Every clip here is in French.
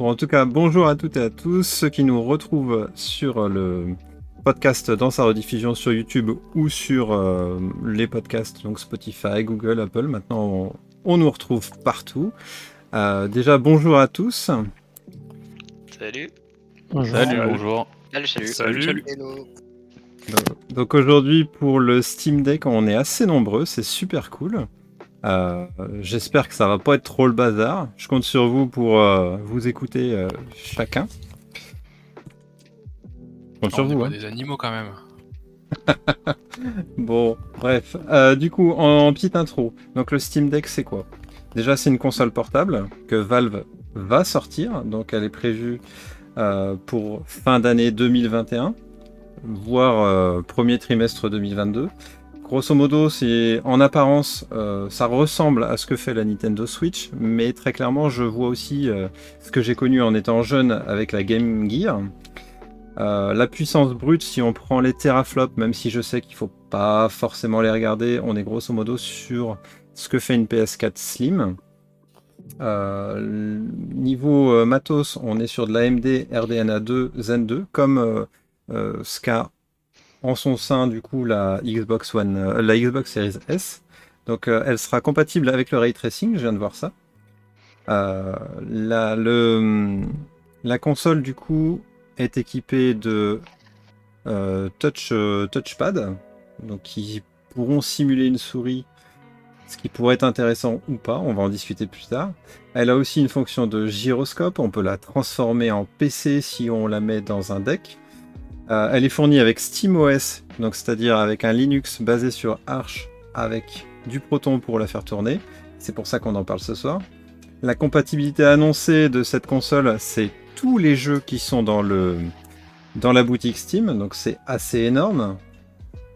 Bon, en tout cas, bonjour à toutes et à tous ceux qui nous retrouvent sur le podcast dans sa rediffusion sur YouTube ou sur les podcasts, donc Spotify, Google, Apple. Maintenant, on nous retrouve partout. Déjà, bonjour à tous. Salut. Bonjour. Salut, bonjour. Salut, salut. Salut, salut. Hello. Donc aujourd'hui, pour le Steam Deck, on est assez nombreux, c'est super cool. J'espère que ça va pas être trop le bazar. Je compte sur vous pour vous écouter chacun. Je compte sur vous. Hein. Des animaux quand même. Bon, bref. Du coup, en petite intro. Donc le Steam Deck, c'est quoi ? Déjà, c'est une console portable que Valve va sortir. Donc elle est prévue pour fin d'année 2021, voire premier trimestre 2022. Grosso modo, c'est en apparence, ça ressemble à ce que fait la Nintendo Switch, mais très clairement, je vois aussi ce que j'ai connu en étant jeune avec la Game Gear. La puissance brute, si on prend les teraflops, même si je sais qu'il ne faut pas forcément les regarder, on est grosso modo sur ce que fait une PS4 Slim. Niveau matos, on est sur de l'AMD RDNA 2 Zen 2, comme ce qu'a en son sein du coup la Xbox Series S. Donc elle sera compatible avec le ray tracing, je viens de voir ça. La console du coup est équipée de touchpad, donc qui pourront simuler une souris, ce qui pourrait être intéressant ou pas, on va en discuter plus tard. Elle a aussi une fonction de gyroscope, on peut la transformer en PC si on la met dans un deck. Elle est fournie avec SteamOS, donc c'est-à-dire avec un Linux basé sur Arch avec du Proton pour la faire tourner. C'est pour ça qu'on en parle ce soir. La compatibilité annoncée de cette console, c'est tous les jeux qui sont dans la boutique Steam, donc c'est assez énorme.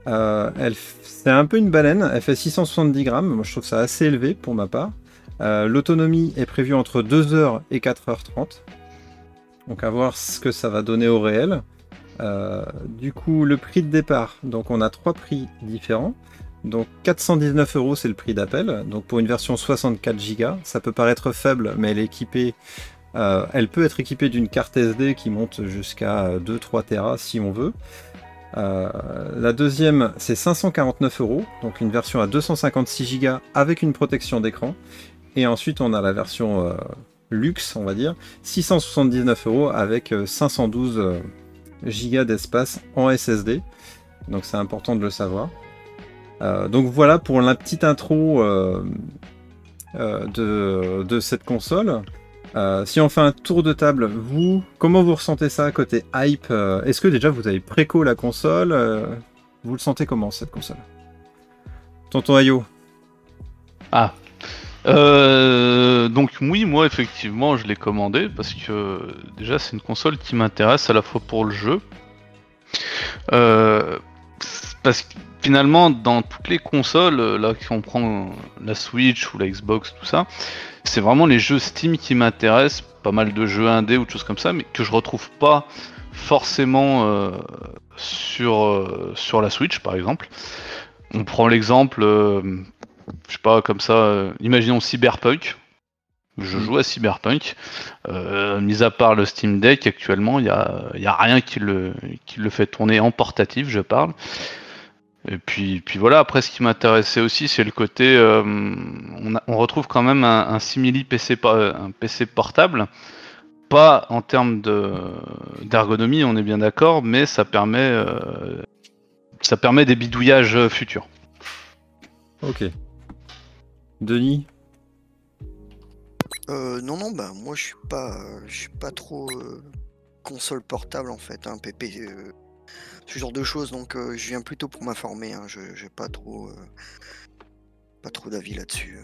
C'est un peu une baleine, elle fait 670 grammes, moi je trouve ça assez élevé pour ma part. L'autonomie est prévue entre 2h et 4h30, donc à voir ce que ça va donner au réel. Du coup, le prix de départ, donc on a trois prix différents. Donc 419 € c'est le prix d'appel. Donc pour une version 64 Go, ça peut paraître faible, mais elle peut être équipée d'une carte SD qui monte jusqu'à 2-3 Tera si on veut. La deuxième, c'est 549 €, donc une version à 256 Go avec une protection d'écran. Et ensuite, on a la version luxe, on va dire, 679 € avec 512 Go d'espace en SSD, donc c'est important de le savoir. Donc voilà pour la petite intro de cette console. Si on fait un tour de table, vous, comment vous ressentez ça côté hype ? Est-ce que déjà vous avez préco la console ? Vous le sentez comment cette console ? Tonton Ayo ? Donc oui, moi effectivement je l'ai commandé parce que déjà c'est une console qui m'intéresse à la fois pour le jeu, parce que finalement dans toutes les consoles, là si on prend la Switch ou la Xbox, tout ça, c'est vraiment les jeux Steam qui m'intéressent, pas mal de jeux indés ou de choses comme ça, mais que je retrouve pas forcément sur la Switch par exemple. On prend l'exemple... je sais pas, comme ça, imaginons Cyberpunk. Je joue à Cyberpunk. Mis à part le Steam Deck, actuellement, il n'y a rien qui le fait tourner en portatif, je parle. Et puis voilà, après, ce qui m'intéressait aussi, c'est le côté... on retrouve quand même un simili PC, un PC portable. Pas en termes d'ergonomie, on est bien d'accord, mais ça permet des bidouillages futurs. Ok. Denis ? Moi je suis pas trop console portable en fait, hein, PP, ce genre de choses, donc je viens plutôt pour m'informer, hein, j'ai pas trop d'avis là-dessus.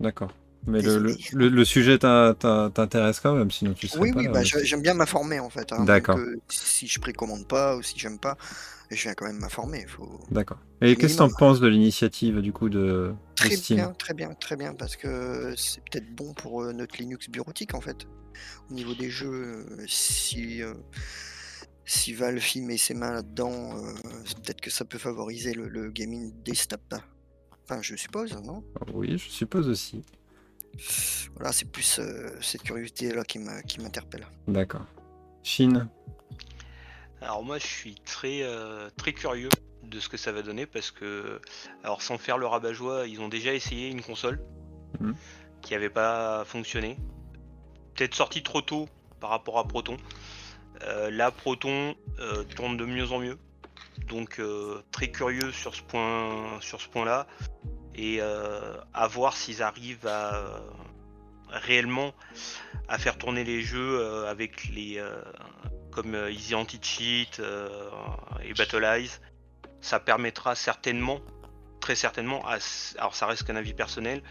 D'accord. Mais le sujet t'intéresse quand même, sinon tu serais... Oui, j'aime bien m'informer en fait. Hein, d'accord. Donc, si je précommande pas ou si j'aime pas, je viens quand même m'informer. D'accord. Et qu'est-ce que t'en penses de l'initiative du coup de Steam ? Très bien, parce que c'est peut-être bon pour notre Linux bureautique en fait. Au niveau des jeux, si Valve met ses mains là-dedans, peut-être que ça peut favoriser le gaming desktop. Enfin, je suppose, non ? Oui, je suppose aussi. Voilà, c'est plus cette curiosité-là qui m'interpelle. D'accord. Chine. Alors moi, je suis très curieux de ce que ça va donner parce que, alors sans faire le rabat-joie, ils ont déjà essayé une console qui n'avait pas fonctionné. Peut-être sortie trop tôt par rapport à Proton. Là, Proton tourne de mieux en mieux. Donc très curieux sur ce point, et à voir s'ils arrivent à réellement à faire tourner les jeux avec les comme Easy Anti-Cheat et Battle Eyes. Ça permettra certainement, très certainement, alors ça reste qu'un avis personnel,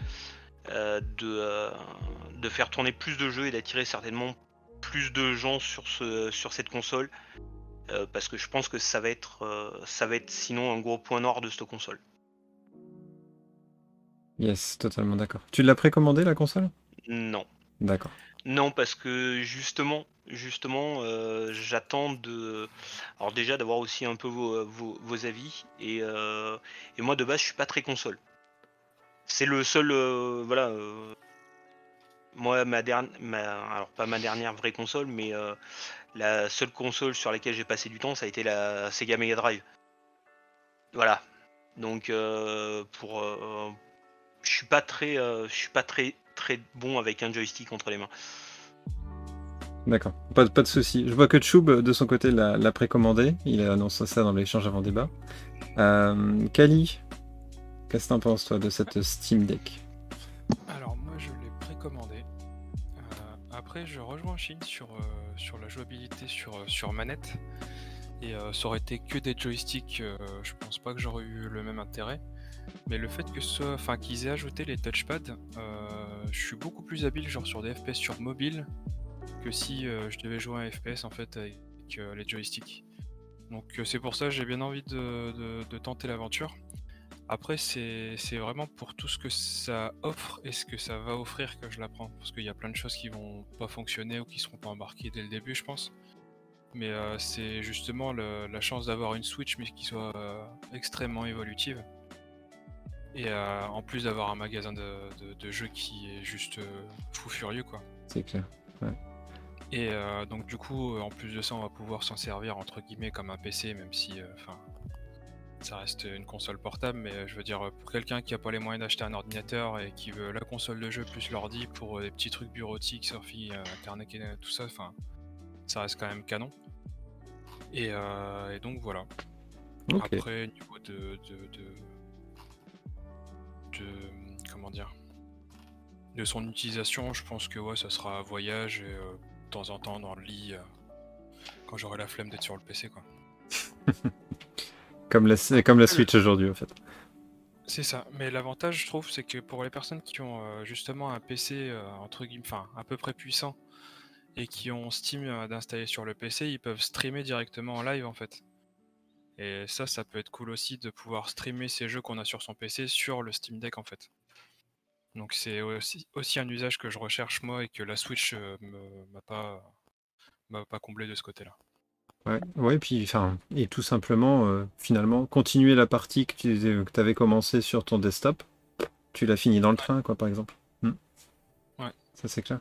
de faire tourner plus de jeux et d'attirer certainement plus de gens sur cette console. Parce que je pense que ça va être sinon un gros point noir de cette console. Yes, totalement d'accord. Tu l'as précommandé la console ? Non. D'accord. Non, parce que justement, j'attends de, alors déjà d'avoir aussi un peu vos avis et moi de base je suis pas très console. C'est le seul, voilà. Moi alors pas ma dernière vraie console, mais la seule console sur laquelle j'ai passé du temps, ça a été la Sega Mega Drive. Voilà. Donc je suis pas très bon avec un joystick entre les mains. D'accord. Pas de souci. Je vois que Chub de son côté l'a précommandé. Il a annoncé ça dans l'échange avant débat. Kali, qu'est-ce que t'en penses toi de cette Steam Deck ? Alors moi je l'ai précommandé. Après je rejoins Chine sur la jouabilité sur manette. Et ça aurait été que des joysticks, je pense pas que j'aurais eu le même intérêt. Mais le fait que qu'ils aient ajouté les touchpads, je suis beaucoup plus habile genre sur des FPS sur mobile que si je devais jouer à un FPS en fait avec les joysticks. Donc c'est pour ça que j'ai bien envie de tenter l'aventure. Après c'est vraiment pour tout ce que ça offre et ce que ça va offrir que je la prends. Parce qu'il y a plein de choses qui vont pas fonctionner ou qui seront pas embarquées dès le début je pense. Mais c'est justement la chance d'avoir une Switch mais qui soit extrêmement évolutive. Et en plus d'avoir un magasin de jeux qui est juste fou furieux quoi. C'est clair, ouais. Et donc du coup, en plus de ça, on va pouvoir s'en servir entre guillemets comme un PC, même si ça reste une console portable, mais je veux dire, pour quelqu'un qui n'a pas les moyens d'acheter un ordinateur et qui veut la console de jeu plus l'ordi pour des petits trucs bureautiques, surfing, internet et tout ça, ça reste quand même canon. Et donc voilà. Okay. Après, niveau comment dire, de son utilisation, je pense que ouais, ça sera voyage et de temps en temps dans le lit quand j'aurai la flemme d'être sur le PC quoi. comme la Switch aujourd'hui en fait. C'est ça, mais l'avantage je trouve c'est que pour les personnes qui ont justement un PC entre guillemets, enfin à peu près puissant et qui ont Steam d'installer sur le PC, ils peuvent streamer directement en live en fait. Et ça peut être cool aussi de pouvoir streamer ces jeux qu'on a sur son PC sur le Steam Deck en fait. Donc c'est aussi un usage que je recherche moi et que la Switch m'a pas comblé de ce côté-là. Ouais, et tout simplement, finalement, continuer la partie que tu avais commencé sur ton desktop, tu l'as fini dans le train quoi par exemple. Ouais. Ça c'est clair.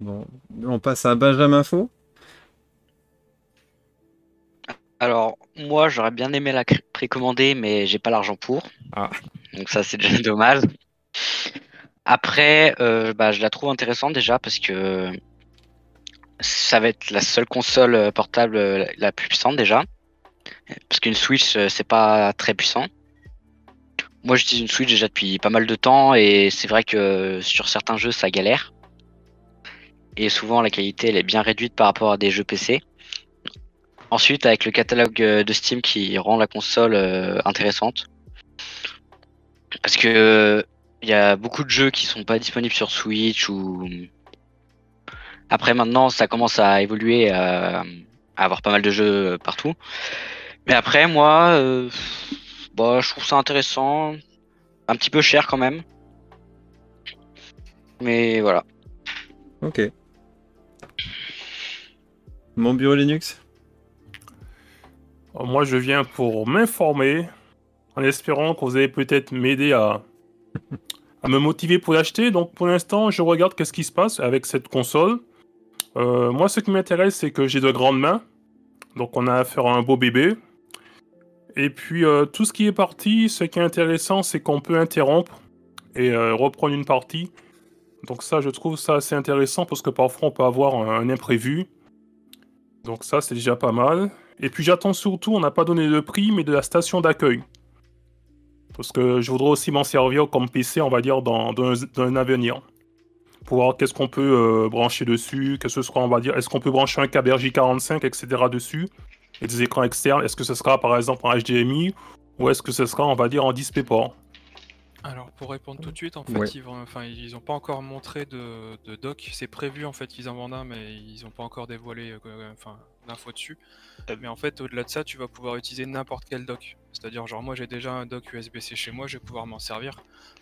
Bon, on passe à Benjamin Faux. Alors, moi, j'aurais bien aimé la précommander, mais j'ai pas l'argent pour. Ah. Donc ça, c'est déjà dommage. Après, je la trouve intéressante déjà parce que ça va être la seule console portable la plus puissante déjà. Parce qu'une Switch, c'est pas très puissant. Moi, j'utilise une Switch déjà depuis pas mal de temps et c'est vrai que sur certains jeux, ça galère. Et souvent, la qualité, elle est bien réduite par rapport à des jeux PC. Ensuite, avec le catalogue de Steam qui rend la console intéressante. Parce que il y a beaucoup de jeux qui sont pas disponibles sur Switch ou... Après maintenant, ça commence à évoluer, à avoir pas mal de jeux partout. Mais après, moi, je trouve ça intéressant. Un petit peu cher quand même. Mais voilà. Ok. Mon bureau Linux ? Moi, je viens pour m'informer, en espérant que vous allez peut-être m'aider à à me motiver pour l'acheter. Donc pour l'instant, je regarde qu'est-ce qui se passe avec cette console. Moi, ce qui m'intéresse, c'est que j'ai de grandes mains. Donc on a affaire à un beau bébé. Et puis tout ce qui est parti, ce qui est intéressant, c'est qu'on peut interrompre et reprendre une partie. Donc ça, je trouve ça assez intéressant parce que parfois on peut avoir un imprévu. Donc ça, c'est déjà pas mal. Et puis j'attends surtout, on n'a pas donné de prix, mais de la station d'accueil. Parce que je voudrais aussi m'en servir comme PC, on va dire, dans un avenir. Pour voir qu'est-ce qu'on peut brancher dessus, que ce sera, on va dire, est-ce qu'on peut brancher un câble RJ45, etc. dessus, et des écrans externes. Est-ce que ce sera par exemple en HDMI, ou est-ce que ce sera, on va dire, en DisplayPort? Alors pour répondre tout de suite, en fait, ouais. Ils n'ont pas encore montré de doc. C'est prévu en fait qu'ils en vendent un, mais ils n'ont pas encore dévoilé l'info dessus. Mais en fait, au-delà de ça, tu vas pouvoir utiliser n'importe quel doc. C'est-à-dire, genre moi j'ai déjà un doc USB-C chez moi, je vais pouvoir m'en servir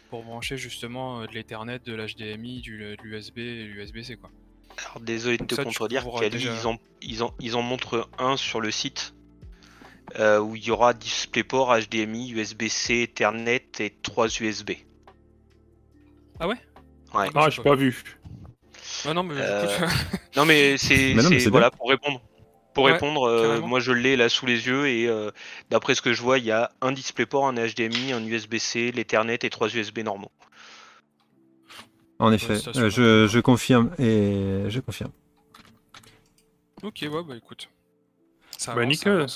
pour brancher justement de l'Ethernet, de l'HDMI, de l'USB et l'USB-C quoi. Alors désolé de te contredire, ils en montrent un sur le site. Où il y aura DisplayPort, HDMI, USB-C, Ethernet et 3 USB. Ah ouais. Ah, j'ai pas vu. Ah non, mais... non, mais c'est voilà, bien. Pour répondre, moi je l'ai là sous les yeux et d'après ce que je vois, il y a un DisplayPort, un HDMI, un USB-C, l'Ethernet et 3 USB normaux. En effet, je confirme et je confirme. Ok, ouais, bah écoute. Ça avance, nickel.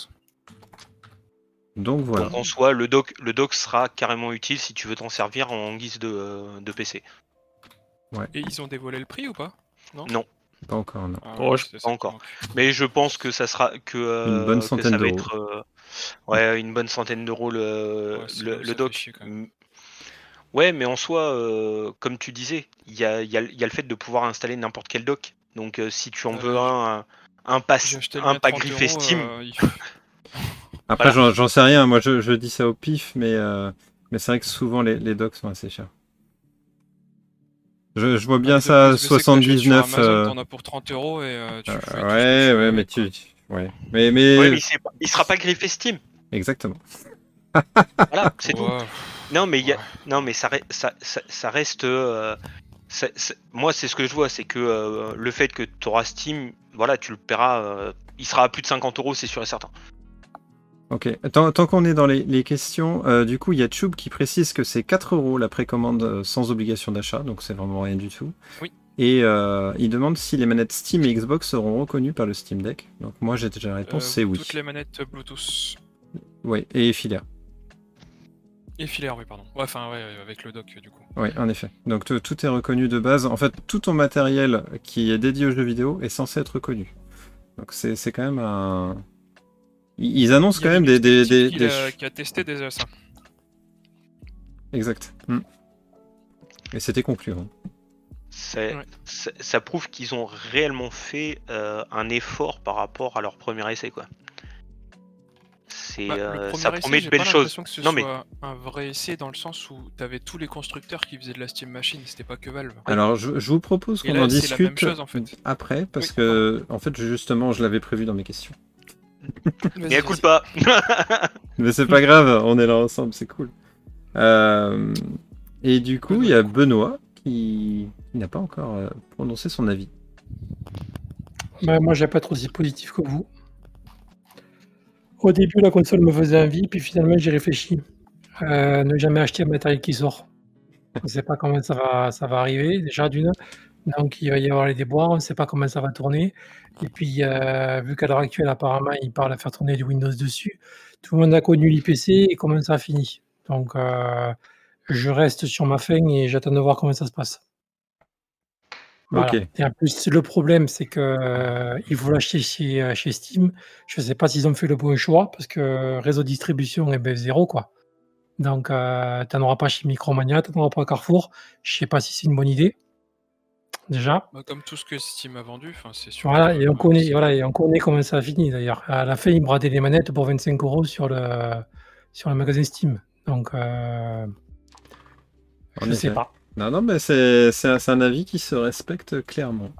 Donc voilà. Donc en soi, le doc sera carrément utile si tu veux t'en servir en guise de PC. Ouais. Et ils ont dévoilé le prix ou pas? Non. Pas encore, non. Ah, oh, pas encore. Mais je pense que ça sera une bonne centaine d'euros. Être, une bonne centaine d'euros le doc. Chier, ouais, mais en soi, comme tu disais, il y a le fait de pouvoir installer n'importe quel doc. Donc si tu en veux un pas griffé Steam. Après, voilà. j'en sais rien, moi je dis ça au pif, mais c'est vrai que souvent les docs sont assez chers. Je vois bien ça, 79... Amazon, t'en as pour 30€ et tu fais... mais tu... Ouais. Mais... Ouais, mais il sera pas griffé Steam. Exactement. Voilà, c'est tout. Non, mais, non, mais ça reste... moi, c'est ce que je vois, c'est que le fait que t'auras Steam, voilà, tu le paieras... il sera à plus de 50€, c'est sûr et certain. Ok, tant qu'on est dans les questions, du coup il y a Tchoub qui précise que c'est 4€ la précommande sans obligation d'achat, donc c'est vraiment rien du tout. Oui. Et il demande si les manettes Steam et Xbox seront reconnues par le Steam Deck. Donc moi j'ai déjà la réponse, c'est oui. Toutes les manettes Bluetooth. Oui, et filaire. Et filaire, oui, pardon. Ouais, avec le dock du coup. Oui, en effet. Donc tout est reconnu de base. En fait, tout ton matériel qui est dédié aux jeux vidéo est censé être reconnu. Donc c'est quand même un... Ils annoncent quand même des qui a testé des ESA. Exact. Et c'était concluant. Ça prouve qu'ils ont réellement fait un effort par rapport à leur premier essai, quoi. Ça promet de belles choses. J'ai l'impression que ce soit un vrai essai dans le sens où tu avais tous les constructeurs qui faisaient de la Steam Machine, c'était pas que Valve. Alors je vous propose qu'on en discute après, parce que en fait justement je l'avais prévu dans mes questions. Mais écoute pas. Mais c'est pas grave, on est là ensemble, c'est cool. Et du coup, il y a Benoît qui n'a pas encore prononcé son avis. Moi, j'ai pas trop aussi positif que vous. Au début, la console me faisait envie, puis finalement, j'ai réfléchi. Ne jamais acheter un matériel qui sort. On sait pas comment ça va arriver, déjà d'une. Donc il va y avoir les déboires, on ne sait pas comment ça va tourner. Et puis vu qu'à l'heure actuelle apparemment ils parlent à faire tourner du Windows dessus, tout le monde a connu l'IPC et comment ça a fini. Donc je reste sur ma fin et j'attends de voir comment ça se passe. Voilà. Okay. Et en plus le problème c'est qu'il faut l'acheter chez Steam. Je ne sais pas s'ils ont fait le bon choix parce que réseau de distribution est zéro quoi. Donc tu n'en auras pas chez Micromania, tu n'en auras pas à Carrefour. Je ne sais pas si c'est une bonne idée. Déjà. Comme tout ce que Steam a vendu, c'est sûr. Voilà, et on connaît comment ça a fini d'ailleurs. À la fin, ils bradaient des manettes pour 25€ sur le magasin Steam. Donc, je ne sais pas. Non, mais c'est un avis qui se respecte clairement.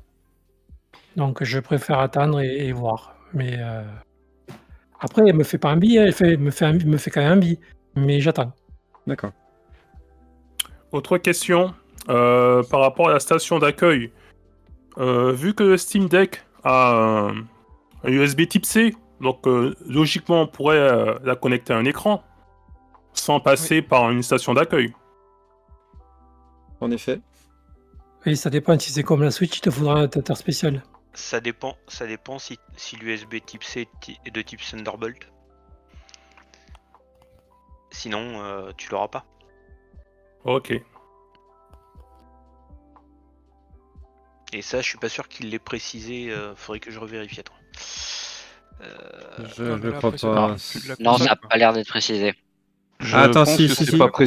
Donc, je préfère attendre et voir. Mais après, elle me fait pas un billet, elle me fait quand même un billet. Mais j'attends. D'accord. Autre question, par rapport à la station d'accueil, vu que le Steam Deck a un USB type C, donc logiquement on pourrait la connecter à un écran sans passer par une station d'accueil. En effet. Oui, ça dépend, si c'est comme la Switch, il te faudra un adaptateur spécial. Ça dépend si l'USB type C est de type Thunderbolt. Sinon, tu l'auras pas. Ok. Et ça, je suis pas sûr qu'il l'ait précisé. Faudrait que je revérifie. Attends. Je crois pas. Non, ça n'a pas l'air d'être précisé. C'est pas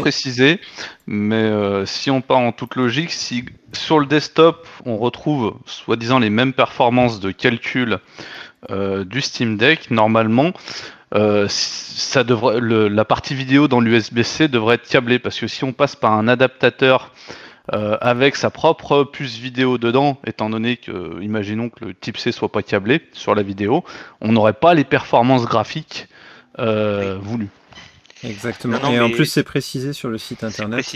précisé, mais si on part en toute logique, si sur le desktop on retrouve soi-disant les mêmes performances de calcul du Steam Deck, normalement ça devrait, la partie vidéo dans l'USB-C devrait être câblée, parce que si on passe par un adaptateur avec sa propre puce vidéo dedans, étant donné que, imaginons que le type C soit pas câblé sur la vidéo, on n'aurait pas les performances graphiques voulues. Exactement, non, et en plus c'est précisé sur le site internet.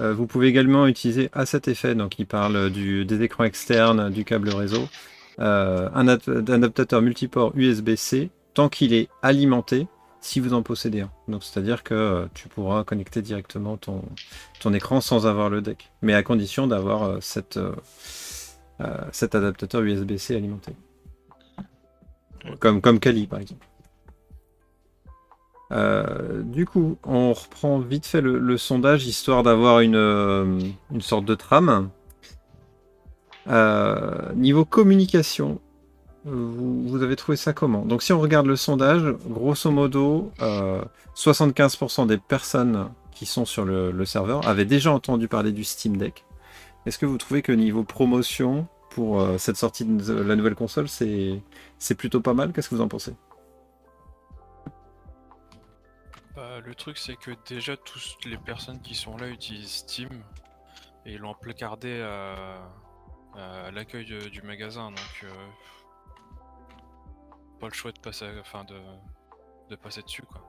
Vous pouvez également utiliser à cet effet, donc il parle des écrans externes, du câble réseau, un adaptateur multiport USB-C tant qu'il est alimenté, si vous en possédez un. Donc c'est-à-dire que tu pourras connecter directement ton écran sans avoir le deck, mais à condition d'avoir cet adaptateur USB-C alimenté. Comme Kali par exemple. Du coup, on reprend vite fait le sondage, histoire d'avoir une sorte de trame. Niveau communication, vous avez trouvé ça comment ? Donc si on regarde le sondage, grosso modo, 75% des personnes qui sont sur le serveur avaient déjà entendu parler du Steam Deck. Est-ce que vous trouvez que niveau promotion pour cette sortie de la nouvelle console, c'est plutôt pas mal ? Qu'est-ce que vous en pensez ? Le truc, c'est que déjà toutes les personnes qui sont là utilisent Steam et ils l'ont placardé à l'accueil du magasin, donc pas le choix de passer dessus quoi.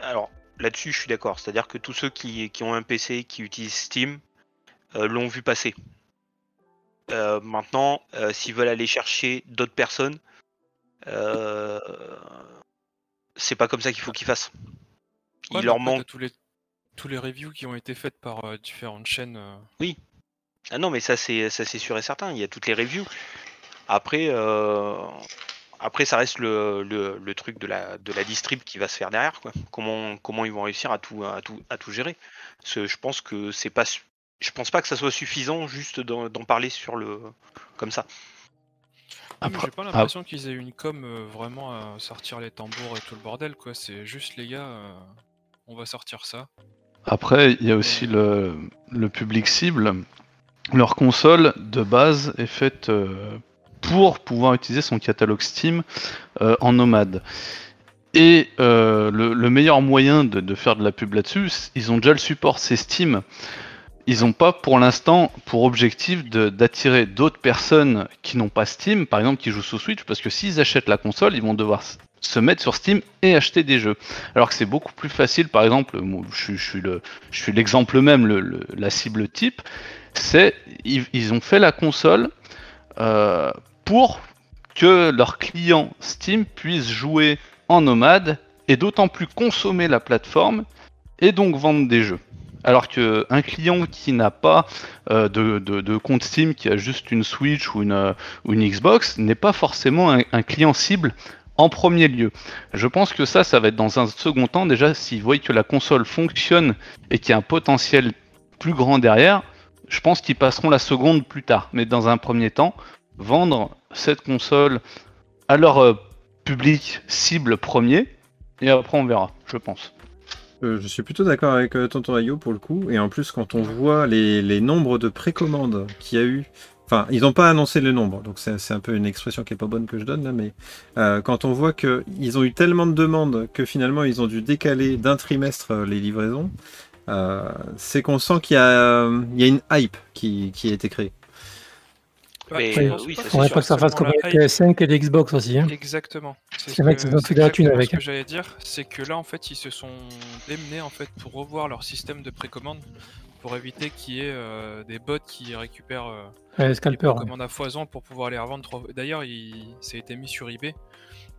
Alors là-dessus je suis d'accord, c'est-à-dire que tous ceux qui ont un PC et qui utilisent Steam l'ont vu passer. Maintenant, s'ils veulent aller chercher d'autres personnes, c'est pas comme ça qu'il faut qu'ils fassent. Leur manque tous les reviews qui ont été faites par différentes chaînes. Oui. Ah non, mais ça c'est sûr et certain. Il y a toutes les reviews. Après ça reste le truc de la distrib qui va se faire derrière quoi. Comment ils vont réussir à tout gérer. Parce que je pense que je pense pas que ça soit suffisant juste d'en parler sur le comme ça. J'ai pas l'impression qu'ils aient une com vraiment à sortir les tambours et tout le bordel quoi, c'est juste les gars, on va sortir ça. Après il y a aussi le public cible, leur console de base est faite pour pouvoir utiliser son catalogue Steam en nomade. Et le meilleur moyen de faire de la pub là-dessus, ils ont déjà le support, c'est Steam. Ils n'ont pas pour l'instant pour objectif d'attirer d'autres personnes qui n'ont pas Steam, par exemple qui jouent sous Switch, parce que s'ils achètent la console, ils vont devoir se mettre sur Steam et acheter des jeux. Alors que c'est beaucoup plus facile, par exemple, bon, je suis l'exemple même, la cible type, c'est ils ont fait la console pour que leurs clients Steam puissent jouer en nomade et d'autant plus consommer la plateforme et donc vendre des jeux. Alors qu'un client qui n'a pas de compte Steam, qui a juste une Switch ou une Xbox, n'est pas forcément un client cible en premier lieu. Je pense que ça va être dans un second temps. Déjà, s'ils voient que la console fonctionne et qu'il y a un potentiel plus grand derrière, je pense qu'ils passeront la seconde plus tard. Mais dans un premier temps, vendre cette console à leur public cible premier, et après on verra, je pense. Je suis plutôt d'accord avec Tonton Ayo pour le coup, et en plus quand on voit les nombres de précommandes qu'il y a eu, enfin ils n'ont pas annoncé les nombres, donc c'est un peu une expression qui est pas bonne que je donne là, mais quand on voit qu'ils ont eu tellement de demandes que finalement ils ont dû décaler d'un trimestre les livraisons, c'est qu'on sent qu'il y a une hype qui a été créée. Faudrait pas que ça fasse comme la PS5 et l'Xbox aussi. Hein. Exactement. C'est vrai que ça fait de la thune avec. Ce que j'allais dire, c'est que là, en fait, ils se sont démenés en fait, pour revoir leur système de précommande pour éviter qu'il y ait des bots qui récupèrent les précommandes à foison pour pouvoir les revendre. D'ailleurs, ça a été mis sur eBay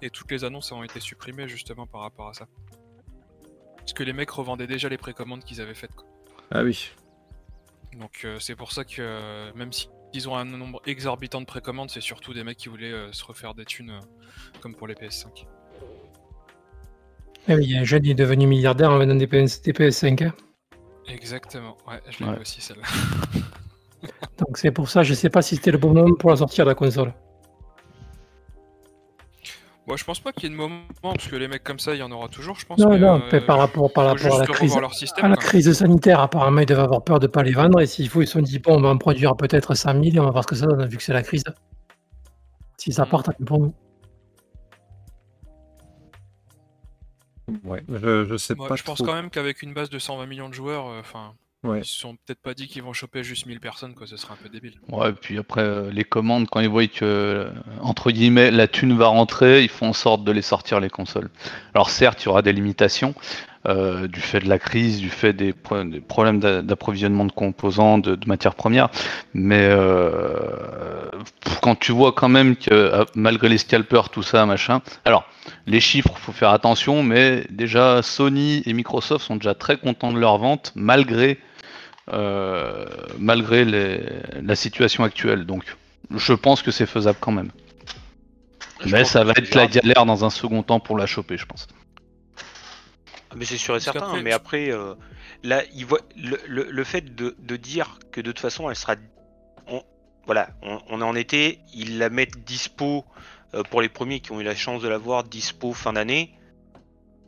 et toutes les annonces ont été supprimées justement par rapport à ça. Parce que les mecs revendaient déjà les précommandes qu'ils avaient faites. Quoi. Ah oui. Donc c'est pour ça que même si ils ont un nombre exorbitant de précommandes, c'est surtout des mecs qui voulaient se refaire des thunes comme pour les PS5. Ah oui, il y a un jeune qui est devenu milliardaire en vendant des PS5. Hein. Exactement, ouais, je l'ai vu aussi celle-là. Donc c'est pour ça, je sais pas si c'était le bon moment pour la sortir de la console. Bon, je pense pas qu'il y ait de moment, parce que les mecs comme ça, il y en aura toujours, je pense. Non, mais, par rapport à la crise, système, à la crise sanitaire, apparemment, ils doivent avoir peur de pas les vendre, et s'il faut, ils se sont dit, bon, on va en produire peut-être 100 000, et on va voir ce que ça donne, vu que c'est la crise. Si ça part, tant mieux pour nous. Ouais, je sais pas. Je pense quand même qu'avec une base de 120 millions de joueurs, ils se sont peut-être pas dit qu'ils vont choper juste 1000 personnes, quoi, ce serait un peu débile. Ouais, et puis après, les commandes, quand ils voient que, entre guillemets, la thune va rentrer, ils font en sorte de les sortir, les consoles. Alors certes, il y aura des limitations, du fait de la crise, du fait des problèmes d'approvisionnement de composants, de matières premières, mais quand tu vois quand même que, malgré les scalpers, tout ça, machin... Alors, les chiffres, il faut faire attention, mais déjà, Sony et Microsoft sont déjà très contents de leur vente, malgré la situation actuelle. Donc, je pense que c'est faisable quand même. Mais ça va être la galère dans un second temps pour la choper, je pense. Mais c'est sûr et certain, mais après, là, il voit le fait de dire que de toute façon, elle sera... on est en été, ils la mettent dispo... pour les premiers qui ont eu la chance de l'avoir dispo fin d'année,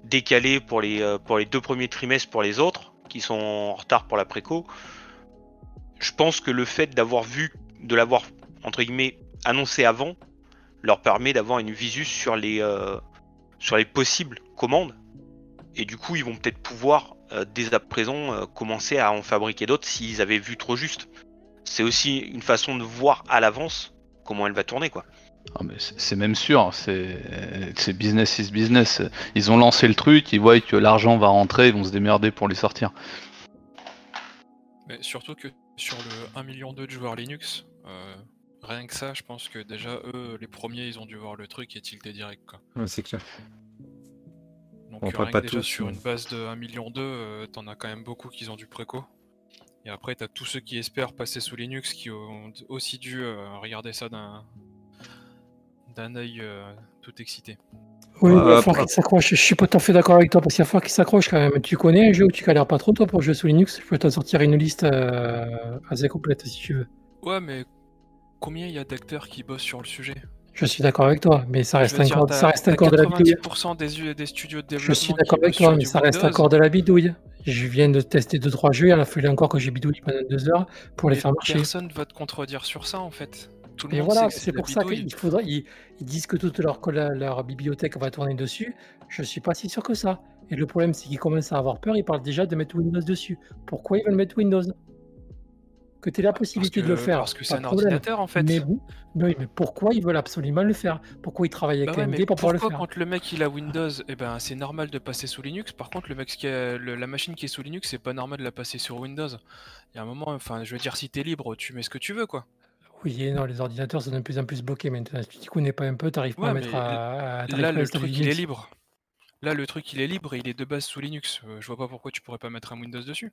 décalé pour les deux premiers trimestres pour les autres qui sont en retard pour la préco. Je pense que le fait de l'avoir entre guillemets annoncé avant leur permet d'avoir une visu sur les possibles commandes, et du coup ils vont peut-être pouvoir dès à présent commencer à en fabriquer d'autres s'ils avaient vu trop juste. C'est aussi une façon de voir à l'avance comment elle va tourner, quoi. Ah mais c'est même sûr, c'est business is business. Ils ont lancé le truc, ils voient que l'argent va rentrer, ils vont se démerder pour les sortir. Mais surtout que sur le 1,2 million de joueurs Linux, rien que ça, je pense que déjà eux, les premiers, ils ont dû voir le truc et tilter direct, quoi. Ouais, c'est clair. Donc on rien pas que déjà tous, sur une base de 1,2 million, t'en as quand même beaucoup qui ont du préco. Et après t'as tous ceux qui espèrent passer sous Linux qui ont aussi dû regarder ça d'un œil tout excité. Oui, il va falloir qu'il s'accroche. Je suis pas tout à fait d'accord avec toi, parce qu'il va falloir qu'il s'accroche quand même. Tu connais un jeu où tu galères pas trop, toi, pour jouer sous Linux? Je peux t'en sortir une liste assez complète si tu veux. Ouais, mais combien il y a d'acteurs qui bossent sur le sujet? Je suis d'accord avec toi, mais ça reste encore de la bidouille. 90% des studios de développement. Je suis d'accord avec toi, mais ça reste encore de la bidouille. Je viens de tester 2-3 jeux, il fallait encore que j'ai bidouillé pendant 2 heures pour les faire marcher. Personne va te contredire sur ça, en fait. Et voilà, c'est pour ça qu'ils disent que toute leur bibliothèque va tourner dessus. Je suis pas si sûr que ça. Et le problème, c'est qu'ils commencent à avoir peur. Ils parlent déjà de mettre Windows dessus. Pourquoi ils veulent mettre Windows? Que tu aies la possibilité de le faire. Parce que c'est un ordinateur, en fait. Mais oui, mais pourquoi ils veeux absolument le faire? Pourquoi ils travaillent avec AMD pour pouvoir le faire? Pourquoi quand le mec il a Windows, eh ben, c'est normal de passer sous Linux. Par contre, le mec qui a la machine qui est sous Linux, c'est pas normal de la passer sur Windows. Il y a un moment, enfin, je veux dire, si t'es libre, tu mets ce que tu veux, quoi. Oui, et non, les ordinateurs sont de plus en plus bloqués maintenant. Si tu t'y connais pas un peu, t'arrives pas à mettre à... Là, le truc, il est libre. Là, le truc, il est libre et il est de base sous Linux. Je vois pas pourquoi tu pourrais pas mettre un Windows dessus.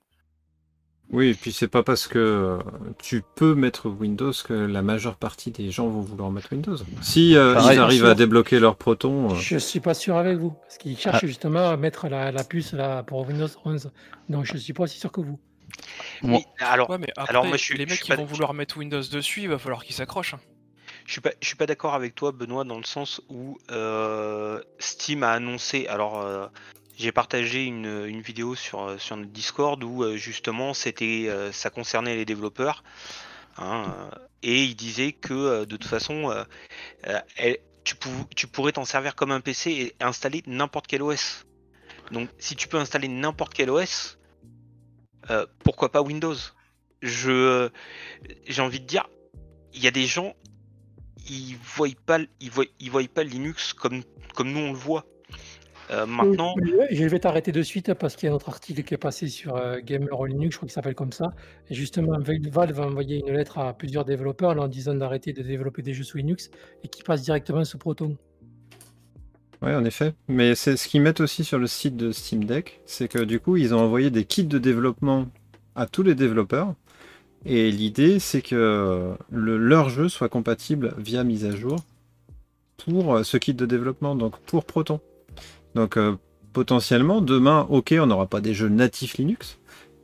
Oui, et puis c'est pas parce que tu peux mettre Windows que la majeure partie des gens vont vouloir mettre Windows. Si ils arrivent à débloquer leur Proton... Je suis pas sûr avec vous, parce qu'ils cherchent justement à mettre la puce là, pour Windows 11. Donc je suis pas aussi sûr que vous. Bon. Alors moi, les mecs qui vont vouloir mettre Windows dessus, il va falloir qu'ils s'accrochent. Je suis pas d'accord avec toi, Benoît, dans le sens où Steam a annoncé. Alors j'ai partagé une vidéo sur notre Discord où justement c'était ça concernait les développeurs, hein, et il disait que de toute façon tu pourrais t'en servir comme un PC et installer n'importe quel OS. Donc si tu peux installer n'importe quel OS, pourquoi pas Windows? J'ai envie de dire, il y a des gens, ils voient pas Linux comme nous on le voit. Maintenant, je vais t'arrêter de suite parce qu'il y a notre article qui est passé sur Gamer Linux, je crois qu'il s'appelle comme ça. Et justement, Valve a envoyé une lettre à plusieurs développeurs en disant d'arrêter de développer des jeux sous Linux et qu'ils passent directement sous Proton. Oui, en effet. Mais c'est ce qu'ils mettent aussi sur le site de Steam Deck, c'est que du coup, ils ont envoyé des kits de développement à tous les développeurs. Et l'idée, c'est que leur jeu soit compatible via mise à jour pour ce kit de développement, donc pour Proton. Donc potentiellement, demain, ok, on n'aura pas des jeux natifs Linux,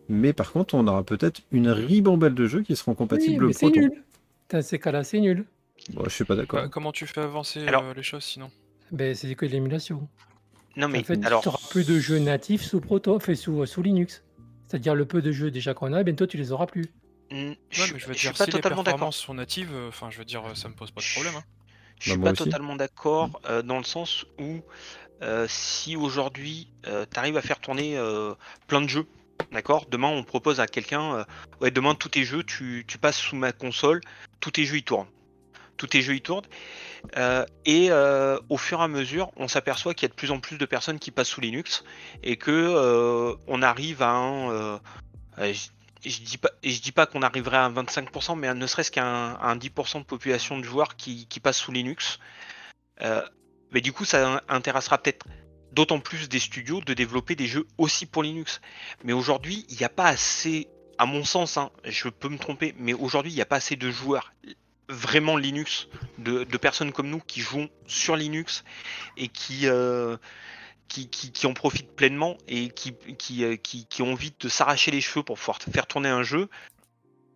mais par contre, on aura peut-être une ribambelle de jeux qui seront compatibles Proton. C'est nul. Dans ces cas-là, c'est nul. Bon, je suis pas d'accord. Comment tu fais avancer les choses sinon ? Ben, c'est que de l'émulation. Non, mais en fait, tu auras plus de jeux natifs sous Proton, sous Linux. C'est-à-dire le peu de jeux déjà qu'on a, bientôt tu les auras plus. Mais je veux dire, si les performances sont natives, je veux dire, ça me pose pas de problème. Je suis pas totalement d'accord dans le sens où si aujourd'hui t'arrives à faire tourner plein de jeux, d'accord ? Demain on propose à quelqu'un, demain tous tes jeux, tu passes sous ma console, tous tes jeux ils tournent. Et au fur et à mesure, on s'aperçoit qu'il y a de plus en plus de personnes qui passent sous Linux et que on arrive à un. Je dis pas qu'on arriverait à 25%, mais ne serait-ce qu'à un 10% de population de joueurs qui passent sous Linux. Mais du coup, ça intéressera peut-être d'autant plus des studios de développer des jeux aussi pour Linux. Mais aujourd'hui, il n'y a pas assez, à mon sens, je peux me tromper, mais aujourd'hui, il n'y a pas assez de joueurs vraiment Linux, de personnes comme nous qui jouons sur Linux et qui en profitent pleinement et qui ont envie de s'arracher les cheveux pour pouvoir faire tourner un jeu,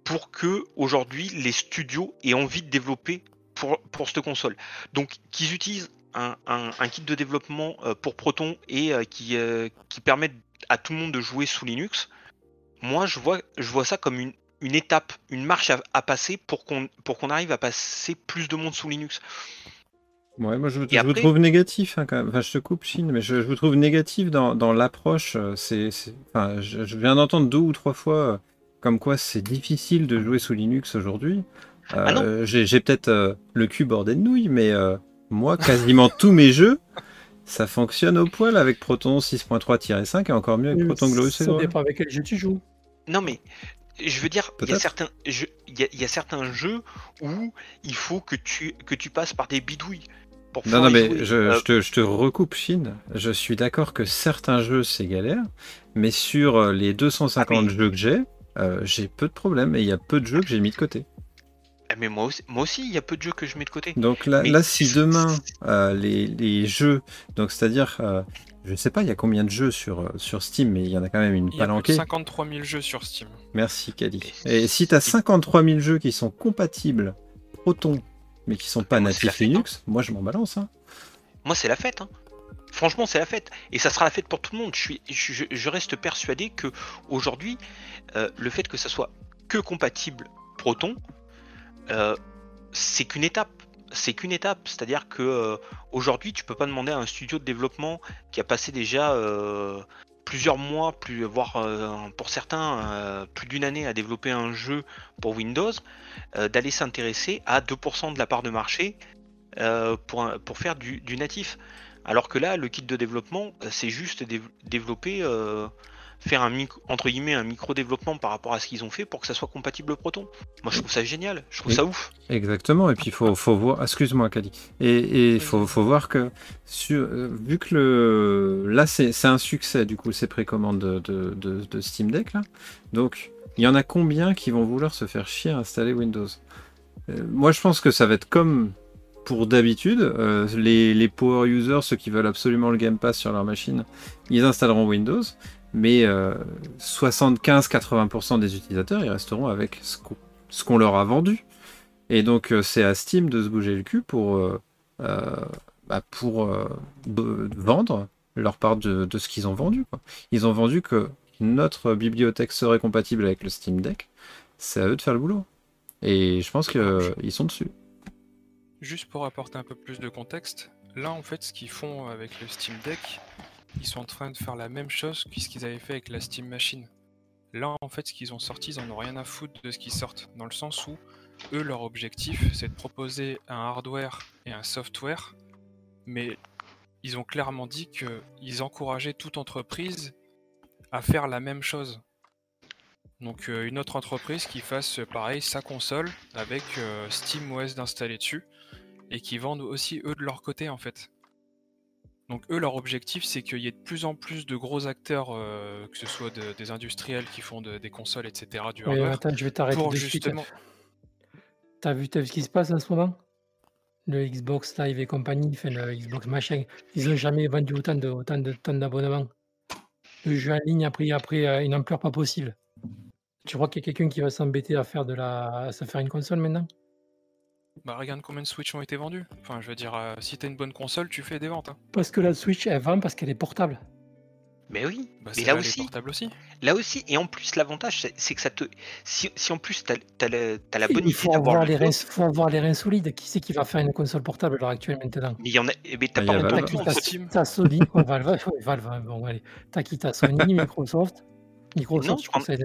pour que aujourd'hui les studios aient envie de développer pour cette console. Donc qu'ils utilisent un kit de développement pour Proton et qui permettent à tout le monde de jouer sous Linux, moi je vois ça comme une étape, une marche à passer pour qu'on arrive à passer plus de monde sous Linux. Ouais, moi je vous trouve négatif quand même. Enfin, je te coupe, Chine, mais je vous trouve négatif dans l'approche. Enfin, je viens d'entendre 2 ou 3 fois comme quoi c'est difficile de jouer sous Linux aujourd'hui. J'ai peut-être le cul bordé de nouilles, mais moi, quasiment tous mes jeux, ça fonctionne au poil avec Proton 6.3-5 et encore mieux avec Proton Globus. Ça dépend avec quel jeu tu joues. Non, mais je veux dire, il y a certains jeux où il faut que tu passes par des bidouilles. Non, mais je te recoupe, Chine. Je suis d'accord que certains jeux, c'est galère, mais sur les 250 jeux que j'ai peu de problèmes et il y a peu de jeux que j'ai mis de côté. Mais moi aussi, il y a peu de jeux que je mets de côté. Donc là si demain, les jeux, donc c'est-à-dire... je sais pas, il y a combien de jeux sur Steam, mais il y en a quand même une palanquée. Il y a 53 000 jeux sur Steam. Merci, Cali. Et si tu as 53 000 jeux qui sont compatibles Proton, mais qui sont pas natifs Linux, moi je m'en balance. Moi c'est la fête. Franchement, c'est la fête. Et ça sera la fête pour tout le monde. Je reste persuadé que aujourd'hui, le fait que ça soit que compatible Proton, c'est qu'une étape. C'est-à-dire que aujourd'hui, tu peux pas demander à un studio de développement qui a passé déjà plusieurs mois, voire pour certains plus d'une année à développer un jeu pour Windows, d'aller s'intéresser à 2% de la part de marché pour faire du natif. Alors que là, le kit de développement, c'est juste développer, faire un micro-développement par rapport à ce qu'ils ont fait pour que ça soit compatible Proton. Moi, je trouve ça génial, je trouve ça ouf. Exactement, et puis faut voir... Excuse-moi, Cali. Et faut voir que, vu que là, c'est un succès, du coup, ces précommandes de Steam Deck, là. Donc, il y en a combien qui vont vouloir se faire chier à installer Windows ? Moi, je pense que ça va être comme... Pour d'habitude, les power users, ceux qui veulent absolument le Game Pass sur leur machine, ils installeront Windows, mais 75-80% des utilisateurs, ils resteront avec ce qu'on leur a vendu. Et donc, c'est à Steam de se bouger le cul pour vendre leur part de ce qu'ils ont vendu. Ils ont vendu que notre bibliothèque serait compatible avec le Steam Deck. C'est à eux de faire le boulot. Et je pense qu'ils sont dessus. Juste pour apporter un peu plus de contexte, là en fait ce qu'ils font avec le Steam Deck, ils sont en train de faire la même chose que ce qu'ils avaient fait avec la Steam Machine. Là en fait ce qu'ils ont sorti, ils en ont rien à foutre de ce qu'ils sortent, dans le sens où eux, leur objectif, c'est de proposer un hardware et un software, mais ils ont clairement dit qu'ils encourageaient toute entreprise à faire la même chose. Donc une autre entreprise qui fasse pareil sa console avec SteamOS d'installer dessus et qui vendent aussi eux de leur côté en fait. Donc eux leur objectif c'est qu'il y ait de plus en plus de gros acteurs, que ce soit des industriels qui font des consoles etc. du hardware. Attends, je vais t'arrêter pour justement. T'as vu ce qui se passe en ce moment? Le Xbox Live et compagnie, enfin le Xbox machin, ils n'ont jamais vendu autant d'abonnements. Le jeu en ligne a pris après une ampleur pas possible. Tu crois qu'il y a quelqu'un qui va s'embêter à se faire une console maintenant ? Bah regarde combien de Switch ont été vendus. Enfin je veux dire, si t'as une bonne console, tu fais des ventes. Hein. Parce que la Switch elle vend parce qu'elle est portable. Mais oui, bah, mais là aussi. Là aussi, et en plus l'avantage c'est que ça te. Si en plus t'as la bonne idée d'avoir. Il faut avoir les reins solides. Qui c'est qui va faire une console portable à l'heure actuelle maintenant ? Mais il y en a. Mais t'as pas entendu. T'as Sony, Valve, bon allez. T'as qui t'as Sony, Microsoft, je conseille.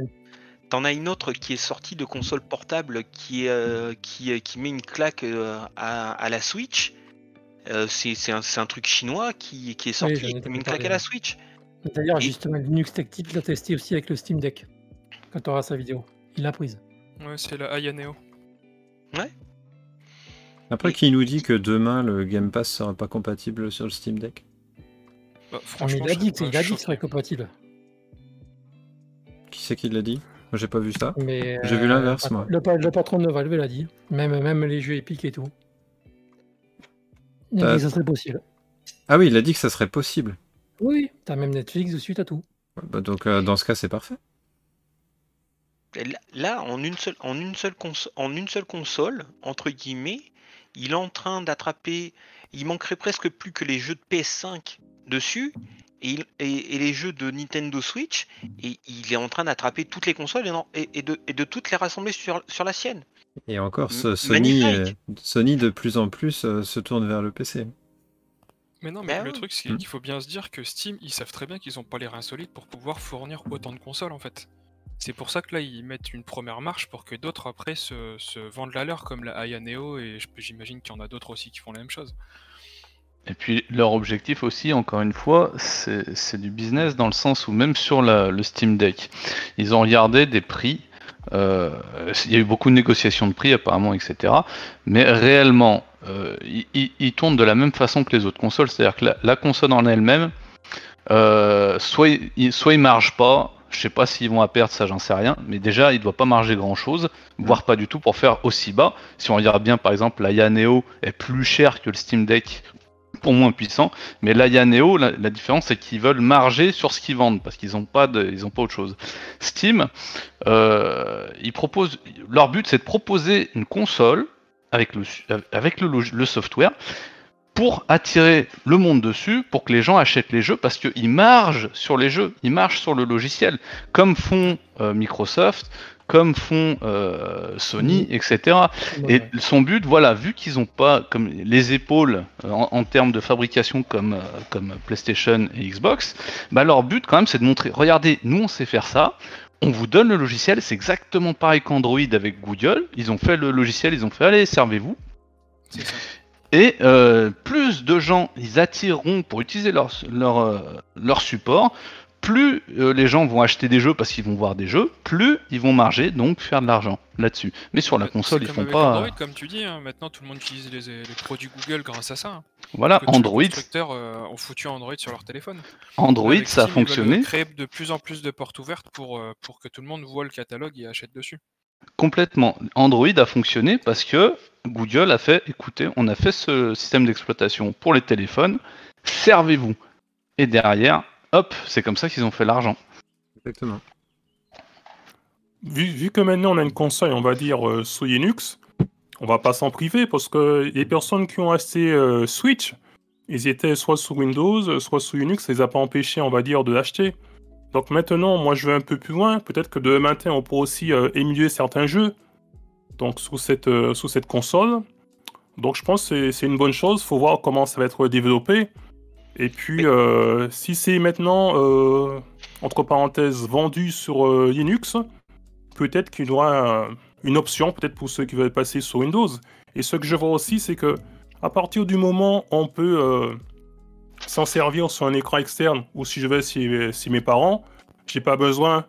T'en as une autre qui est sortie de console portable qui met une claque à la Switch. C'est un truc chinois qui est sorti et qui met une claque à la Switch. D'ailleurs, justement, Linux Tech Tips l'a testé aussi avec le Steam Deck. Quand on aura sa vidéo, il l'a prise. Ouais, c'est la Aya Neo. Ouais. Après, qui nous dit que demain le Game Pass sera pas compatible sur le Steam Deck ? Bah, franchement, il a dit que serait compatible. Qui c'est qui l'a dit ? Moi, j'ai pas vu ça. Mais j'ai vu l'inverse, moi. Le patron de Valve l'a dit. Même les jeux épiques et tout. Il a dit que ça serait possible. Ah oui, il a dit que ça serait possible. Oui, t'as même Netflix dessus, t'as tout. Bah donc, dans ce cas, c'est parfait. Là, en une seule console, entre guillemets, il est en train d'attraper... Il manquerait presque plus que les jeux de PS5 dessus... Et les jeux de Nintendo Switch, et il est en train d'attraper toutes les consoles et de toutes les rassembler sur la sienne. Et encore, Sony de plus en plus se tourne vers le PC. Mais non, mais le truc, c'est qu'il faut bien se dire que Steam, ils savent très bien qu'ils n'ont pas les reins solides pour pouvoir fournir autant de consoles en fait. C'est pour ça que là, ils mettent une première marche pour que d'autres après se vendent la leur, comme la Aya Neo, et j'imagine qu'il y en a d'autres aussi qui font la même chose. Et puis leur objectif aussi, encore une fois, c'est du business dans le sens où même sur le Steam Deck, ils ont regardé des prix, il y a eu beaucoup de négociations de prix apparemment, etc. Mais réellement, ils tournent de la même façon que les autres consoles, c'est-à-dire que la console en elle-même, soit ils margent pas, je sais pas s'ils vont à perdre, ça j'en sais rien, mais déjà il doit pas marger grand-chose, voire pas du tout pour faire aussi bas. Si on regarde bien par exemple, la Aya Neo est plus chère que le Steam Deck, pour moins puissant, mais là, il y a Neo, la différence c'est qu'ils veulent marger sur ce qu'ils vendent, parce qu'ils n'ont pas autre chose. Steam, leur but c'est de proposer une console avec le software pour attirer le monde dessus, pour que les gens achètent les jeux, parce qu'ils margent sur les jeux, ils margent sur le logiciel, comme font Microsoft, comme font Sony, etc. Ouais. Et son but, voilà, vu qu'ils n'ont pas comme les épaules en termes de fabrication comme PlayStation et Xbox, bah leur but quand même c'est de montrer, regardez, nous on sait faire ça, on vous donne le logiciel, c'est exactement pareil qu'Android avec Google, ils ont fait le logiciel, ils ont fait allez, servez-vous. C'est ça. Et plus de gens ils attireront pour utiliser leur support, plus les gens vont acheter des jeux parce qu'ils vont voir des jeux, plus ils vont marger, donc faire de l'argent là-dessus. Mais sur la console, ils font pas... Android, comme tu dis, hein, maintenant tout le monde utilise les produits Google grâce à ça. Hein. Voilà, Android... Les constructeurs ont foutu Android sur leur téléphone. Android, avec ça a fonctionné. Ils créent de plus en plus de portes ouvertes pour que tout le monde voit le catalogue et achète dessus. Complètement. Android a fonctionné parce que Google a fait, écoutez, on a fait ce système d'exploitation pour les téléphones, servez-vous. Et derrière... Hop, c'est comme ça qu'ils ont fait l'argent. Exactement. Vu que maintenant on a une console, on va dire sous Linux, on va pas s'en priver parce que les personnes qui ont acheté Switch, ils étaient soit sous Windows, soit sous Linux, ça les a pas empêchés, on va dire, de l'acheter. Donc maintenant, moi je vais un peu plus loin, peut-être que demain matin on pourra aussi émuler certains jeux. Donc sous cette console. Donc je pense que c'est une bonne chose, faut voir comment ça va être développé. Et puis, si c'est maintenant, entre parenthèses, vendu sur Linux, peut-être qu'il y aura une option peut-être pour ceux qui veulent passer sur Windows. Et ce que je vois aussi, c'est que à partir du moment où on peut s'en servir sur un écran externe, ou si je vais chez mes parents, j'ai pas besoin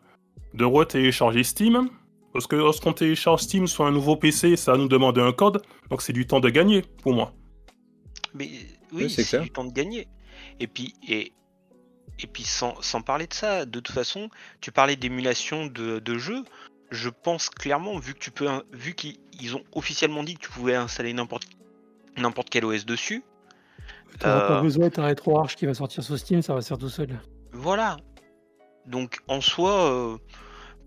de re-télécharger Steam, parce que lorsqu'on télécharge Steam sur un nouveau PC, ça va nous demander un code, donc c'est du temps de gagner pour moi. Mais oui, c'est du temps de gagner. Et puis sans parler de ça, de toute façon, tu parlais d'émulation de jeux. Je pense clairement, vu qu'ils ont officiellement dit que tu pouvais installer n'importe quel OS dessus. T'auras pas besoin d'un rétro Arch qui va sortir sur Steam, ça va se faire tout seul. Voilà. Donc en soi,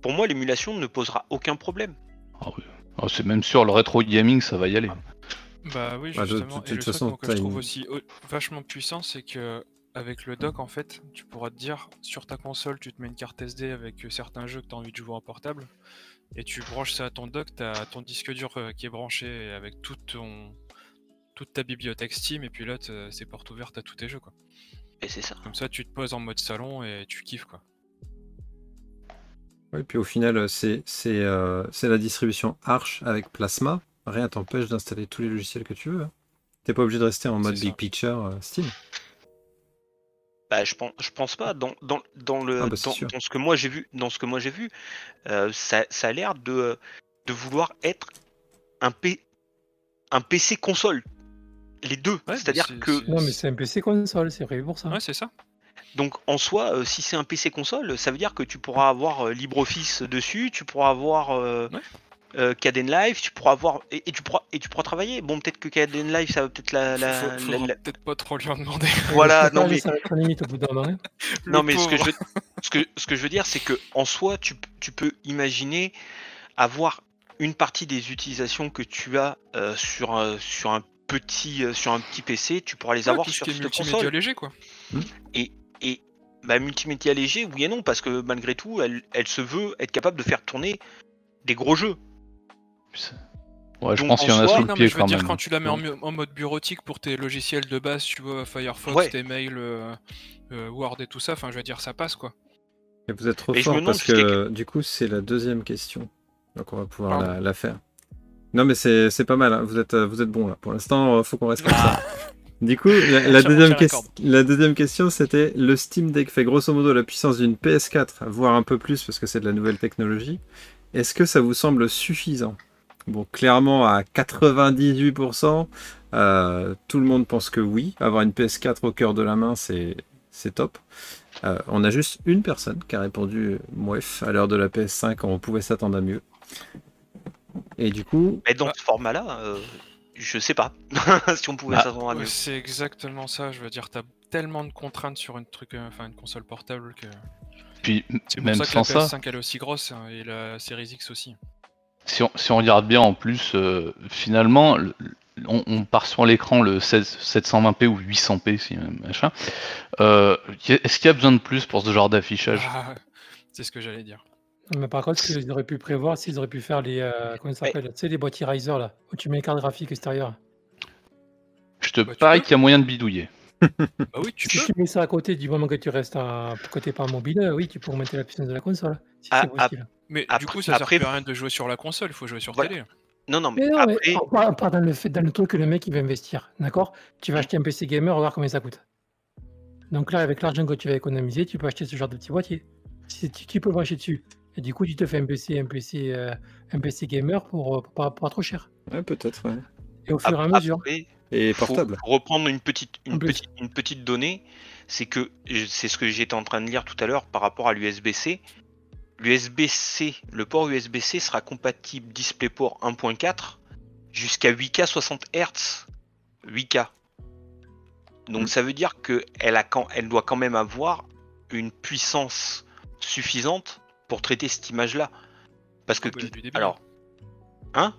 pour moi, l'émulation ne posera aucun problème. Ah oui. Oh, c'est même sûr, le rétro gaming, ça va y aller. Bah oui, justement. Et le truc que je trouve aussi vachement puissant, c'est que avec le dock, en fait, tu pourras te dire, sur ta console, tu te mets une carte SD avec certains jeux que tu as envie de jouer en portable, et tu branches ça à ton dock, tu as ton disque dur qui est branché avec toute ta bibliothèque Steam, et puis là, c'est porte ouverte à tous tes jeux, quoi. Et c'est ça. Comme ça, tu te poses en mode salon et tu kiffes, quoi. Oui, puis au final, c'est la distribution Arch avec Plasma. Rien t'empêche d'installer tous les logiciels que tu veux. Hein. T'es pas obligé de rester en mode Big Picture Steam. Bah, je pense pas. Dans ce que moi j'ai vu, ça a l'air de vouloir être un PC console. Les deux. Ouais, c'est-à-dire que. Non, mais c'est un PC console, c'est prévu pour ça. Ouais, c'est ça. Donc en soi, si c'est un PC console, ça veut dire que tu pourras avoir LibreOffice dessus, tu pourras avoir Kdenlive, tu pourras avoir et tu pourras travailler. Bon, peut-être que Kdenlive, ça va peut-être peut-être pas trop lui en demander. Voilà, non mais ça va être limite au bout d'un moment. Non mais ce que je veux dire, c'est que en soi, tu peux imaginer avoir une partie des utilisations que tu as sur un petit PC, tu pourras les avoir sur cette multimédia console. Léger, quoi. Et bah, multimédia léger, oui et non, parce que malgré tout, elle se veut être capable de faire tourner des gros jeux. Ouais, je pense qu'il y en a sous le pied quand même. Quand tu la mets en mode bureautique pour tes logiciels de base, tu vois, Firefox, tes mails, Word et tout ça, enfin, je veux dire, ça passe, quoi. Et vous êtes trop fort parce que du coup, c'est la deuxième question. Donc on va pouvoir la faire. Non mais c'est pas mal, hein. Vous êtes bon là. Pour l'instant, faut qu'on reste comme ça. Du coup, la deuxième question, c'était le Steam Deck fait grosso modo la puissance d'une PS4, voire un peu plus parce que c'est de la nouvelle technologie. Est-ce que ça vous semble suffisant ? Bon, clairement à 98%, tout le monde pense que oui. Avoir une PS4 au cœur de la main, c'est top. On a juste une personne qui a répondu « Mouef », à l'heure de la PS5, on pouvait s'attendre à mieux. Et du coup... Mais dans ce format-là, je sais pas si on pouvait s'attendre à mieux. C'est exactement ça, je veux dire, t'as tellement de contraintes sur une console portable que... Puis, c'est pour même ça que sans la PS5 elle est aussi grosse, hein, et la Series X aussi. Si on regarde bien en plus, finalement, on part sur l'écran le 720p ou 800p, si même, machin. Est-ce qu'il y a besoin de plus pour ce genre d'affichage ? C'est ce que j'allais dire. Mais par contre, ce qu'ils auraient pu prévoir, s'ils auraient pu faire les les boîtiers riser là, où tu mets les cartes graphiques extérieures. Je te parie qu'il y a moyen de bidouiller. Bah oui, tu mets ça à côté du moment que tu restes à côté par mobile, oui, tu peux remonter la puissance de la console. Si mais après, du coup, ça sert à rien de jouer sur la console, il faut jouer sur télé. Non, mais dans le truc que le mec il veut investir, d'accord ? Tu vas acheter un PC gamer, regarde combien ça coûte. Donc là, avec l'argent que tu vas économiser, tu peux acheter ce genre de petit boîtier. Si tu peux brancher dessus. Et du coup, tu te fais un PC gamer pour pas trop cher. Ouais, peut-être, ouais. Et au fur et à mesure. Et portable. Faut reprendre une petite donnée, c'est que c'est ce que j'étais en train de lire tout à l'heure par rapport à l'USB-C. Le port USB-C sera compatible DisplayPort 1.4 jusqu'à 8K 60 Hz. 8K. Donc ça veut dire qu'elle doit quand même avoir une puissance suffisante pour traiter cette image-là. Parce que... Alors... Hein ?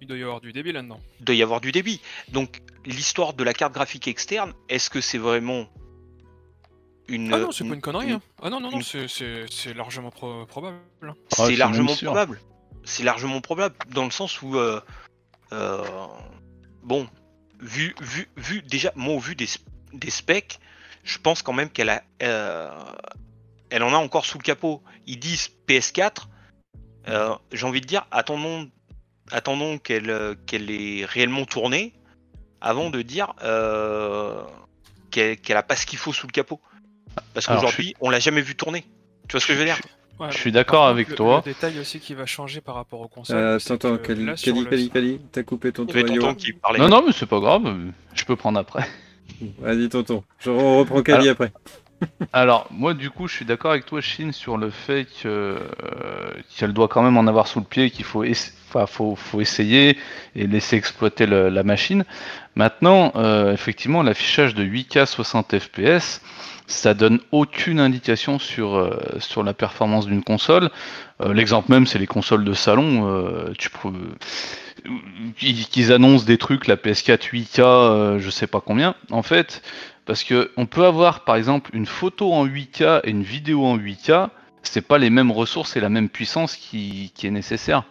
Il doit y avoir du débit là-dedans. Il doit y avoir du débit. Donc, l'histoire de la carte graphique externe, est-ce que c'est vraiment une... Ah non, c'est pas une connerie. Hein. Ah non, c'est largement probable. C'est largement probable. C'est largement probable, dans le sens où... bon, déjà, moi, au vu des specs, je pense quand même qu'elle a... elle en a encore sous le capot. Ils disent PS4, J'ai envie de dire, attendons qu'elle ait réellement tourné avant de dire qu'elle a pas ce qu'il faut sous le capot. Parce qu'aujourd'hui, on l'a jamais vu tourner. Tu vois ce que je veux dire ? Ouais, je suis d'accord avec toi. Le détail aussi qui va changer par rapport aux consoles. Attends, Cali, t'as coupé ton tonton qui parlait. Non, mais c'est pas grave, je peux prendre après. Vas-y, tonton, on reprend Cali après. Alors, moi, du coup, je suis d'accord avec toi, Shin, sur le fait qu'elle doit quand même en avoir sous le pied, qu'il faut, faut essayer et laisser exploiter la machine. Maintenant, effectivement, l'affichage de 8K 60 FPS, ça donne aucune indication sur la performance d'une console. L'exemple même, c'est les consoles de salon. Ils annoncent des trucs, la PS4 8K, je sais pas combien. En fait, parce que on peut avoir par exemple une photo en 8K et une vidéo en 8K, c'est pas les mêmes ressources et la même puissance qui est nécessaire.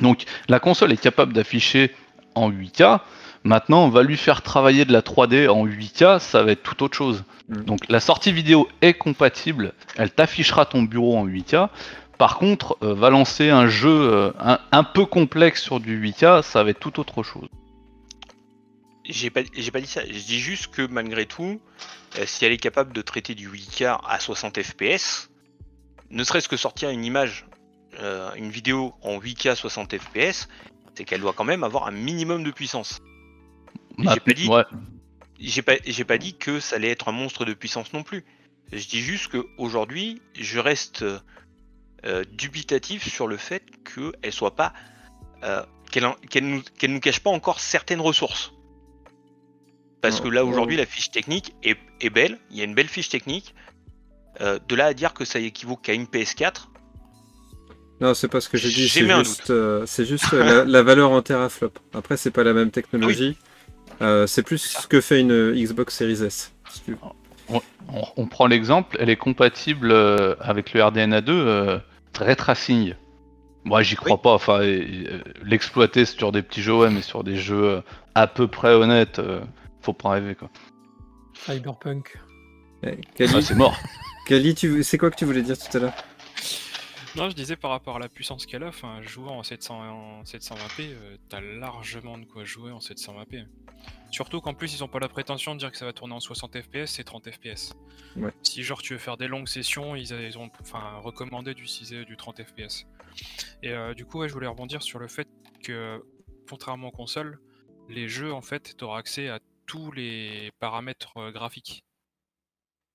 Donc la console est capable d'afficher en 8K. Maintenant, on va lui faire travailler de la 3D en 8K, ça va être tout autre chose. Donc la sortie vidéo est compatible, elle t'affichera ton bureau en 8K. Par contre, va lancer un jeu un peu complexe sur du 8K, ça va être tout autre chose. J'ai pas dit ça, je dis juste que malgré tout, si elle est capable de traiter du 8K à 60 FPS, ne serait-ce que sortir une image, une vidéo en 8K à 60 FPS, c'est qu'elle doit quand même avoir un minimum de puissance. J'ai pas dit que ça allait être un monstre de puissance non plus. Je dis juste qu'aujourd'hui, je reste dubitatif sur le fait qu'elle soit pas, qu'elle nous cache pas encore certaines ressources. Parce que là aujourd'hui, la fiche technique est belle. Il y a une belle fiche technique. De là à dire que ça équivaut qu'à une PS4. Non, c'est pas ce que j'ai dit. C'est juste la valeur en teraflop. Après, c'est pas la même technologie. Oui. C'est plus ce que fait une Xbox Series S. Si tu veux. On prend l'exemple, elle est compatible avec le RDNA 2 ray tracing. Moi, j'y crois pas. Enfin, l'exploiter sur des petits jeux, mais sur des jeux à peu près honnêtes, faut pas rêver quoi. Cyberpunk. Kali, c'est mort. Kali, c'est quoi que tu voulais dire tout à l'heure ? Non, je disais par rapport à la puissance qu'elle offre, jouant en 720p, t'as largement de quoi jouer en 720p. Surtout qu'en plus, ils n'ont pas la prétention de dire que ça va tourner en 60 fps et 30 fps. Ouais. Si genre tu veux faire des longues sessions, ils ont recommandé d'utiliser du 30 fps. Et du coup, je voulais rebondir sur le fait que, contrairement aux consoles, les jeux, en fait, t'auras accès à tous les paramètres graphiques.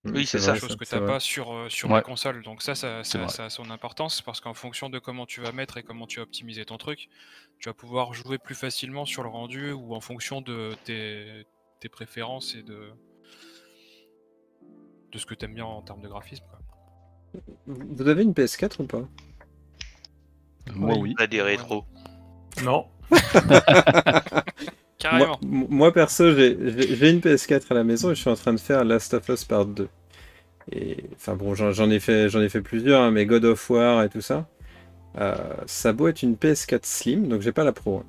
Oui, c'est ça, chose que t'as pas sur la console, donc ça a son importance, parce qu'en fonction de comment tu vas mettre et comment tu vas optimiser ton truc, tu vas pouvoir jouer plus facilement sur le rendu ou en fonction de tes préférences et de ce que t'aimes bien en termes de graphisme. Vous avez une PS4 ou pas ? Moi oui. Pas des rétros. Non. Carrément. Moi perso, j'ai une PS4 à la maison et je suis en train de faire Last of Us Part 2. Enfin bon, j'en ai fait plusieurs, mais God of War et tout ça. Ça a beau être une PS4 Slim, donc j'ai pas la Pro.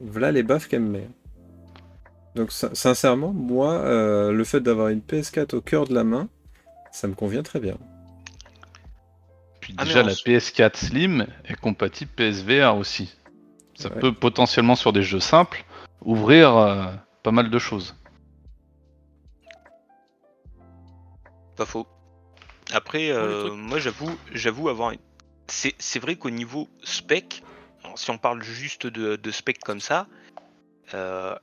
Voilà les baffes qu'elle me met. Donc sincèrement, moi, le fait d'avoir une PS4 au cœur de la main, ça me convient très bien. Puis déjà, la PS4 Slim est compatible PSVR aussi. Ça peut potentiellement, sur des jeux simples, ouvrir pas mal de choses. Pas faux. Après, moi j'avoue avoir... C'est vrai qu'au niveau spec, si on parle juste de spec comme ça, elle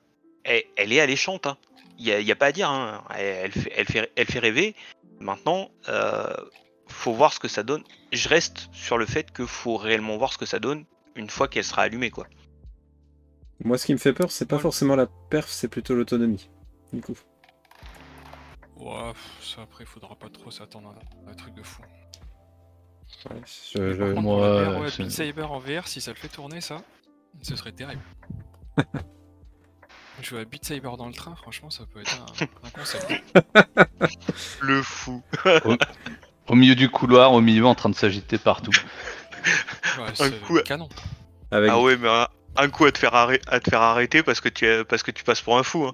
est alléchante. Y a pas à dire. Elle fait rêver. Maintenant, faut voir ce que ça donne. Je reste sur le fait que faut réellement voir ce que ça donne une fois qu'elle sera allumée, quoi. Moi, ce qui me fait peur, c'est pas forcément la perf, c'est plutôt l'autonomie, du coup. Ouah, ça après, faudra pas trop s'attendre à un truc de fou. Ouais, Beat Saber en VR, si ça le fait tourner, ça, ce serait terrible. Jouer à Beat Saber dans le train, franchement, ça peut être un concept. Le fou. Au milieu du couloir, au milieu, en train de s'agiter partout. Ouais, canon. Avec... Ah ouais, mais un coup à te faire arrêter parce que tu passes pour un fou. Hein.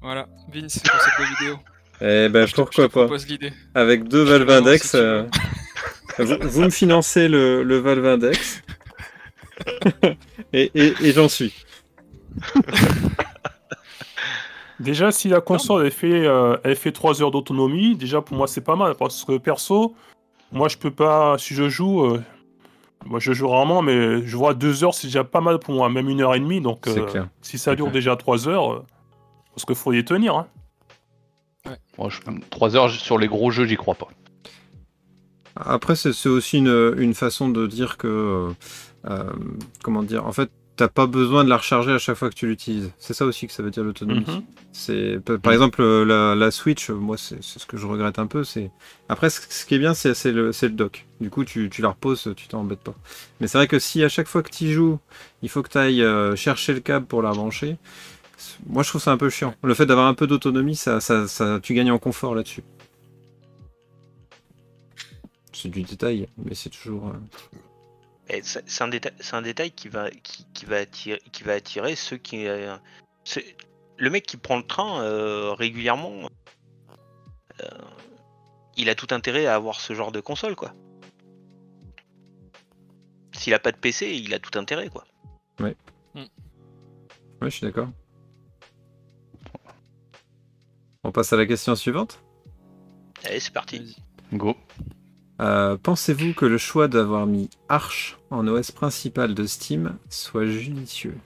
Voilà, Vince, c'est pour cette vidéo. Eh ben pourquoi pas. Avec deux Valve Index. Vous me financez le Valve Index et j'en suis. Déjà, si la console elle fait 3 heures d'autonomie, déjà pour moi c'est pas mal, parce que perso, moi je peux pas, si je joue, moi je joue rarement, mais je vois 2 heures c'est déjà pas mal pour moi, même 1 heure et demie, donc si ça dure déjà 3 heures, parce qu'il faut y tenir. Hein. Ouais. Moi, 3 heures sur les gros jeux, j'y crois pas. Après, c'est aussi une façon de dire que, comment dire, en fait, t'as pas besoin de la recharger à chaque fois que tu l'utilises. C'est ça aussi que ça veut dire l'autonomie. Mm-hmm. C'est, par exemple, la Switch, moi, c'est ce que je regrette un peu. C'est... Après, ce qui est bien, c'est le dock. Du coup, tu la reposes, tu t'embêtes pas. Mais c'est vrai que si à chaque fois que tu joues, il faut que tu ailles chercher le câble pour la brancher, moi, je trouve ça un peu chiant. Le fait d'avoir un peu d'autonomie, ça tu gagnes en confort là-dessus. C'est du détail, mais c'est toujours... C'est un détail qui va attirer ceux qui... Le mec qui prend le train régulièrement, il a tout intérêt à avoir ce genre de console, quoi. S'il a pas de PC, il a tout intérêt, quoi. Ouais. Mmh. Ouais, je suis d'accord. On passe à la question suivante ? Allez, c'est parti. Vas-y. Go. Pensez-vous que le choix d'avoir mis Arch en OS principal de Steam soit judicieux ?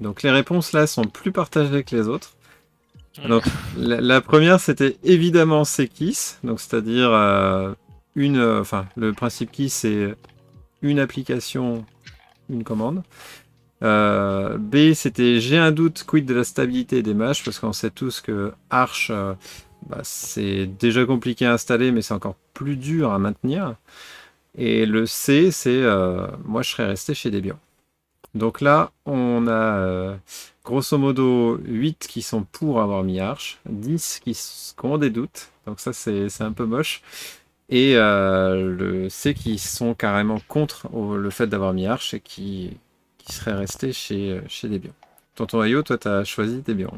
Donc les réponses là sont plus partagées que les autres. Donc la première c'était évidemment c'est KISS, donc c'est-à-dire le principe KISS c'est une application, une commande. B c'était j'ai un doute quid de la stabilité des mâches, parce qu'on sait tous que Arch c'est déjà compliqué à installer, mais c'est encore plus dur à maintenir. Et le C, c'est moi je serais resté chez Debian. Donc là, on a grosso modo 8 qui sont pour avoir mis Arch, 10 qui ont des doutes, donc ça c'est un peu moche, et le C qui sont carrément contre le fait d'avoir mis Arch et qui serait resté chez Debian. Tonton Ayo, toi t'as choisi Debian.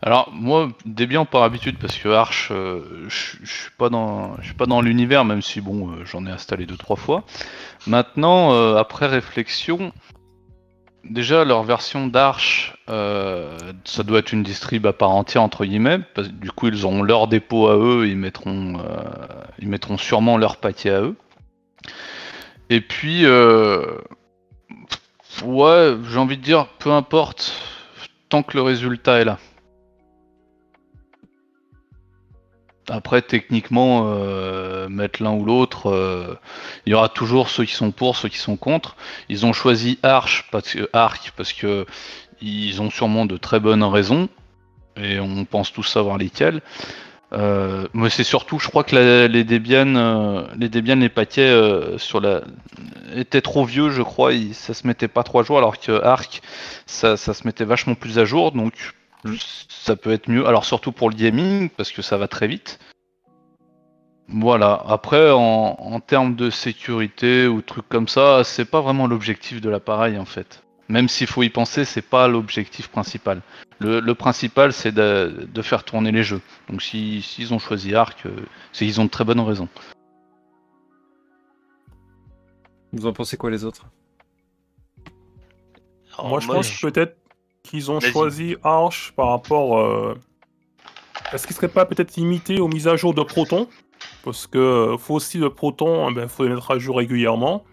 Alors moi Debian par habitude, parce que Arch je suis pas dans l'univers, même si bon j'en ai installé 2-3 fois. Maintenant après réflexion, déjà leur version d'Arch ça doit être une distrib à part entière entre guillemets, parce que du coup ils auront leur dépôt à eux, ils mettront sûrement leur paquet à eux. Et puis ouais, j'ai envie de dire peu importe tant que le résultat est là. Après, techniquement, mettre l'un ou l'autre, il y aura toujours ceux qui sont pour, ceux qui sont contre. Ils ont choisi Arch parce que ils ont sûrement de très bonnes raisons, et on pense tous savoir lesquelles. Mais c'est surtout, je crois que les Debian, les paquets étaient trop vieux, je crois. Ça se mettait pas trop à jour, alors que Arch, ça se mettait vachement plus à jour, donc. Ça peut être mieux, alors surtout pour le gaming parce que ça va très vite. Voilà, après en termes de sécurité ou trucs comme ça, c'est pas vraiment l'objectif de l'appareil en fait. Même s'il faut y penser, c'est pas l'objectif principal. Le principal c'est de faire tourner les jeux. Donc s'ils ont choisi Arc, c'est qu'ils ont de très bonnes raisons. Vous en pensez quoi les autres ? Moi je pense peut-être qu'ils ont choisi Arch par rapport... Est-ce qu'ils ne seraient pas peut-être limités aux mises à jour de Proton ? Parce que faut aussi le Proton, faut les mettre à jour régulièrement.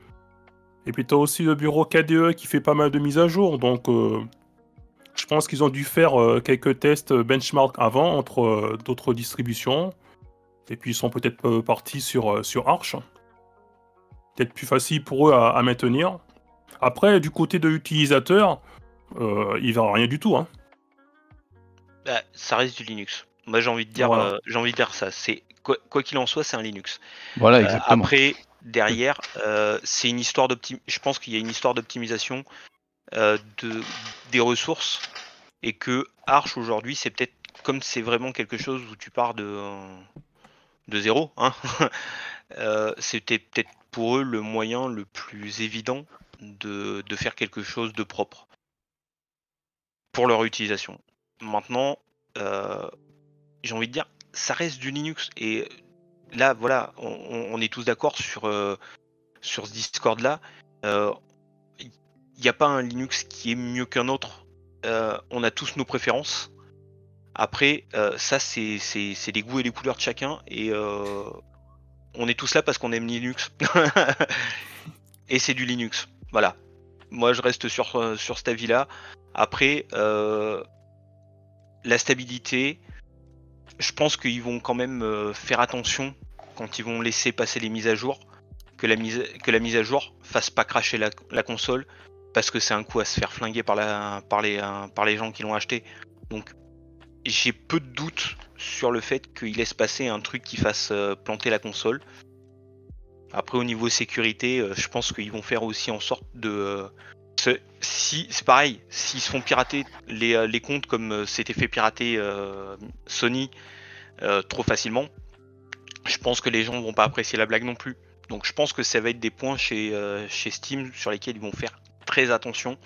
Et puis tu as aussi le bureau KDE qui fait pas mal de mises à jour. Donc je pense qu'ils ont dû faire quelques tests benchmark avant entre d'autres distributions. Et puis ils sont peut-être partis sur Arch. Peut-être plus facile pour eux à maintenir. Après, du côté de l'utilisateur... il verra rien du tout, hein. Bah, ça reste du Linux. Moi, j'ai envie de dire, voilà. J'ai envie de dire ça. C'est quoi qu'il en soit, c'est un Linux. Voilà, exactement. Après, derrière, c'est une histoire Je pense qu'il y a une histoire d'optimisation des ressources, et que Arch aujourd'hui, c'est peut-être comme c'est vraiment quelque chose où tu pars de zéro, hein. C'était peut-être pour eux le moyen le plus évident de faire quelque chose de propre. Pour leur utilisation. Maintenant, j'ai envie de dire, ça reste du Linux, et là, voilà, on est tous d'accord sur ce Discord-là. Il n'y a pas un Linux qui est mieux qu'un autre. On a tous nos préférences. Après, ça, c'est les goûts et les couleurs de chacun. Et on est tous là parce qu'on aime Linux. Et c'est du Linux. Voilà. Moi, je reste sur cet avis-là. Après, la stabilité, je pense qu'ils vont quand même faire attention quand ils vont laisser passer les mises à jour, que la mise à jour fasse pas cracher la console, parce que c'est un coup à se faire flinguer par les gens qui l'ont acheté. Donc, j'ai peu de doutes sur le fait qu'ils laissent passer un truc qui fasse planter la console. Après, au niveau sécurité, je pense qu'ils vont faire aussi en sorte de... C'est pareil, s'ils se font pirater les comptes comme s'était fait pirater Sony trop facilement, je pense que les gens vont pas apprécier la blague non plus. Donc je pense que ça va être des points chez Steam sur lesquels ils vont faire très attention.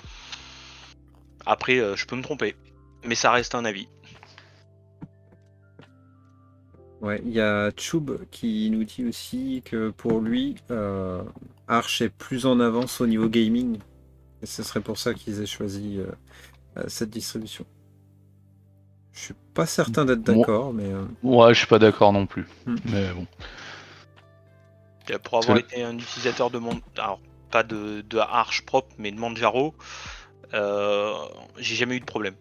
Après, je peux me tromper, mais ça reste un avis. Ouais, il y a Chub qui nous dit aussi que pour lui, Arch est plus en avance au niveau gaming. Et ce serait pour ça qu'ils aient choisi cette distribution. Je suis pas certain d'être d'accord, mais... Ouais, je suis pas d'accord non plus, mais bon. Et pour avoir été un utilisateur de... Alors, pas de Arch propre, mais de Manjaro, j'ai jamais eu de problème.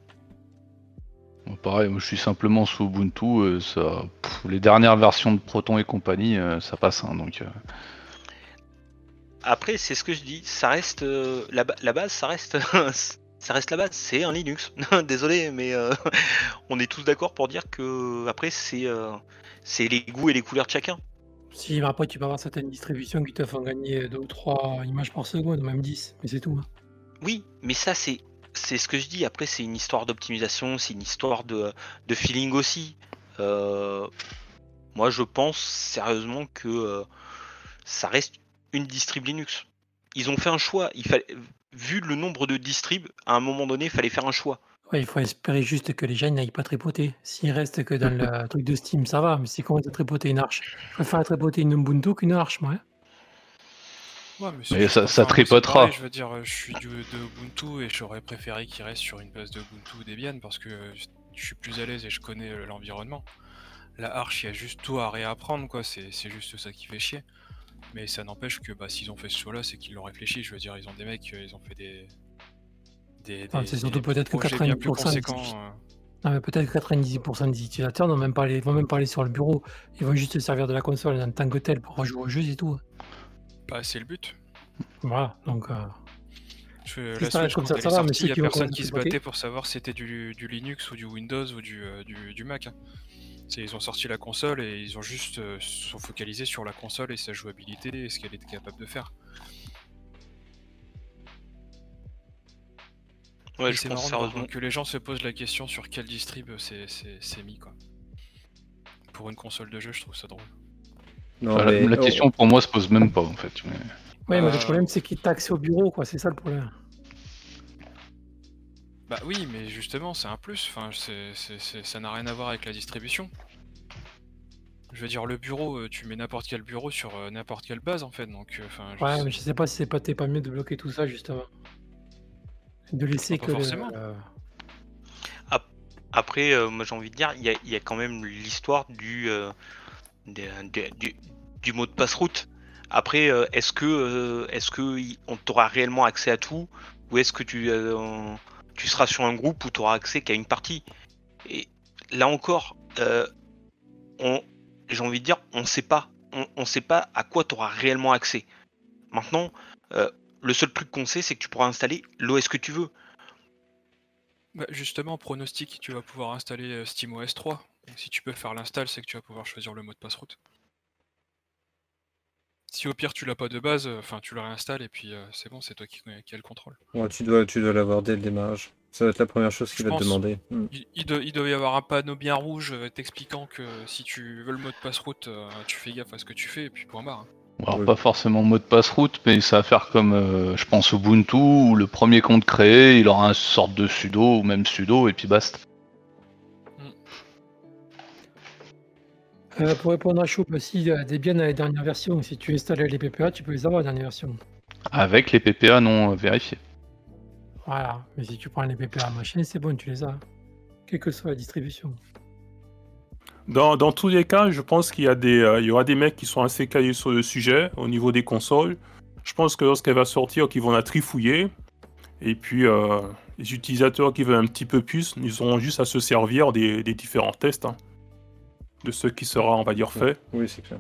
Pareil, moi je suis simplement sous Ubuntu, ça... les dernières versions de Proton et compagnie, ça passe, hein, donc... Après, c'est ce que je dis, ça reste la base, ça reste la base, c'est un Linux. Désolé, mais on est tous d'accord pour dire que après c'est les goûts et les couleurs de chacun. Si, mais après tu peux avoir certaines distributions qui te font gagner 2 ou 3 images par seconde, même 10, mais c'est tout. Hein. Oui, mais ça c'est ce que je dis, après c'est une histoire d'optimisation, c'est une histoire de feeling aussi. Moi je pense sérieusement que ça reste une distrib Linux. Ils ont fait un choix. Vu le nombre de distribs, à un moment donné, il fallait faire un choix. Ouais, il faut espérer juste que les gens n'aillent pas tripoter. S'ils restent que dans le truc de Steam, ça va, mais c'est comment de tripoter une Arch ? Je préfère tripoter une Ubuntu qu'une Arch, moi. Hein. Ouais, mais ça tripotera. Pareil, je veux dire, je suis de Ubuntu et j'aurais préféré qu'ils restent sur une base de Ubuntu ou Debian parce que je suis plus à l'aise et je connais l'environnement. La Arch, il y a juste tout à réapprendre, quoi. C'est juste ça qui fait chier. Mais ça n'empêche que s'ils ont fait ce choix-là, c'est qu'ils l'ont réfléchi. Je veux dire, ils ont des mecs, ils ont fait des ah, c'est surtout des peut-être que 90% Non, mais peut-être que 90% des utilisateurs vont même pas aller sur le bureau. Ils vont juste se servir de la console en tant que telle pour rejouer au jeu, c'est tout. Bah, c'est le but. Voilà, donc... La Switch, comme ça, va, mais il y a personne qui se battait pour savoir si c'était du Linux ou du Windows ou du Mac. Hein. Ils ont sorti la console et ils ont juste se sont focalisés sur la console et sa jouabilité et ce qu'elle était capable de faire. Ouais, c'est marrant que les gens se posent la question sur quel distrib c'est mis, quoi. Pour une console de jeu, je trouve ça drôle. Non, enfin, mais... La question pour moi se pose même pas en fait. Mais... Oui, mais le problème c'est qu'ils taxent au bureau, quoi. C'est ça le problème. Bah oui, mais justement, c'est un plus. Enfin, ça n'a rien à voir avec la distribution. Je veux dire, le bureau, tu mets n'importe quel bureau sur n'importe quelle base, en fait. Donc, ouais, mais je sais pas si t'es pas mieux de bloquer tout ça, justement. De laisser que... Forcément. Après, moi, j'ai envie de dire, il y a quand même l'histoire du mot de passe-route. Après, est-ce que on t'aura réellement accès à tout, ou est-ce que tu seras sur un groupe où tu auras accès qu'à une partie. Et là encore, j'ai envie de dire, on sait pas à quoi tu auras réellement accès. Maintenant, le seul truc qu'on sait, c'est que tu pourras installer l'OS que tu veux. Bah justement, pronostic, tu vas pouvoir installer SteamOS 3. Donc, si tu peux faire l'install, c'est que tu vas pouvoir choisir le mot de passe-route. Si au pire tu l'as pas de base, enfin tu le réinstalles et puis c'est bon, c'est toi qui as le contrôle. Ouais, tu dois l'avoir dès le démarrage. Ça va être la première chose qu'il va te demander. Il doit y avoir un panneau bien rouge t'expliquant que si tu veux le mot de passe-route, tu fais gaffe à ce que tu fais et puis point barre. Alors oui. Pas forcément mot de passe-route, mais ça va faire comme je pense Ubuntu où le premier compte créé, il aura une sorte de sudo ou même sudo et puis basta. Pour répondre à Choup, si Debian a les dernières versions, si tu installes les PPA, tu peux les avoir les dernières versions. Avec les PPA non vérifiés. Voilà, mais si tu prends les PPA machine, c'est bon, tu les as. Quelle que soit la distribution. Dans tous les cas, je pense qu'il y a il y aura des mecs qui sont assez calés sur le sujet, au niveau des consoles. Je pense que lorsqu'elle va sortir, qu'ils vont la trifouiller. Et puis, les utilisateurs qui veulent un petit peu plus, ils auront juste à se servir des différents tests. Hein, de ce qui sera, on va dire, fait. Oui, c'est clair.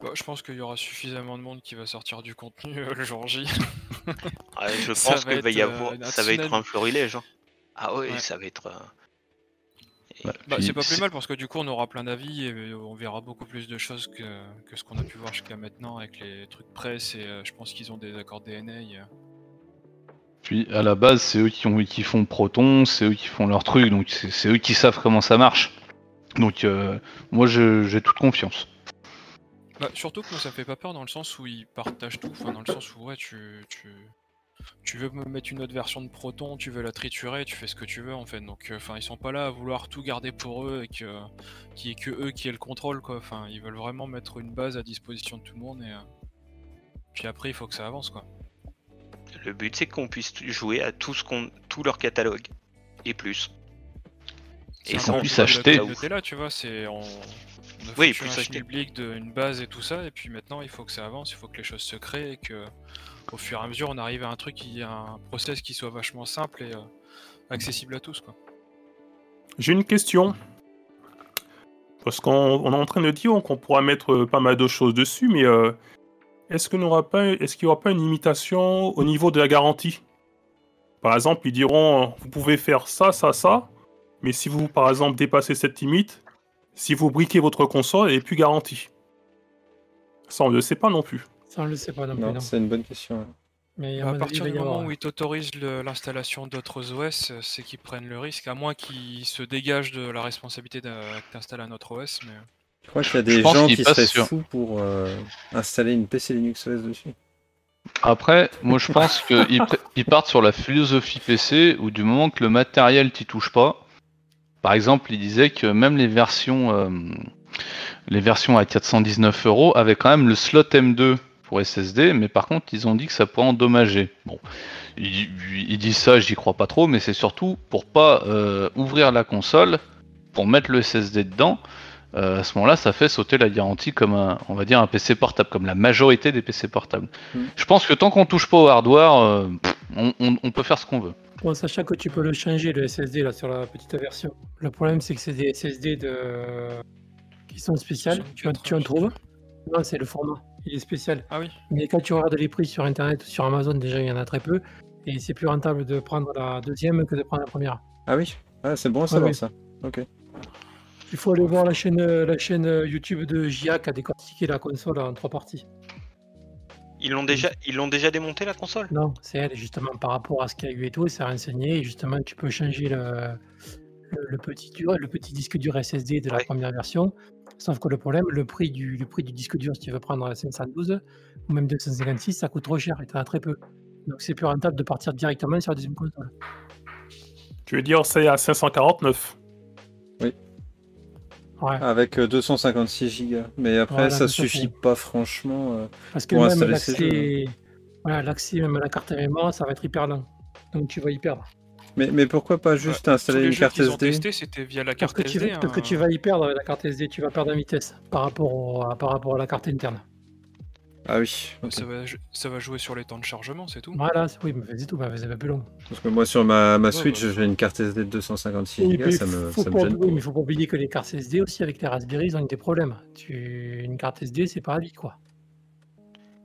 Bah, je pense qu'il y aura suffisamment de monde qui va sortir du contenu le jour J. Ouais, je pense qu'il va y avoir... Ça va être un florilège. Hein. Ah oui, ouais. Ça va être... Bah, c'est pas plus mal parce que du coup on aura plein d'avis et on verra beaucoup plus de choses que ce qu'on a pu voir jusqu'à maintenant avec les trucs presse et je pense qu'ils ont des accords DNA. Puis à la base c'est eux qui font Proton, c'est eux qui font leur truc, donc c'est eux qui savent comment ça marche. Donc moi j'ai toute confiance. Bah, surtout que moi ça me fait pas peur dans le sens où ils partagent tout, enfin dans le sens où ouais tu veux me mettre une autre version de Proton, tu veux la triturer, tu fais ce que tu veux en fait. Donc, enfin, ils sont pas là à vouloir tout garder pour eux et qu'il y ait que eux qui aient le contrôle quoi. Enfin, ils veulent vraiment mettre une base à disposition de tout le monde et puis après il faut que ça avance quoi. Le but c'est qu'on puisse jouer à tout leur catalogue et plus. Et sans plus acheter. Là, tu vois, c'est en oui, plus acheter public d'une base et tout ça. Et puis maintenant, il faut que ça avance, il faut que les choses se créent et que. Au fur et à mesure, on arrive à un truc, un process qui soit vachement simple et accessible à tous, quoi. J'ai une question. Parce qu'on est en train de dire qu'on pourra mettre pas mal de choses dessus, mais est-ce qu'il n'y aura pas une limitation au niveau de la garantie ? Par exemple, ils diront, vous pouvez faire ça, ça, ça, mais si vous, par exemple, dépassez cette limite, si vous briquez votre console, elle n'est plus garantie. Ça, on ne le sait pas non plus. Ça, on le sait pas non plus. Non, c'est une bonne question. Mais à partir du moment où ils t'autorisent l'installation d'autres OS, c'est qu'ils prennent le risque, à moins qu'ils se dégagent de la responsabilité d'installer un autre OS. Mais... Je crois qu'il y a des gens qui seraient fous pour installer une PC Linux OS dessus. Après, moi je pense qu'ils partent sur la philosophie PC, où du moment que le matériel t'y touche pas, par exemple, ils disaient que même les versions à 419€ avaient quand même le slot M2 pour SSD, mais par contre ils ont dit que ça pourrait endommager. Bon, ils disent ça, j'y crois pas trop, mais c'est surtout pour pas ouvrir la console, pour mettre le SSD dedans. À ce moment-là, ça fait sauter la garantie comme on va dire un PC portable, comme la majorité des PC portables. Je pense que tant qu'on touche pas au hardware, on peut faire ce qu'on veut. Bon, sachant que tu peux le changer le SSD là sur la petite version. Le problème c'est que c'est des SSD qui sont spéciales. Tu en trouves ? Non, c'est le format. Il est spécial. Ah oui. Mais quand tu regardes les prix sur internet, sur Amazon, déjà il y en a très peu. Et c'est plus rentable de prendre la deuxième que de prendre la première. Ah oui, ah, c'est bon à savoir ça. Ok. Il faut aller voir la chaîne YouTube de JA qui a décortiqué la console en 3 parties. Ils l'ont déjà démonté la console ? Non, c'est elle justement par rapport à ce qu'il y a eu et tout, ça a renseigné. Et justement, tu peux changer le petit disque dur SSD de la première version. Sauf que le problème, le prix du disque dur, si tu veux prendre 512 ou même 256, ça coûte trop cher et t'en as très peu. Donc c'est plus rentable de partir directement sur la deuxième console. Tu veux dire c'est à 549 ? Oui. Ouais. Avec 256 gigas. Mais après, voilà, ça suffit pas franchement parce que pour même installer ces jeux. Voilà, l'accès même à la carte mémoire, ça va être hyper lent. Donc tu vas y perdre. Mais pourquoi pas juste installer une carte SD ? Testé, c'était via la carte SD. Parce que tu vas y perdre la carte SD, tu vas perdre en vitesse par rapport à la carte interne. Ah oui. Okay. Ça va jouer sur les temps de chargement, c'est tout. Voilà, oui, mais c'est tout, c'est pas plus long. Parce que moi sur ma Switch, j'ai une carte SD de 256 GB, ça me gêne. Oui, mais faut pas oublier que les cartes SD aussi avec les Raspberry, ils ont eu des problèmes. Une carte SD, c'est pas la vie quoi.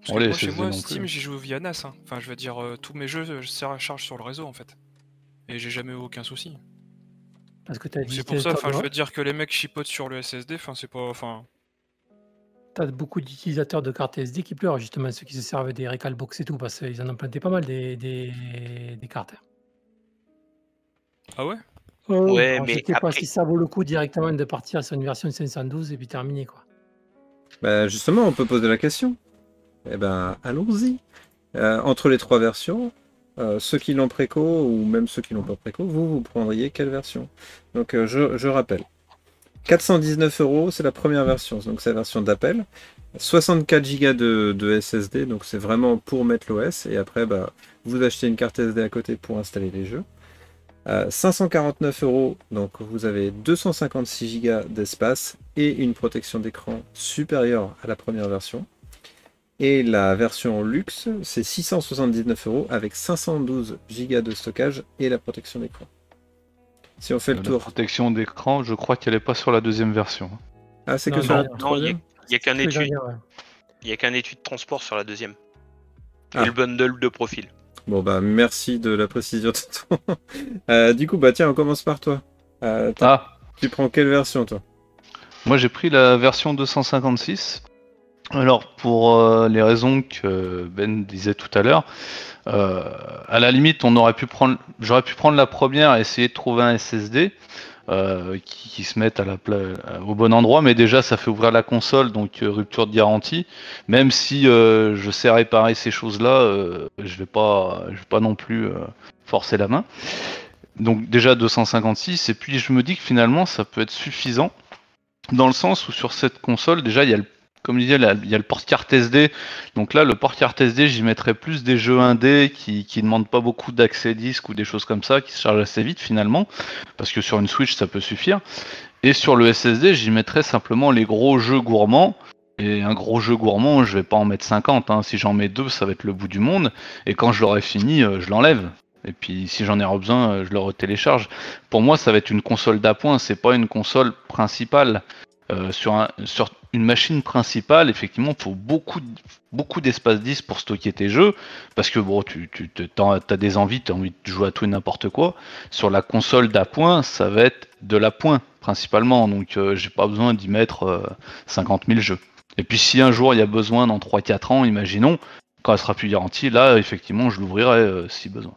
Parce que moi, chez moi, Steam, j'y joue via NAS. Hein. Enfin, je veux dire, tous mes jeux, je charge sur le réseau en fait. Et j'ai jamais eu aucun souci. Parce que c'est pour ça, enfin, je veux dire que les mecs chipotent sur le SSD, enfin, c'est pas, enfin. T'as beaucoup d'utilisateurs de cartes SD qui pleurent, justement, ceux qui se servent des Recalbox et tout, parce qu'ils en ont planté pas mal des cartes. Ah ouais ? Ouais, mais après... pas si ça vaut le coup directement de partir sur une version 512 et puis terminer, quoi. Bah justement, on peut poser la question. Eh ben, allons-y. Entre les 3 versions, ceux qui l'ont préco ou même ceux qui l'ont pas préco, vous prendriez quelle version ? Donc je rappelle. 419 €, c'est la première version, donc c'est la version d'Apple. 64 Go de SSD, donc c'est vraiment pour mettre l'OS, et après bah, vous achetez une carte SD à côté pour installer les jeux. 549 €, donc vous avez 256 Go d'espace et une protection d'écran supérieure à la première version. Et la version luxe, c'est 679 € avec 512 Go de stockage et la protection d'écran. Si on fait le tour. La protection d'écran, je crois qu'elle n'est pas sur la deuxième version. Ah, c'est non, que sur la troisième. Il n'y a qu'un étui de transport sur la deuxième. Et le bundle de profil. Bon, bah, merci de la précision. Du coup, bah, tiens, on commence par toi. Tu prends quelle version, toi ? Moi, j'ai pris la version 256. Alors, pour les raisons que Ben disait tout à l'heure, à la limite, j'aurais pu prendre la première et essayer de trouver un SSD qui se mette au bon endroit, mais déjà ça fait ouvrir la console, donc rupture de garantie. Même si je sais réparer ces choses-là, je vais pas non plus forcer la main. Donc déjà 256, et puis je me dis que finalement ça peut être suffisant, dans le sens où sur cette console, déjà il y a le porte-carte SD, donc là le porte-carte SD, j'y mettrais plus des jeux indés qui ne demandent pas beaucoup d'accès disque ou des choses comme ça, qui se chargent assez vite finalement, parce que sur une Switch ça peut suffire. Et sur le SSD, j'y mettrais simplement les gros jeux gourmands, et un gros jeu gourmand, je vais pas en mettre 50, hein. Si j'en mets 2, ça va être le bout du monde, et quand je l'aurai fini, je l'enlève. Et puis si j'en ai besoin, je le retélécharge. Pour moi ça va être une console d'appoint, c'est pas une console principale. Sur une machine principale, effectivement, il faut beaucoup d'espace disque pour stocker tes jeux, parce que bon, tu as envie de jouer à tout et n'importe quoi. Sur la console d'appoint, ça va être de l'appoint principalement, donc j'ai pas besoin d'y mettre 50 000 jeux. Et puis si un jour il y a besoin, dans 3-4 ans, imaginons, quand elle sera plus garantie, là, effectivement, je l'ouvrirai si besoin.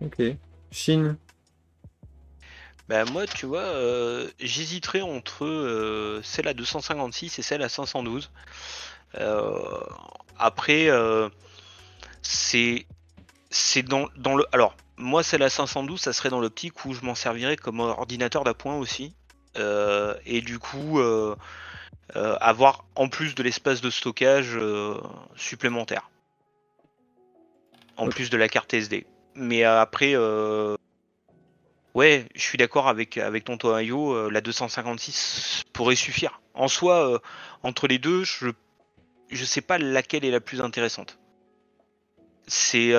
Ok. Chine. Bah moi tu vois, j'hésiterais entre celle à 256 et celle à 512. Après c'est dans le... Alors moi celle à 512 ça serait dans l'optique où je m'en servirais comme ordinateur d'appoint aussi. Et du coup avoir en plus de l'espace de stockage supplémentaire. En plus de la carte SD. Mais après... Ouais, je suis d'accord avec Tonton Ayo, la 256 pourrait suffire. En soi, entre les deux, je sais pas laquelle est la plus intéressante. C'est...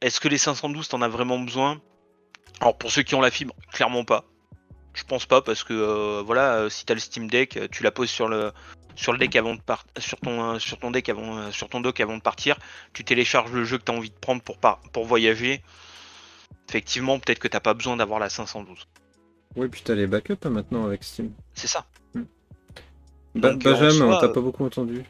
Est-ce que les 512, t'en as vraiment besoin ? Alors, pour ceux qui ont la fibre, clairement pas. Je pense pas, parce que, si t'as le Steam Deck, tu la poses sur ton dock avant de partir, tu télécharges le jeu que t'as envie de prendre pour voyager. Effectivement, peut-être que t'as pas besoin d'avoir la 512. Oui, puis t'as les backups hein, maintenant avec Steam. C'est ça. Benjamin, t'as pas beaucoup entendu.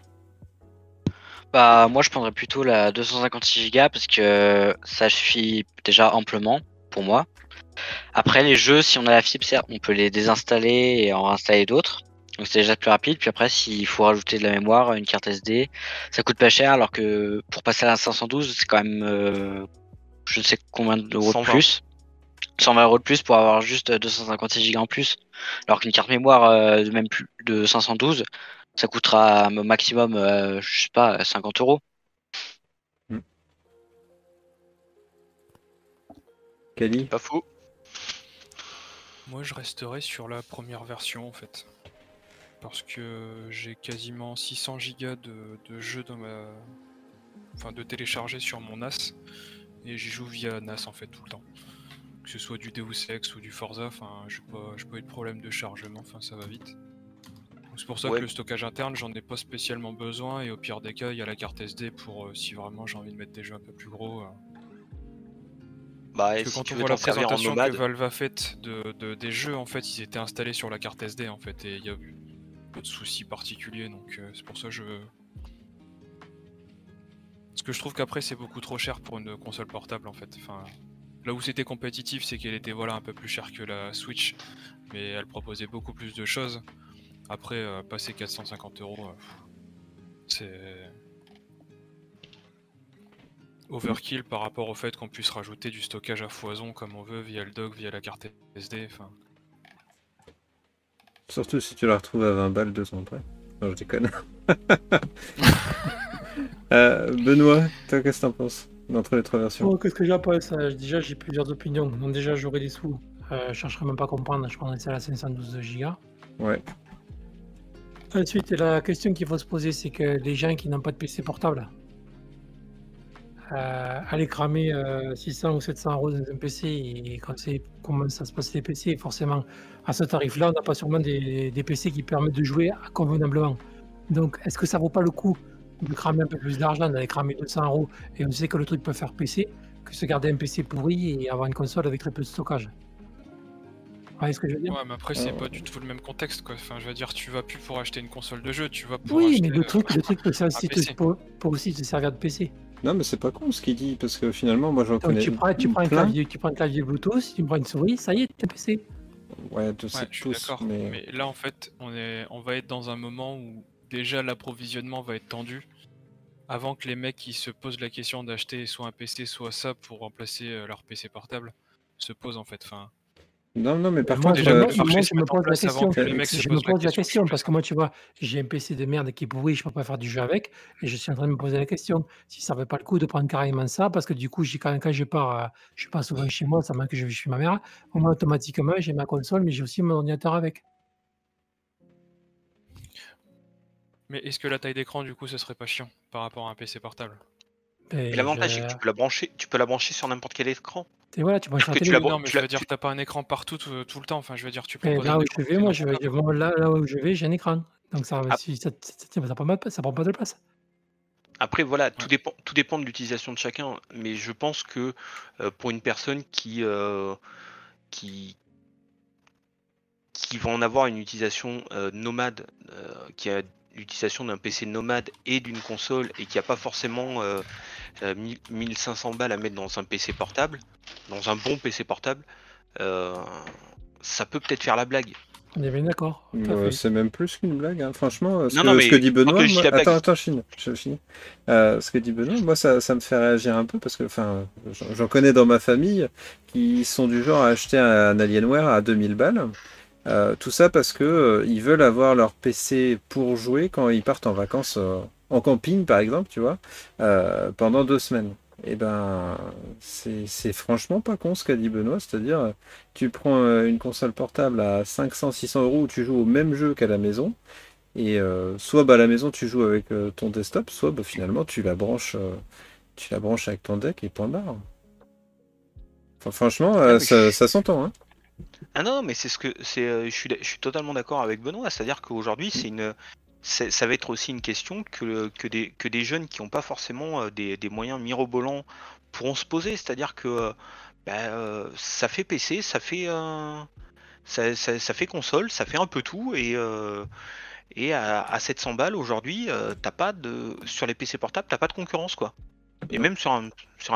Bah, moi je prendrais plutôt la 256 Go parce que ça suffit déjà amplement pour moi. Après, les jeux, si on a la fibre, on peut les désinstaller et en réinstaller d'autres. Donc c'est déjà plus rapide. Puis après, s'il faut rajouter de la mémoire, une carte SD, ça coûte pas cher. Alors que pour passer à la 512, c'est quand même. Je ne sais combien d'euros de plus, 120 € de plus pour avoir juste 256 Go en plus, alors qu'une carte mémoire de même plus de 512, ça coûtera maximum, 50 €. Cali, pas faux. Moi, je resterai sur la première version en fait, parce que j'ai quasiment 600 Go de jeux de télécharger sur mon NAS. Et j'y joue via NAS en fait tout le temps. Que ce soit du Deus Ex ou du Forza, enfin j'ai pas eu de problème de chargement, enfin ça va vite. Donc c'est pour ça que le stockage interne j'en ai pas spécialement besoin, et au pire des cas il y a la carte SD pour si vraiment j'ai envie de mettre des jeux un peu plus gros. Bah, parce que si quand on voit la présentation que Valve a faite des jeux, en fait ils étaient installés sur la carte SD en fait, et il y a eu pas de soucis particuliers, donc c'est pour ça que je... Parce que je trouve qu'après c'est beaucoup trop cher pour une console portable en fait. Enfin, là où c'était compétitif, c'est qu'elle était un peu plus chère que la Switch, mais elle proposait beaucoup plus de choses. Après passer 450 €, c'est... overkill par rapport au fait qu'on puisse rajouter du stockage à foison comme on veut, via le dock, via la carte SD, enfin... Surtout si tu la retrouves à 20 balles 200 près. Non, je déconne. Benoît, toi, qu'est-ce que t'en penses d'entre les trois versions? Oh, qu'est-ce que j'en pense? Déjà, j'ai plusieurs opinions. Donc déjà, j'aurai des sous. Je chercherai même pas à comprendre. Je prendrai celle à 512 Go. Ouais. Ensuite, la question qu'il faut se poser, c'est que les gens qui n'ont pas de PC portable, aller cramer 600 ou 700 euros dans un PC, et quand c'est comment ça se passe les PC, forcément, à ce tarif-là, on n'a pas sûrement des PC qui permettent de jouer convenablement. Donc, est-ce que ça vaut pas le coup de cramer un peu plus d'argent, d'aller cramer 200 euros, et on sait que le truc peut faire PC, que se garder un PC pourri et avoir une console avec très peu de stockage? Ouais, ce que je veux dire. Ouais, mais après, c'est pas du tout le même contexte, quoi. Enfin, je veux dire, tu vas plus pour acheter une console de jeu, tu vas pour acheter... Oui, mais le truc peut aussi te servir de PC. Non, mais c'est pas con ce qu'il dit, parce que finalement, moi, j'en connais tu prends un clavier Bluetooth, tu prends une souris, ça y est, t'es PC. Ouais, je suis d'accord, mais là, en fait, on va être dans un moment où déjà l'approvisionnement va être tendu, avant que les mecs qui se posent la question d'acheter soit un PC, soit ça, pour remplacer leur PC portable, se posent, en fait, enfin... Non, mais par contre, moi je me pose la question. Parce que moi, tu vois, j'ai un PC de merde qui est pourri, je peux pas faire du jeu avec, et je suis en train de me poser la question si ça ne vaut pas le coup de prendre carrément ça, parce que du coup, quand je pars, je suis pas souvent chez moi, ça m'a que je vais chez ma mère, au moins automatiquement, j'ai ma console, mais j'ai aussi mon ordinateur avec. Mais est-ce que la taille d'écran, du coup, ce serait pas chiant par rapport à un PC portable? Et l'avantage, c'est que tu peux la brancher sur n'importe quel écran. Et voilà, tu branches un téléphone. Non, mais je veux dire, t'as pas un écran partout tout le temps. Enfin, je veux dire, tu peux. Là où je vais, là où je vais, j'ai un écran. Donc ça prend pas de place. Après, voilà, ouais. Tout dépend de l'utilisation de chacun. Mais je pense que pour une personne qui va en avoir une utilisation nomade, qui a l'utilisation d'un PC nomade et d'une console et qui a pas forcément 1500 balles à mettre dans un PC portable, dans un bon PC portable, ça peut peut-être faire la blague. On est bien d'accord. C'est même plus qu'une blague, hein. Franchement, ce que dit Benoît... ce que dit Benoît, moi, ça me fait réagir un peu, parce que j'en connais dans ma famille qui sont du genre à acheter un Alienware à 2000 balles. Tout ça parce que ils veulent avoir leur PC pour jouer quand ils partent en vacances en camping par exemple, tu vois, pendant 2 semaines. Et ben c'est franchement pas con ce qu'a dit Benoît, c'est-à-dire tu prends une console portable à 500-600 euros où tu joues au même jeu qu'à la maison, et soit à la maison tu joues avec ton desktop, soit finalement tu la branches avec ton deck et point barre. Enfin, franchement ça s'entend, hein. Ah non, mais c'est ce que je suis totalement d'accord avec Benoît, c'est-à-dire qu'aujourd'hui ça va être aussi une question que des jeunes qui n'ont pas forcément des moyens mirobolants pourront se poser, c'est-à-dire que ça fait PC, ça fait console, ça fait un peu tout, et à 700 balles aujourd'hui, sur les PC portables, t'as pas de concurrence, quoi. Et même sur un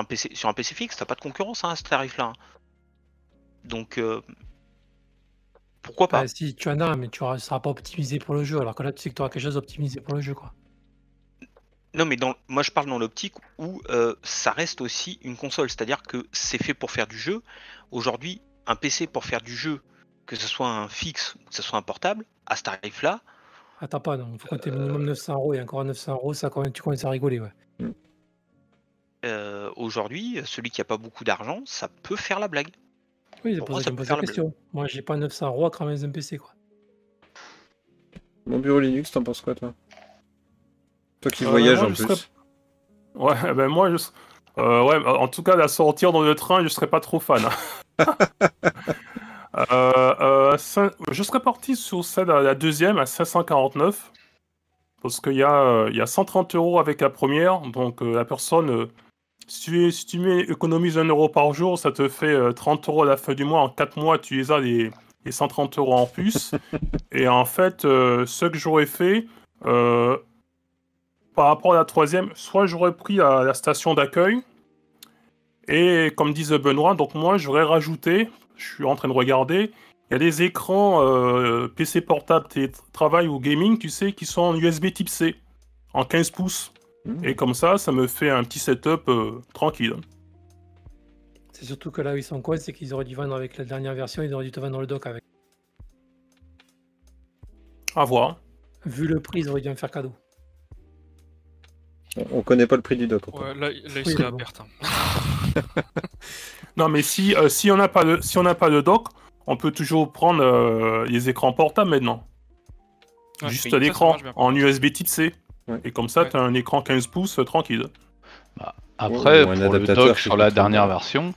PC fixe, t'as pas de concurrence, hein, à ce tarif-là. Donc, pourquoi pas? Si tu en as, mais tu ne seras pas optimisé pour le jeu, alors que là, tu sais que tu auras quelque chose d'optimisé pour le jeu, quoi. Non, mais moi, je parle dans l'optique où ça reste aussi une console, c'est-à-dire que c'est fait pour faire du jeu. Aujourd'hui, un PC pour faire du jeu, que ce soit un fixe, que ce soit un portable, à ce tarif-là... Attends pas, non, il faut compter minimum 900 euros, et encore à 900 euros, ça, quand même, tu commences à rigoler, ouais. Aujourd'hui, celui qui n'a pas beaucoup d'argent, ça peut faire la blague. Oui, ça me pose la question. Moi, j'ai pas 900 euros à cramer un PC, quoi. Mon bureau Linux, t'en penses quoi, toi? Toi qui voyages en plus. Ouais, ben moi, en tout cas, la sortir dans le train, je serais pas trop fan. Je serais parti sur celle la deuxième à 549, parce qu'il y a 130 euros avec la première, donc la personne... Si tu économises 1 euro par jour, ça te fait 30 euros à la fin du mois. En 4 mois, tu les as les 130 euros en plus. Et en fait, ce que j'aurais fait, par rapport à la troisième, soit j'aurais pris la station d'accueil. Et comme disait Benoît, donc moi, j'aurais rajouté, je suis en train de regarder, il y a des écrans PC portable, télétravail ou gaming, tu sais, qui sont en USB type C, en 15 pouces. Et comme ça me fait un petit setup tranquille. C'est surtout que là où ils sont cons, c'est qu'ils auraient dû vendre avec la dernière version, ils auraient dû te vendre le dock avec. À voir. Vu le prix, ils auraient dû me faire cadeau. On connaît pas le prix du dock. Ouais, là, ils sont à perte. Non, mais si on n'a pas de dock, on peut toujours prendre les écrans portables maintenant. Ouais, juste l'écran en USB type C. Ouais. Et comme ça, tu as un écran 15 pouces tranquille. Bah, après, ouais, pour le dock sur la dernière version,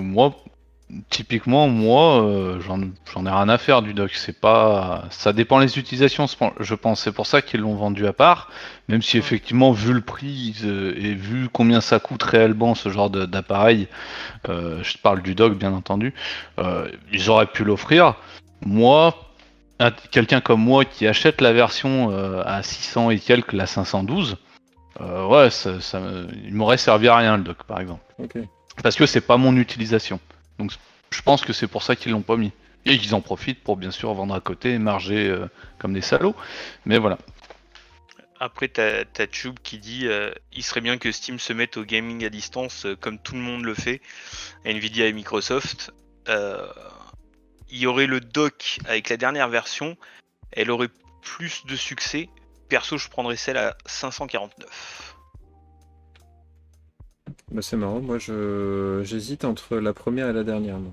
moi, typiquement, j'en ai rien à faire du dock. C'est pas... Ça dépend des utilisations, je pense. C'est pour ça qu'ils l'ont vendu à part. Même si, effectivement, vu le prix et vu combien ça coûte réellement ce genre d'appareil, je parle du dock, bien entendu, ils auraient pu l'offrir. Moi... quelqu'un comme moi qui achète la version à 600 et quelques, la 512, ça il m'aurait servi à rien le dock par exemple. Okay. Parce que c'est pas mon utilisation. Donc je pense que c'est pour ça qu'ils l'ont pas mis. Et qu'ils en profitent pour bien sûr vendre à côté et marger comme des salauds. Mais voilà. Après t'as Tube qui dit il serait bien que Steam se mette au gaming à distance comme tout le monde le fait, Nvidia et Microsoft. Il y aurait le dock avec la dernière version, elle aurait plus de succès. Perso, je prendrais celle à 549. Bah c'est marrant, moi j'hésite entre la première et la dernière. Non.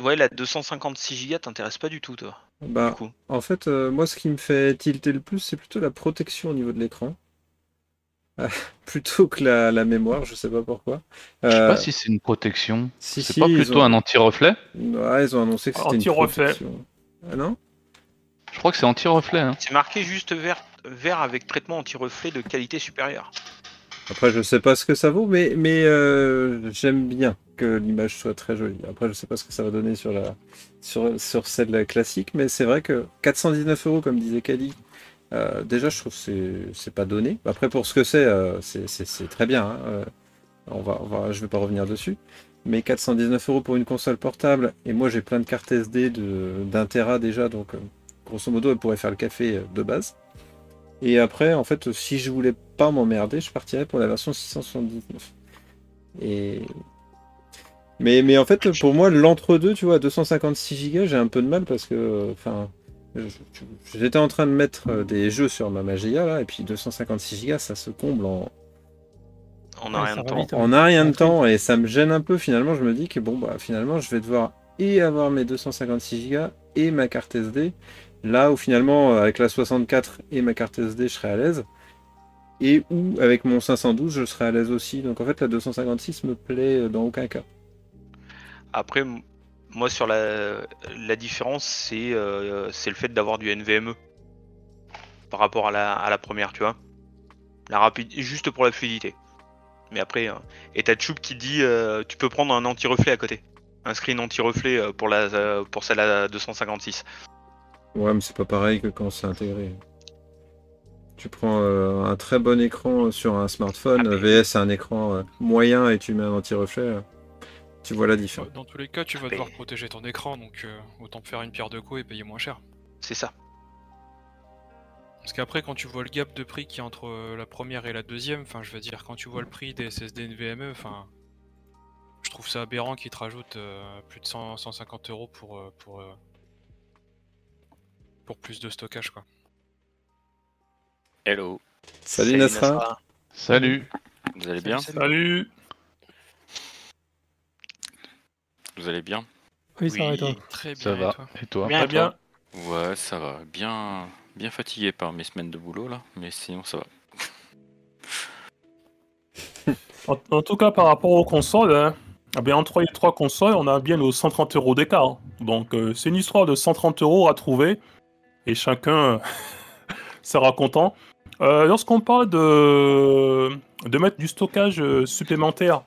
Ouais, la 256 Go t'intéresse pas du tout, toi. Bah, du coup. En fait, moi, ce qui me fait tilter le plus, c'est plutôt la protection au niveau de l'écran. Plutôt que la mémoire, je sais pas pourquoi. Je sais pas si c'est une protection. Si, pas plutôt un anti-reflet ? Ouais, ils ont annoncé que c'était une protection. Ah non ? Je crois que c'est anti-reflet. Hein. C'est marqué juste vert avec traitement anti-reflet de qualité supérieure. Après, je sais pas ce que ça vaut, mais j'aime bien que l'image soit très jolie. Après, je sais pas ce que ça va donner sur sur celle classique, mais c'est vrai que 419 €, comme disait Kali. Déjà, je trouve que c'est pas donné. Après, pour ce que c'est très bien. Hein. Je vais pas revenir dessus. Mais 419 € pour une console portable. Et moi, j'ai plein de cartes SD d'un Tera déjà. Donc, grosso modo, elle pourrait faire le café de base. Et après, en fait, si je voulais pas m'emmerder, je partirais pour la version 679. Et... Mais en fait, pour moi, l'entre-deux, tu vois, 256 Go, j'ai un peu de mal parce que... J'étais en train de mettre des jeux sur ma Magia là, et puis 256 Go, ça se comble en un rien de temps, et ça me gêne un peu finalement. Je me dis que finalement je vais devoir et avoir mes 256 Go et ma carte SD, là où finalement avec la 64 et ma carte SD je serais à l'aise, et où avec mon 512 je serais à l'aise aussi. Donc en fait la 256 me plaît dans aucun cas. Après moi, sur la différence, c'est le fait d'avoir du NVMe par rapport à la première, tu vois. Juste pour la fluidité. Mais après, et t'as Tchoub qui dit tu peux prendre un anti-reflet à côté. Un screen anti-reflet pour celle à 256. Ouais, mais c'est pas pareil que quand c'est intégré. Tu prends un très bon écran sur un smartphone, VS un écran moyen et tu mets un anti-reflet. Tu vois la différence. Dans tous les cas, tu vas devoir protéger ton écran, donc autant faire une pierre de coups et payer moins cher. C'est ça. Parce qu'après, quand tu vois le gap de prix qu'il y a entre la première et la deuxième, enfin, je veux dire, quand tu vois le prix des SSD NVMe, enfin, je trouve ça aberrant qu'ils te rajoutent plus de 150 € pour plus de stockage, quoi. Hello. Salut Nasra. Salut. Vous allez bien ? Salut. Vous allez bien ? Oui, ça va et toi ? Très bien. Ça va. Et toi ? Bien, bien. Ouais, ça va. Bien, bien fatigué par mes semaines de boulot là, mais sinon ça va. en tout cas, par rapport aux consoles, entre les trois consoles, on a bien nos 130 € d'écart. Hein. Donc c'est une histoire de 130 € à trouver, et chacun sera content. Lorsqu'on parle de mettre du stockage supplémentaire.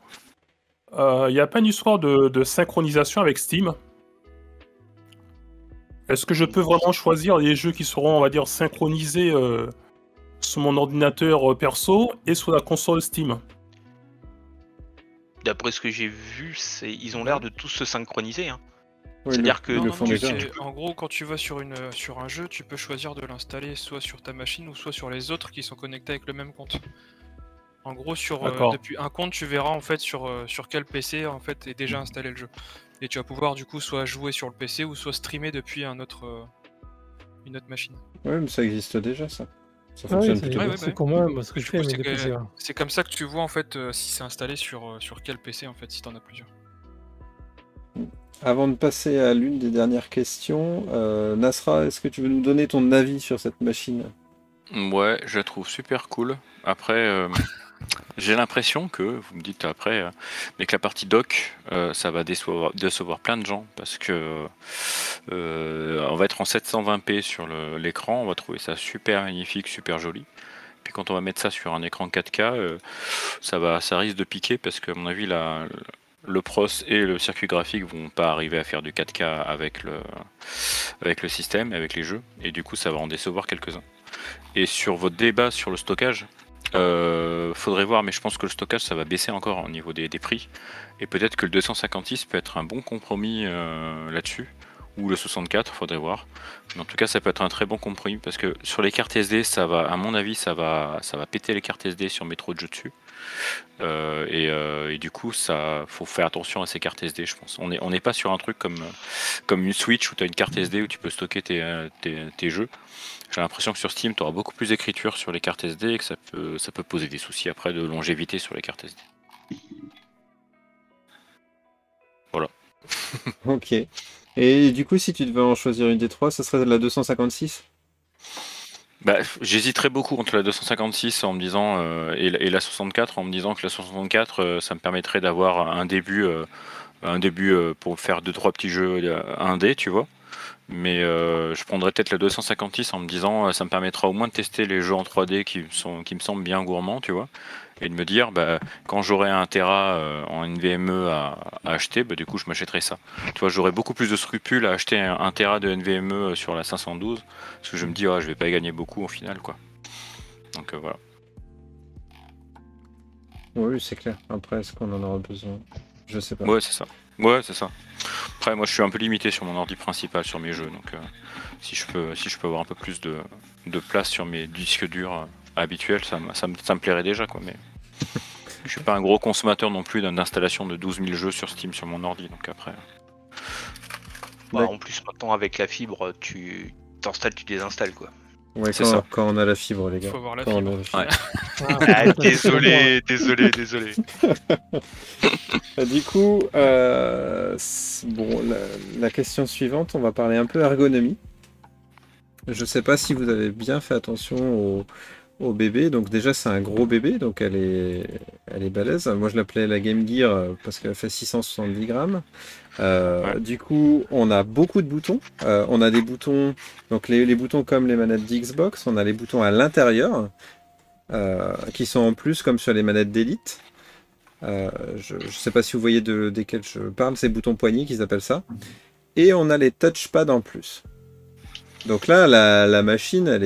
Il n'y a pas une histoire de synchronisation avec Steam. Est-ce que je peux vraiment choisir les jeux qui seront, on va dire, synchronisés sur mon ordinateur perso et sur la console Steam ? D'après ce que j'ai vu, ils ont l'air de tous se synchroniser. Hein. Oui, c'est-à-dire que en gros, quand tu vas sur un jeu, tu peux choisir de l'installer soit sur ta machine ou soit sur les autres qui sont connectés avec le même compte. En gros, depuis un compte, tu verras en fait sur quel PC en fait est déjà installé le jeu. Et tu vas pouvoir du coup soit jouer sur le PC ou soit streamer depuis une autre machine. Ouais, mais ça existe déjà ça. Ça fonctionne plutôt bien. C'est pour moi ce que je fais avec les PC. C'est comme ça que tu vois en fait si c'est installé sur quel PC en fait si t'en as plusieurs. Avant de passer à l'une des dernières questions, Nasra, est-ce que tu veux nous donner ton avis sur cette machine ? Ouais, je la trouve super cool. Après, j'ai l'impression que, vous me dites après, mais que la partie dock, ça va décevoir plein de gens parce que on va être en 720p sur l'écran, on va trouver ça super magnifique, super joli. Puis quand on va mettre ça sur un écran 4K, ça risque de piquer parce que à mon avis le pros et le circuit graphique vont pas arriver à faire du 4K avec le système, avec les jeux, et du coup ça va en décevoir quelques-uns. Et sur votre débat sur le stockage, faudrait voir, mais je pense que le stockage ça va baisser encore au niveau des prix, et peut-être que le 256 peut être un bon compromis là-dessus, ou le 64, faudrait voir. Mais en tout cas ça peut être un très bon compromis, parce que sur les cartes SD, ça va, à mon avis, ça va péter les cartes SD sur mes trop de jeux dessus. Et du coup, ça faut faire attention à ces cartes SD, je pense. On n'est pas sur un truc comme une Switch où tu as une carte SD où tu peux stocker tes jeux. J'ai l'impression que sur Steam, tu auras beaucoup plus d'écriture sur les cartes SD et que ça peut poser des soucis après de longévité sur les cartes SD. Voilà. Ok. Et du coup, si tu devais en choisir une des trois, ça serait la 256 ? Bah, j'hésiterais beaucoup entre la 256 en me disant et la 64 en me disant que la 64 ça me permettrait d'avoir un début pour faire 2-3 petits jeux 1D, tu vois. Mais je prendrais peut-être la 256 en me disant ça me permettra au moins de tester les jeux en 3D qui me semblent bien gourmands, tu vois. Et de me dire bah quand j'aurai un Tera en NVMe à acheter, bah du coup je m'achèterai ça. Tu vois, j'aurais beaucoup plus de scrupules à acheter un Tera de NVMe sur la 512 parce que je me dis je vais pas gagner beaucoup au final quoi. Donc voilà. Oui, c'est clair. Après, est-ce qu'on en aura besoin ? Je sais pas. Ouais, c'est ça. Après, moi, je suis un peu limité sur mon ordi principal, sur mes jeux. Donc, si je peux avoir un peu plus de place sur mes disques durs habituels, ça me plairait déjà, quoi. Mais je suis pas un gros consommateur non plus d'installation de 12 000 jeux sur Steam sur mon ordi. Donc après. Ouais, en plus, maintenant avec la fibre, tu t'installes, tu désinstalles, quoi. Ouais, c'est ça. Quand on a la fibre, les gars. Faut avoir la fibre. Ouais. Ah, désolé. Du coup, la question suivante, on va parler un peu ergonomie. Je sais pas si vous avez bien fait attention au bébé. Donc déjà, c'est un gros bébé, donc elle est balèze. Moi, je l'appelais la Game Gear parce qu'elle fait 670 grammes. Du coup, on a beaucoup de boutons. On a des boutons, donc les boutons comme les manettes d'Xbox. On a les boutons à l'intérieur qui sont en plus comme sur les manettes d'élite. Je sais pas si vous voyez desquels je parle, ces boutons poignées qu'ils appellent ça. Et on a les touchpads en plus. Donc là, la machine, elle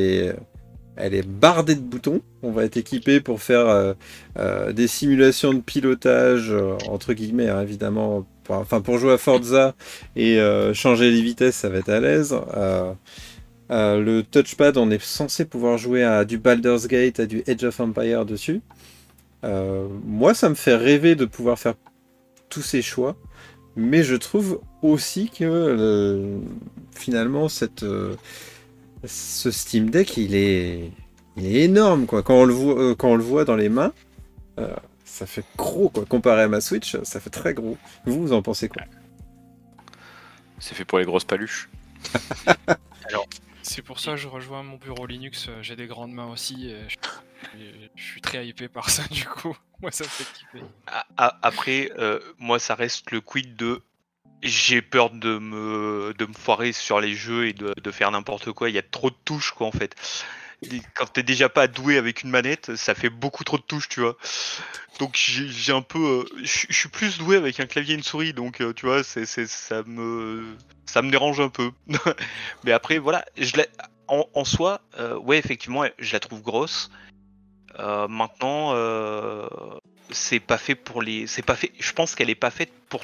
est bardée de boutons. On va être équipé pour faire des simulations de pilotage, entre guillemets, hein, évidemment. Pour jouer à Forza et changer les vitesses, ça va être à l'aise. Le touchpad, on est censé pouvoir jouer à du Baldur's Gate, à du Age of Empire dessus. Moi, ça me fait rêver de pouvoir faire tous ces choix. Mais je trouve aussi que finalement, ce Steam Deck, il est énorme, quoi. Quand on le voit dans les mains, ça fait gros, quoi. Comparé à ma Switch, ça fait très gros. Vous en pensez quoi ? C'est fait pour les grosses paluches. Alors, c'est pour ça que je rejoins mon bureau Linux. J'ai des grandes mains aussi. Je suis très hypé par ça, du coup. Moi, ça me fait kiffer. Après, moi, ça reste le quid de... J'ai peur de me foirer sur les jeux et de faire n'importe quoi. Il y a trop de touches, quoi, en fait. Quand t'es déjà pas doué avec une manette, ça fait beaucoup trop de touches, tu vois. Donc j'ai un peu... je suis plus doué avec un clavier et une souris, donc tu vois, ça me dérange un peu. Mais après, voilà, en soi, ouais, effectivement, je la trouve grosse. Maintenant, c'est pas fait pour les... Je pense qu'elle est pas faite pour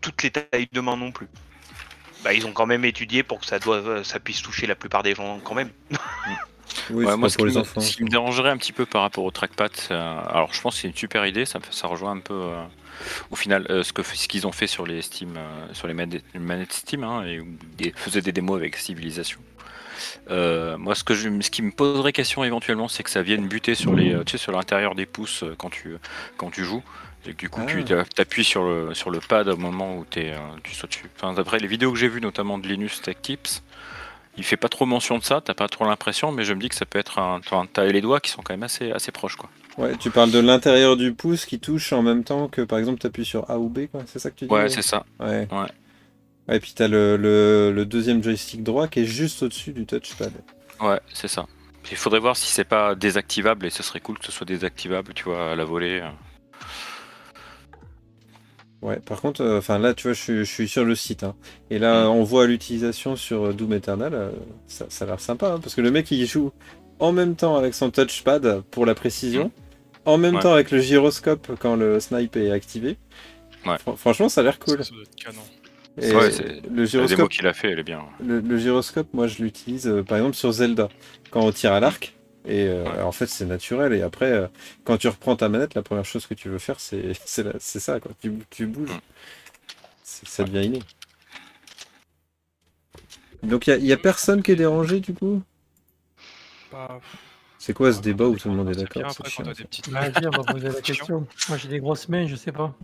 toutes les tailles de main non plus. Bah, ils ont quand même étudié pour que ça puisse toucher la plupart des gens quand même. Oui, ouais, moi, ce qui me dérangerait un petit peu par rapport au trackpad, alors je pense que c'est une super idée, ça rejoint un peu au final ce qu'ils ont fait sur les Steam, sur les manettes Steam, hein, et faisaient des démos avec Civilization. Moi, ce qui me poserait question éventuellement, c'est que ça vienne buter sur tu sais, sur l'intérieur des pouces quand tu joues. Et que du coup, tu appuies sur le pad au moment où tu sautes dessus. Enfin, d'après les vidéos que j'ai vues, notamment de Linus Tech Tips, il fait pas trop mention de ça, t'as pas trop l'impression, mais je me dis que ça peut être t'as les doigts qui sont quand même assez proches, quoi. Ouais, tu parles de l'intérieur du pouce qui touche en même temps que, par exemple, t'appuies sur A ou B, quoi. C'est ça que tu dis? Ouais, c'est ça. Ouais. Et puis t'as le deuxième joystick droit qui est juste au-dessus du touchpad. Ouais, c'est ça. Il faudrait voir si c'est pas désactivable, et ce serait cool que ce soit désactivable, tu vois, à la volée. Ouais, par contre, là, tu vois, je suis sur le site, hein, et là, on voit l'utilisation sur Doom Eternal, ça a l'air sympa, hein, parce que le mec, il joue en même temps avec son touchpad pour la précision, en même temps avec le gyroscope quand le snipe est activé. Ouais. Franchement, ça a l'air cool. Et ouais, le gyroscope, la démo qu'il a fait, elle est bien. Le gyroscope, moi, je l'utilise, par exemple, sur Zelda, quand on tire à l'arc. Et en fait, c'est naturel. Et après, quand tu reprends ta manette, la première chose que tu veux faire, c'est ça, quoi. Tu bouges. Ça devient inné. Donc, il n'y a personne qui est dérangé, du coup ? C'est quoi ce débat où tout le monde est d'accord ? On va poser la question. Moi, j'ai des grosses mains, je sais pas.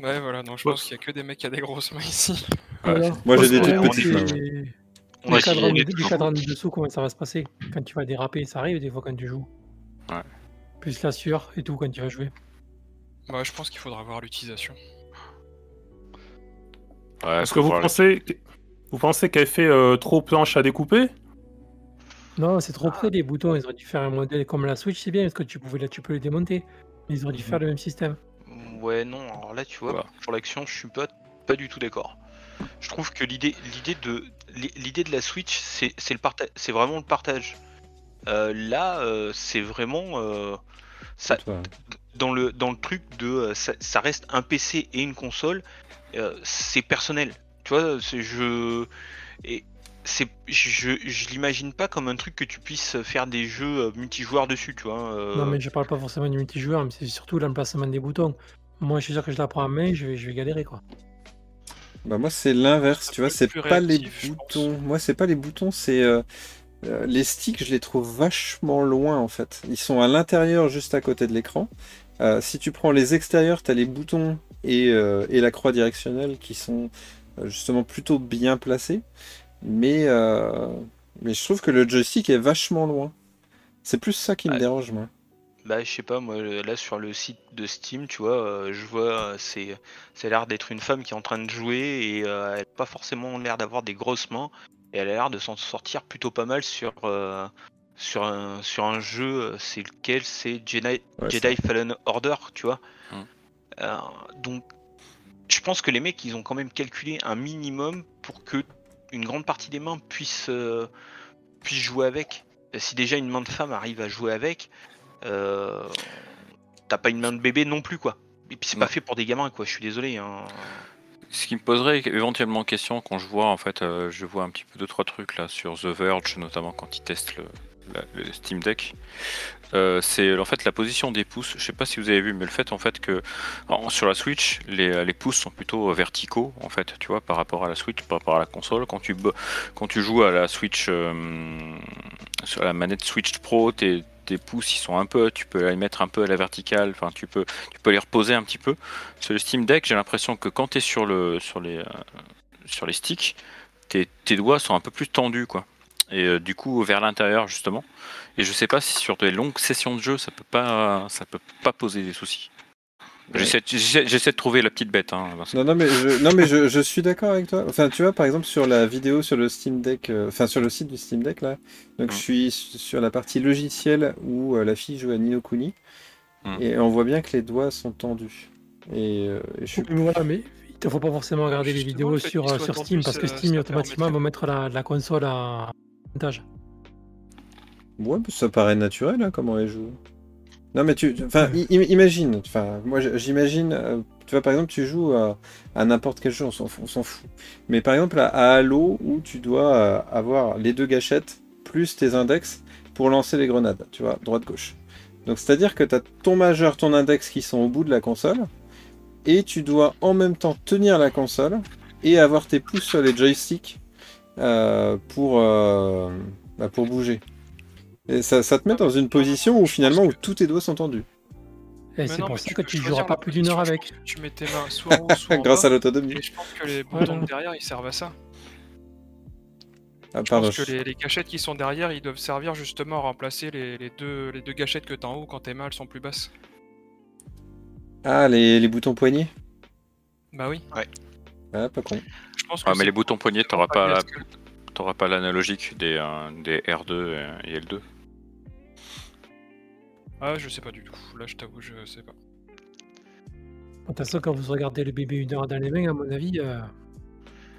Ouais, voilà. Non, je pense qu'il n'y a que des mecs qui ont des grosses mains ici. Voilà. Moi, j'ai des toutes petites mains. Les cadrans du dessous, comment ça va se passer? Quand tu vas déraper, ça arrive des fois quand tu joues. Ouais. Plus la sueur et tout quand tu vas jouer. Bah, je pense qu'il faudra voir l'utilisation. Ouais, est-ce que vous pensez qu'elle fait trop planche à découper? Non, c'est trop près des boutons. Ils auraient dû faire un modèle comme la Switch, c'est bien, parce que tu peux les démonter. Mais ils auraient dû faire le même système. Ouais, non, alors là, tu vois, sur l'action, je suis pas du tout d'accord. Je trouve que l'idée de la Switch, c'est vraiment le partage. C'est vraiment ça, dans le truc de ça reste un PC et une console, c'est personnel. Tu vois, je l'imagine pas comme un truc que tu puisses faire des jeux multijoueurs dessus, tu vois. Non, mais je parle pas forcément du multijoueur, mais c'est surtout l'emplacement des boutons. Moi, je suis sûr que je la prends en main, je vais galérer, quoi. Bah moi c'est l'inverse, tu vois, c'est pas réactif, les boutons. Moi c'est pas les boutons, c'est les sticks, je les trouve vachement loin en fait. Ils sont à l'intérieur, juste à côté de l'écran. Si tu prends les extérieurs, t'as les boutons et la croix directionnelle qui sont justement plutôt bien placés. Mais je trouve que le joystick est vachement loin. C'est plus ça qui me dérange, moi. Bah je sais pas, moi là sur le site de Steam, tu vois, je vois c'est l'air d'être une femme qui est en train de jouer et elle n'a pas forcément l'air d'avoir des grosses mains et elle a l'air de s'en sortir plutôt pas mal sur un jeu, c'est lequel, c'est Jedi Fallen Order, tu vois. Donc je pense que les mecs ils ont quand même calculé un minimum pour que une grande partie des mains puisse jouer avec. Si déjà une main de femme arrive à jouer avec, t'as pas une main de bébé non plus, quoi. Et puis c'est pas fait pour des gamins, quoi, je suis désolé, hein. Ce qui me poserait éventuellement question quand je vois, en fait, je vois un petit peu 2-3 trucs là sur The Verge, notamment quand ils testent le Steam Deck, c'est en fait la position des pouces. Je sais pas si vous avez vu, mais le fait en fait que sur la Switch, les pouces sont plutôt verticaux en fait, tu vois, par rapport à la Switch, par rapport à la console. Quand tu joues à la Switch, sur la manette Switch Pro, tes pouces ils sont un peu, tu peux les mettre un peu à la verticale, enfin tu peux les reposer un petit peu. Sur le Steam Deck, j'ai l'impression que quand t'es sur les sticks, tes doigts sont un peu plus tendus, quoi. Et du coup vers l'intérieur justement. Et je sais pas si sur des longues sessions de jeu ça peut pas poser des soucis. Ouais. J'essaie de trouver la petite bête, hein, Vincent. Non mais je suis d'accord avec toi. Enfin tu vois, par exemple sur la vidéo sur le Steam Deck, sur le site du Steam Deck là. Donc je suis sur la partie logicielle où la fille joue à Ni no Kuni et on voit bien que les doigts sont tendus. Et je suis. Voilà, mais il faut pas forcément regarder les vidéos sur Steam, parce que Steam automatiquement va mettre la console à avantage. Ouais, ça paraît naturel, hein, comment elle joue. Non mais imagine, moi j'imagine Tu vois, par exemple, tu joues à n'importe quel jeu, on s'en fout. Mais par exemple, à Halo, où tu dois avoir les deux gâchettes plus tes index pour lancer les grenades, tu vois, droite-gauche. Donc, c'est-à-dire que tu as ton majeur, ton index qui sont au bout de la console, et tu dois en même temps tenir la console et avoir tes pouces sur les joysticks pour bouger. Et ça te met dans une position où finalement où tous tes doigts sont tendus. Et c'est pour ça que tu ne joueras pas plus d'une heure avec. Tu mets tes mains soit en haut, soit en bas. Grâce à l'autonomie. Et je pense que les boutons de derrière, ils servent à ça. Ah, pardon. Je pense que les gâchettes qui sont derrière, ils doivent servir justement à remplacer les deux gâchettes que t'as en haut quand tes mains elles sont plus basses. Ah, les boutons poignets ? Bah oui. Ouais. Ah, pas con. Je pense que mais les boutons poignets, t'auras pas l'analogique des R2 et L2. Ah, je sais pas du tout. Là, je t'avoue, je sais pas. De toute façon, quand vous regardez le bébé une heure dans les mains, à mon avis...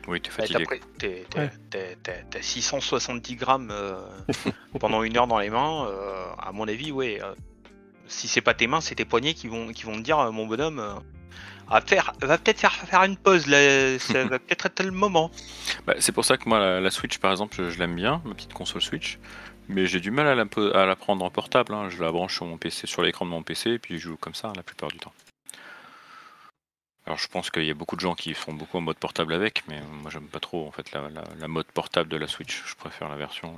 Oui, t'es fatigué. T'as 670 grammes pendant une heure dans les mains. À mon avis, ouais. Si c'est pas tes mains, c'est tes poignets qui vont te dire, mon bonhomme, va peut-être faire une pause. Là, ça va peut-être être le moment. Bah, c'est pour ça que moi, la Switch, par exemple, je l'aime bien, ma petite console Switch. Mais j'ai du mal à la prendre en portable, hein. Je la branche sur mon PC, sur l'écran de mon PC, et puis je joue comme ça la plupart du temps. Alors je pense qu'il y a beaucoup de gens qui font beaucoup en mode portable avec, mais moi j'aime pas trop en fait la mode portable de la Switch, je préfère la version...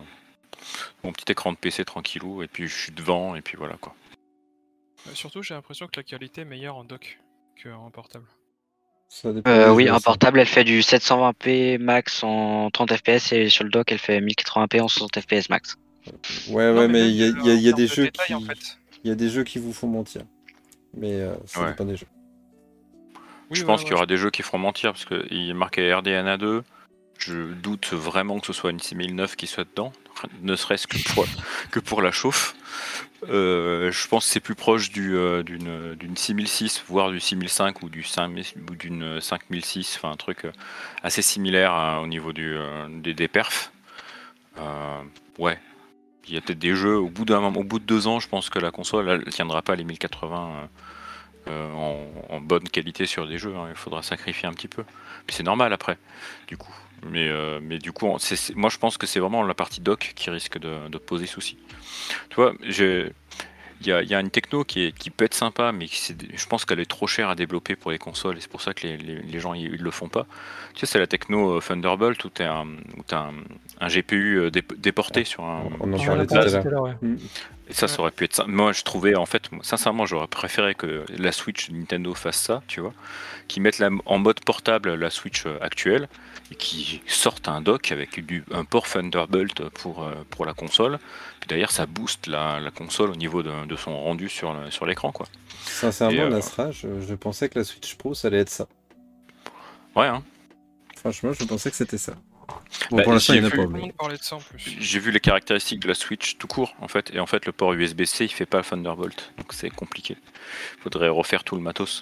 Mon petit écran de PC tranquillou, et puis je suis devant, et puis voilà quoi. Surtout j'ai l'impression que la qualité est meilleure en dock qu'en portable. Oui, en portable elle fait du 720p max en 30 fps, et sur le dock elle fait 1080p en 60 fps max. Ouais, mais il y a des jeux qui... en fait. Il y a des jeux qui vous font mentir. Mais ça dépend des jeux. Oui, je pense qu'il y aura des jeux qui feront mentir, parce qu'il est marqué RDNA 2. Je doute vraiment que ce soit une 6009 qui soit dedans, ne serait-ce que pour la chauffe. Je pense que c'est plus proche d'une 6006, voire du 6005 ou d'une 5006, enfin un truc assez similaire au niveau des perfs. Ouais. Il y a peut-être des jeux, au bout de 2 ans, je pense que la console elle tiendra pas les 1080 en bonne qualité sur des jeux, hein. Il faudra sacrifier un petit peu. Puis c'est normal après, du coup. Mais du coup, moi je pense que c'est vraiment la partie doc qui risque de poser souci. Tu vois, il y a une techno qui peut être sympa, mais je pense qu'elle est trop chère à développer pour les consoles, et c'est pour ça que les gens ils le font pas. Tu sais, c'est la techno Thunderbolt où t'as un GPU déporté sur un... sur les NAS. Et ça aurait pu être ça. Moi, je trouvais, en fait, sincèrement, j'aurais préféré que la Switch Nintendo fasse ça, tu vois, qu'ils mettent en mode portable la Switch actuelle, et qu'ils sortent un dock avec un port Thunderbolt pour la console. Puis d'ailleurs, ça booste la console au niveau de son rendu sur l'écran, quoi. Sincèrement, Nasra, je pensais que la Switch Pro, ça allait être ça. Ouais, hein. Franchement, je pensais que c'était ça. Bon, pour l'instant, il n'y en a pas. J'ai vu les caractéristiques de la Switch tout court, en fait, et en fait, le port USB-C, il fait pas Thunderbolt, donc c'est compliqué. Il faudrait refaire tout le matos.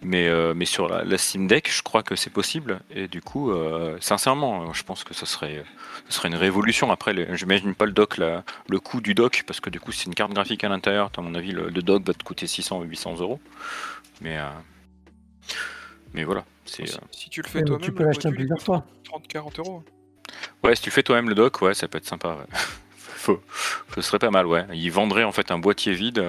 Mais sur la Steam Deck, je crois que c'est possible, et du coup, sincèrement, je pense que ce serait une révolution. Après, j'imagine pas le dock, le coût du dock, parce que du coup, c'est une carte graphique à l'intérieur. À mon avis, le dock va te coûter 600 ou 800 euros. Mais voilà. Si tu le fais toi-même, tu peux l'acheter plusieurs fois. 30-40 euros. Ouais, si tu fais toi-même le dock, ouais, ça peut être sympa. Ouais. Ce serait pas mal, ouais. Ils vendraient en fait un boîtier vide,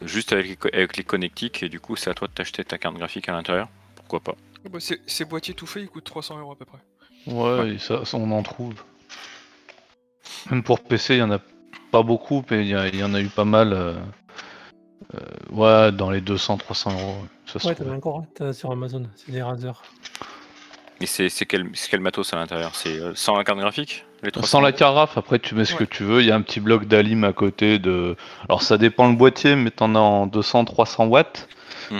juste avec les connectiques, et du coup, c'est à toi de t'acheter ta carte graphique à l'intérieur. Pourquoi pas. Bah, ces boîtiers tout faits, ils coûtent 300 euros à peu près. Ouais. Et ça, on en trouve. Même pour PC, il y en a pas beaucoup, mais il y en a eu pas mal. Ouais, dans les 200-300 euros. Ouais, t'en as encore sur Amazon, c'est des Razer. Et c'est quel matos à l'intérieur ? C'est sans la carte graphique ? Sans la carafe, après tu mets ce que tu veux, il y a un petit bloc d'alim à côté de... Alors ça dépend le boîtier, mais t'en as en 200-300 watts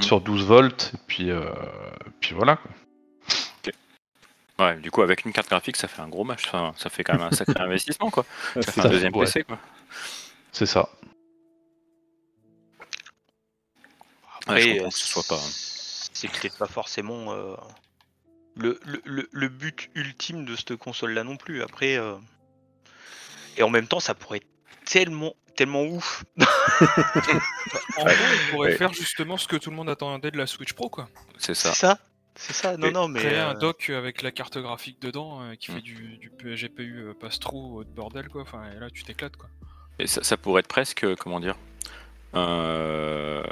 sur 12 volts, et puis voilà. Okay. Ouais, du coup avec une carte graphique ça fait un gros match, enfin, ça fait quand même un sacré investissement quoi. Ça fait un deuxième PC quoi. C'est ça. Après, ouais, c'est peut-être pas forcément le but ultime de cette console-là non plus. Après, et en même temps, ça pourrait être tellement tellement ouf. En vrai, ils pourraient faire justement ce que tout le monde attendait de la Switch Pro, quoi. C'est ça. C'est ça. Non, mais créer un dock avec la carte graphique dedans qui fait du GPU pass-through bordel, quoi. Enfin, et là, tu t'éclates, quoi. Et ça pourrait être presque, comment dire, un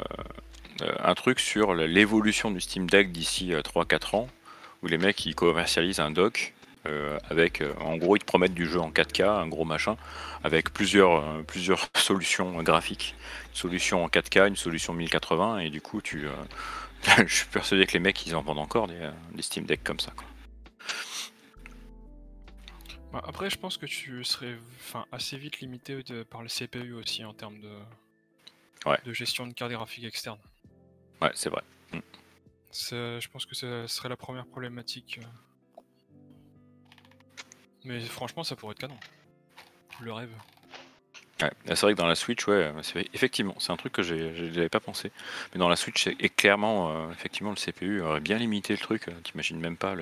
truc sur l'évolution du Steam Deck d'ici 3-4 ans, où les mecs ils commercialisent un dock avec, en gros, ils te promettent du jeu en 4K, un gros machin, avec plusieurs solutions graphiques, une solution en 4K, une solution 1080, et du coup, je suis persuadé que les mecs ils en vendent encore des Steam Deck comme ça, quoi. Après, je pense que tu serais assez vite limité par le CPU aussi en termes de gestion de carte graphique externe. Ouais, c'est vrai. Je pense que ce serait la première problématique. Mais franchement, ça pourrait être canon. Le rêve. Ouais, c'est vrai que dans la Switch, effectivement, c'est un truc que j'avais pas pensé. Mais dans la Switch, et clairement, effectivement, le CPU aurait bien limité le truc. T'imagines même pas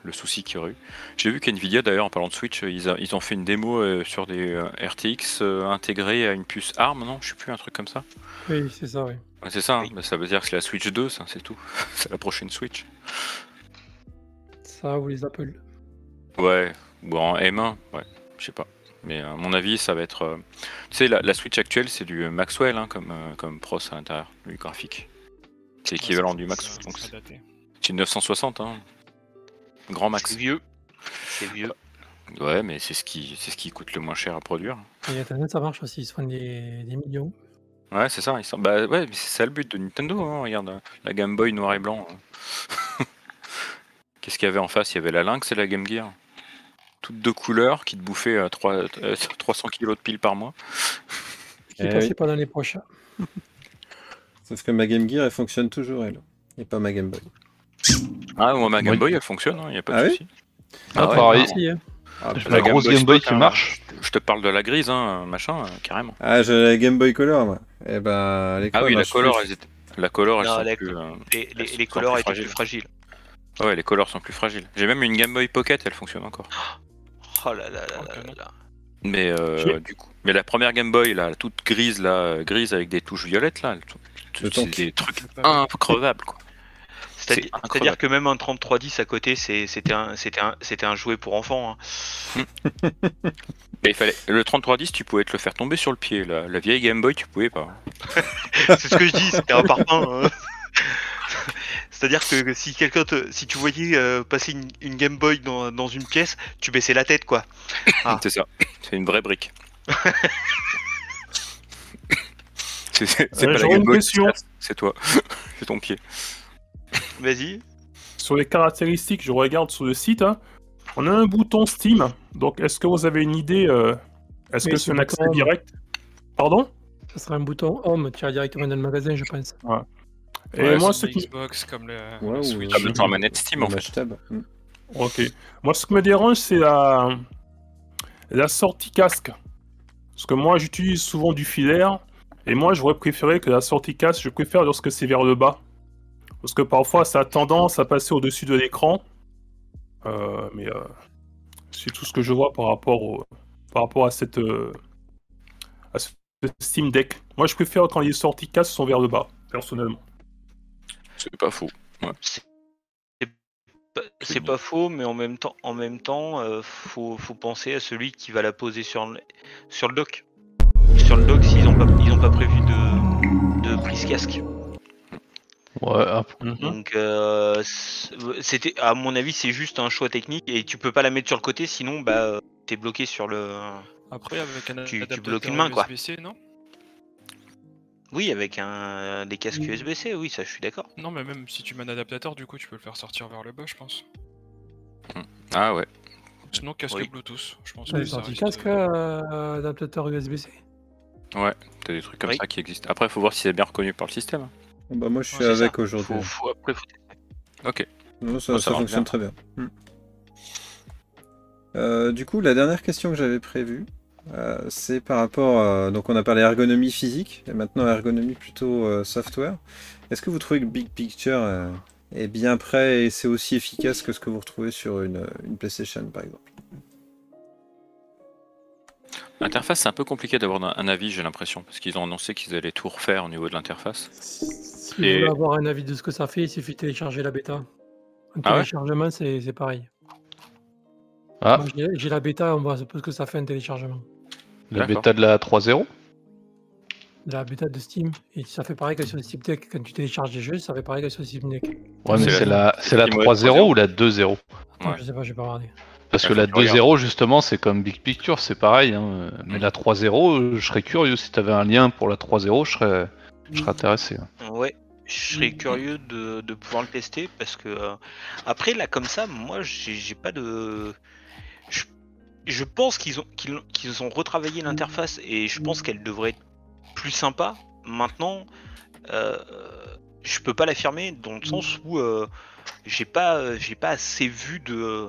le souci qu'il y aurait eu. J'ai vu qu'NVIDIA, d'ailleurs, en parlant de Switch, ils ont fait une démo sur des RTX intégrés à une puce ARM, non ? Je sais plus, un truc comme ça. Oui, c'est ça, oui. Ouais, c'est ça, hein. Bah, ça veut dire que c'est la Switch 2, ça, c'est tout. C'est la prochaine Switch. Ça, ou les Apple. Ouais, ou en M1, ouais, je sais pas. Mais à mon avis, ça va être... Tu sais, la Switch actuelle, c'est du Maxwell, hein, comme pros à l'intérieur, du graphique. C'est équivalent du Maxwell, donc c'est 960, hein. Grand max. C'est vieux. Ouais, mais c'est ce qui coûte le moins cher à produire. Et Internet, ça marche aussi, ils se font des millions. Ouais, c'est ça. Bah ouais, mais c'est ça le but de Nintendo. Hein. Regarde, la Game Boy noir et blanc. Qu'est-ce qu'il y avait en face ? Il y avait la Lynx et la Game Gear. Toutes deux couleurs qui te bouffaient 300 kilos de piles par mois. Qui passait pas l'année prochaine. Sauf que ma Game Gear, elle fonctionne toujours, elle. Et pas ma Game Boy. Ah, moi, ma Game Boy, elle fonctionne, il n'y a pas de souci. Ah, pareil. La grosse Game Boy qui marche. Je te parle de la grise, hein, machin, carrément. Ah, j'ai la Game Boy Color, moi. Eh ben, les colors, les colors étaient plus fragiles. Ouais, les colors sont plus fragiles. J'ai même une Game Boy Pocket, elle fonctionne encore. Oh là là là là. Mais du coup, mais la première Game Boy, là, toute grise, là, grise avec des touches violettes, là, c'est des trucs increvables, quoi. C'est-à-dire que même un 3310 à côté, c'était un jouet pour enfants. Hein. Le 3310, tu pouvais te le faire tomber sur le pied. La vieille Game Boy, tu pouvais pas. C'est ce que je dis, c'était un parpaing. Hein. C'est-à-dire que si tu voyais passer une Game Boy dans une pièce, tu baissais la tête, quoi. Ah. C'est ça, c'est une vraie brique. C'est pas la Game Boy, c'est toi, c'est ton pied. Vas-y. Sur les caractéristiques, je regarde sur le site. Hein. On a un bouton Steam. Donc, est-ce que vous avez une idée Est-ce que c'est un accès direct ? Pardon ? Ça serait un bouton Home. Tu vas directement dans le magasin, je pense. Ouais. Et moi, ce qui... Xbox comme le Switch. Ah, le manette Steam, en fait. Ok. Moi, ce qui me dérange, c'est la sortie casque. Parce que moi, j'utilise souvent du filaire. Et moi, j'aurais préféré que la sortie casque, je préfère lorsque c'est vers le bas. Parce que parfois, ça a tendance à passer au-dessus de l'écran. Mais c'est tout ce que je vois par rapport à ce Steam Deck. Moi, je préfère quand les sorties casques sont vers le bas, personnellement. C'est pas faux. Ouais. C'est pas faux, mais en même temps, faut penser à celui qui va la poser sur le dock. Sur le dock, s'ils n'ont pas prévu de prise casque. Ouais, donc c'était, à mon avis, c'est juste un choix technique et tu peux pas la mettre sur le côté, sinon bah t'es bloqué sur le. Après avec un adaptateur tu bloques une main, quoi. USB-C, non ? Oui, avec des casques USB-C, oui, ça je suis d'accord. Non, mais même si tu mets un adaptateur, du coup tu peux le faire sortir vers le bas, je pense. Ah ouais. Sinon casque Bluetooth, je pense. Que ça reste... casque adaptateur USB-C. Ouais, t'as des trucs comme ça qui existent. Après, faut voir si c'est bien reconnu par le système. Bah moi je suis avec ça. Aujourd'hui. Ok. Non, ça fonctionne bien. Très bien. Du coup, la dernière question que j'avais prévue, c'est par rapport... donc on a parlé ergonomie physique, et maintenant ergonomie plutôt software. Est-ce que vous trouvez que Big Picture est bien prêt et c'est aussi efficace que ce que vous retrouvez sur une PlayStation, par exemple ? L'interface, c'est un peu compliqué d'avoir un avis, j'ai l'impression, parce qu'ils ont annoncé qu'ils allaient tout refaire au niveau de l'interface. Si vous voulez avoir un avis de ce que ça fait, il suffit de télécharger la bêta. Un téléchargement, c'est pareil. Ah. Moi, j'ai la bêta, on voit un peu ce que ça fait un téléchargement. La bêta de la 3.0 ? La bêta de Steam. Et ça fait pareil que sur le Steam Deck. Quand tu télécharges des jeux, ça fait pareil que sur le Steam Deck. Ouais, mais c'est la 3.0 ou la 2.0 ? Attends, je sais pas, j'ai pas regardé. Parce que la 2.0, justement, c'est comme Big Picture, c'est pareil. Hein. Mais la 3.0, je serais curieux. Si tu avais un lien pour la 3.0, je serais intéressé. Ouais, je serais curieux de pouvoir le tester. Parce que, après, là, comme ça, moi, j'ai pas de. Je pense qu'ils ont retravaillé l'interface et je pense qu'elle devrait être plus sympa. Maintenant, je peux pas l'affirmer dans le sens où j'ai pas assez vu de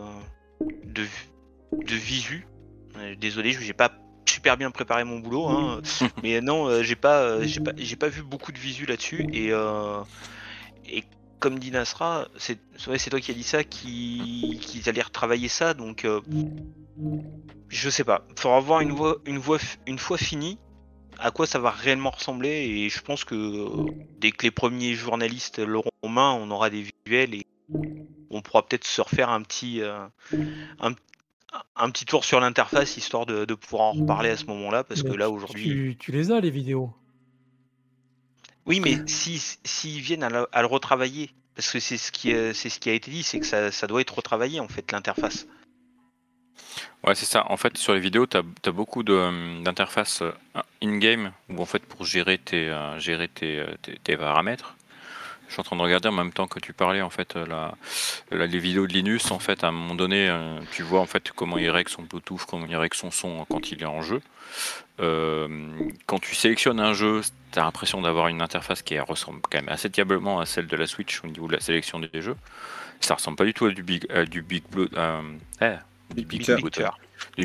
visu. Désolé, j'ai pas super bien préparé mon boulot, hein. Mais non, j'ai pas vu beaucoup de visu là-dessus et comme dit Nasra, c'est toi qui as dit ça, qui allait retravailler ça, donc je sais pas. Faudra voir une fois fini à quoi ça va réellement ressembler, et je pense que dès que les premiers journalistes l'auront en main, on aura des visuels et on pourra peut-être se refaire un petit tour sur l'interface, histoire de pouvoir en reparler à ce moment-là, parce que là aujourd'hui... Tu les as les vidéos ? Oui, mais s'ils viennent à le retravailler, parce que c'est ce qui a été dit, c'est que ça doit être retravaillé en fait, l'interface. Ouais, c'est ça. En fait, sur les vidéos, t'as beaucoup d'interfaces in-game, où en fait, pour gérer tes paramètres. Je suis en train de regarder en même temps que tu parlais, en fait, les vidéos de Linus, en fait, à un moment donné, tu vois, en fait, comment il règle son Bluetooth, comment il règle son son quand il est en jeu. Quand tu sélectionnes un jeu, t'as l'impression d'avoir une interface qui ressemble quand même assez diablement à celle de la Switch au niveau de la sélection des jeux. Ça ressemble pas du tout à du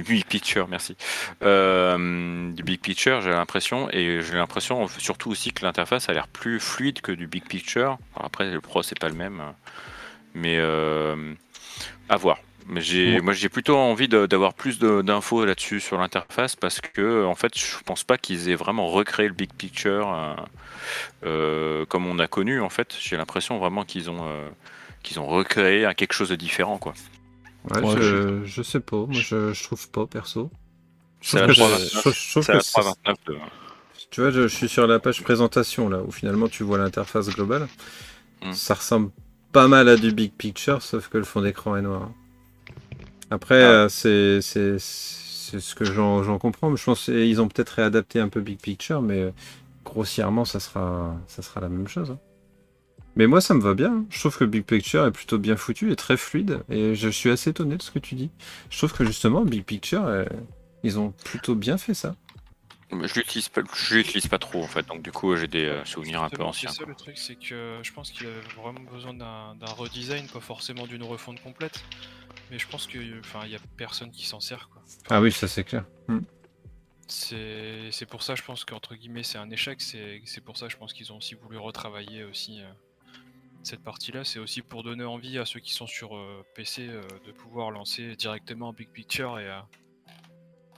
Big Picture, merci. Du Big Picture, j'ai l'impression surtout aussi que l'interface a l'air plus fluide que du Big Picture. Alors après, le Pro, c'est pas le même, mais à voir. Mais moi, j'ai plutôt envie d'avoir plus d'infos là-dessus sur l'interface, parce que en fait, je pense pas qu'ils aient vraiment recréé le Big Picture comme on a connu. En fait, j'ai l'impression vraiment qu'ils ont recréé quelque chose de différent, quoi. Ouais, je sais pas, moi je trouve pas perso. Je trouve que tu vois, je suis sur la page présentation là où finalement tu vois l'interface globale. Ça ressemble pas mal à du Big Picture, sauf que le fond d'écran est noir. Après c'est ce que j'en comprends, mais je pense qu'ils ont peut-être réadapté un peu Big Picture, mais grossièrement ça sera la même chose. Hein. Mais moi ça me va bien, je trouve que Big Picture est plutôt bien foutu et très fluide, et je suis assez étonné de ce que tu dis. Je trouve que justement Big Picture, ils ont plutôt bien fait ça. Je l'utilise pas trop en fait, donc du coup j'ai des souvenirs un peu anciens. C'est ça le truc, c'est que je pense qu'il avait vraiment besoin d'un redesign, pas forcément d'une refonte complète, mais je pense qu'il y a personne qui s'en sert, quoi. Enfin, ah oui, ça c'est clair. C'est pour ça je pense qu'entre guillemets c'est un échec, c'est pour ça je pense qu'ils ont aussi voulu retravailler aussi... Cette partie-là, c'est aussi pour donner envie à ceux qui sont sur PC de pouvoir lancer directement Big Picture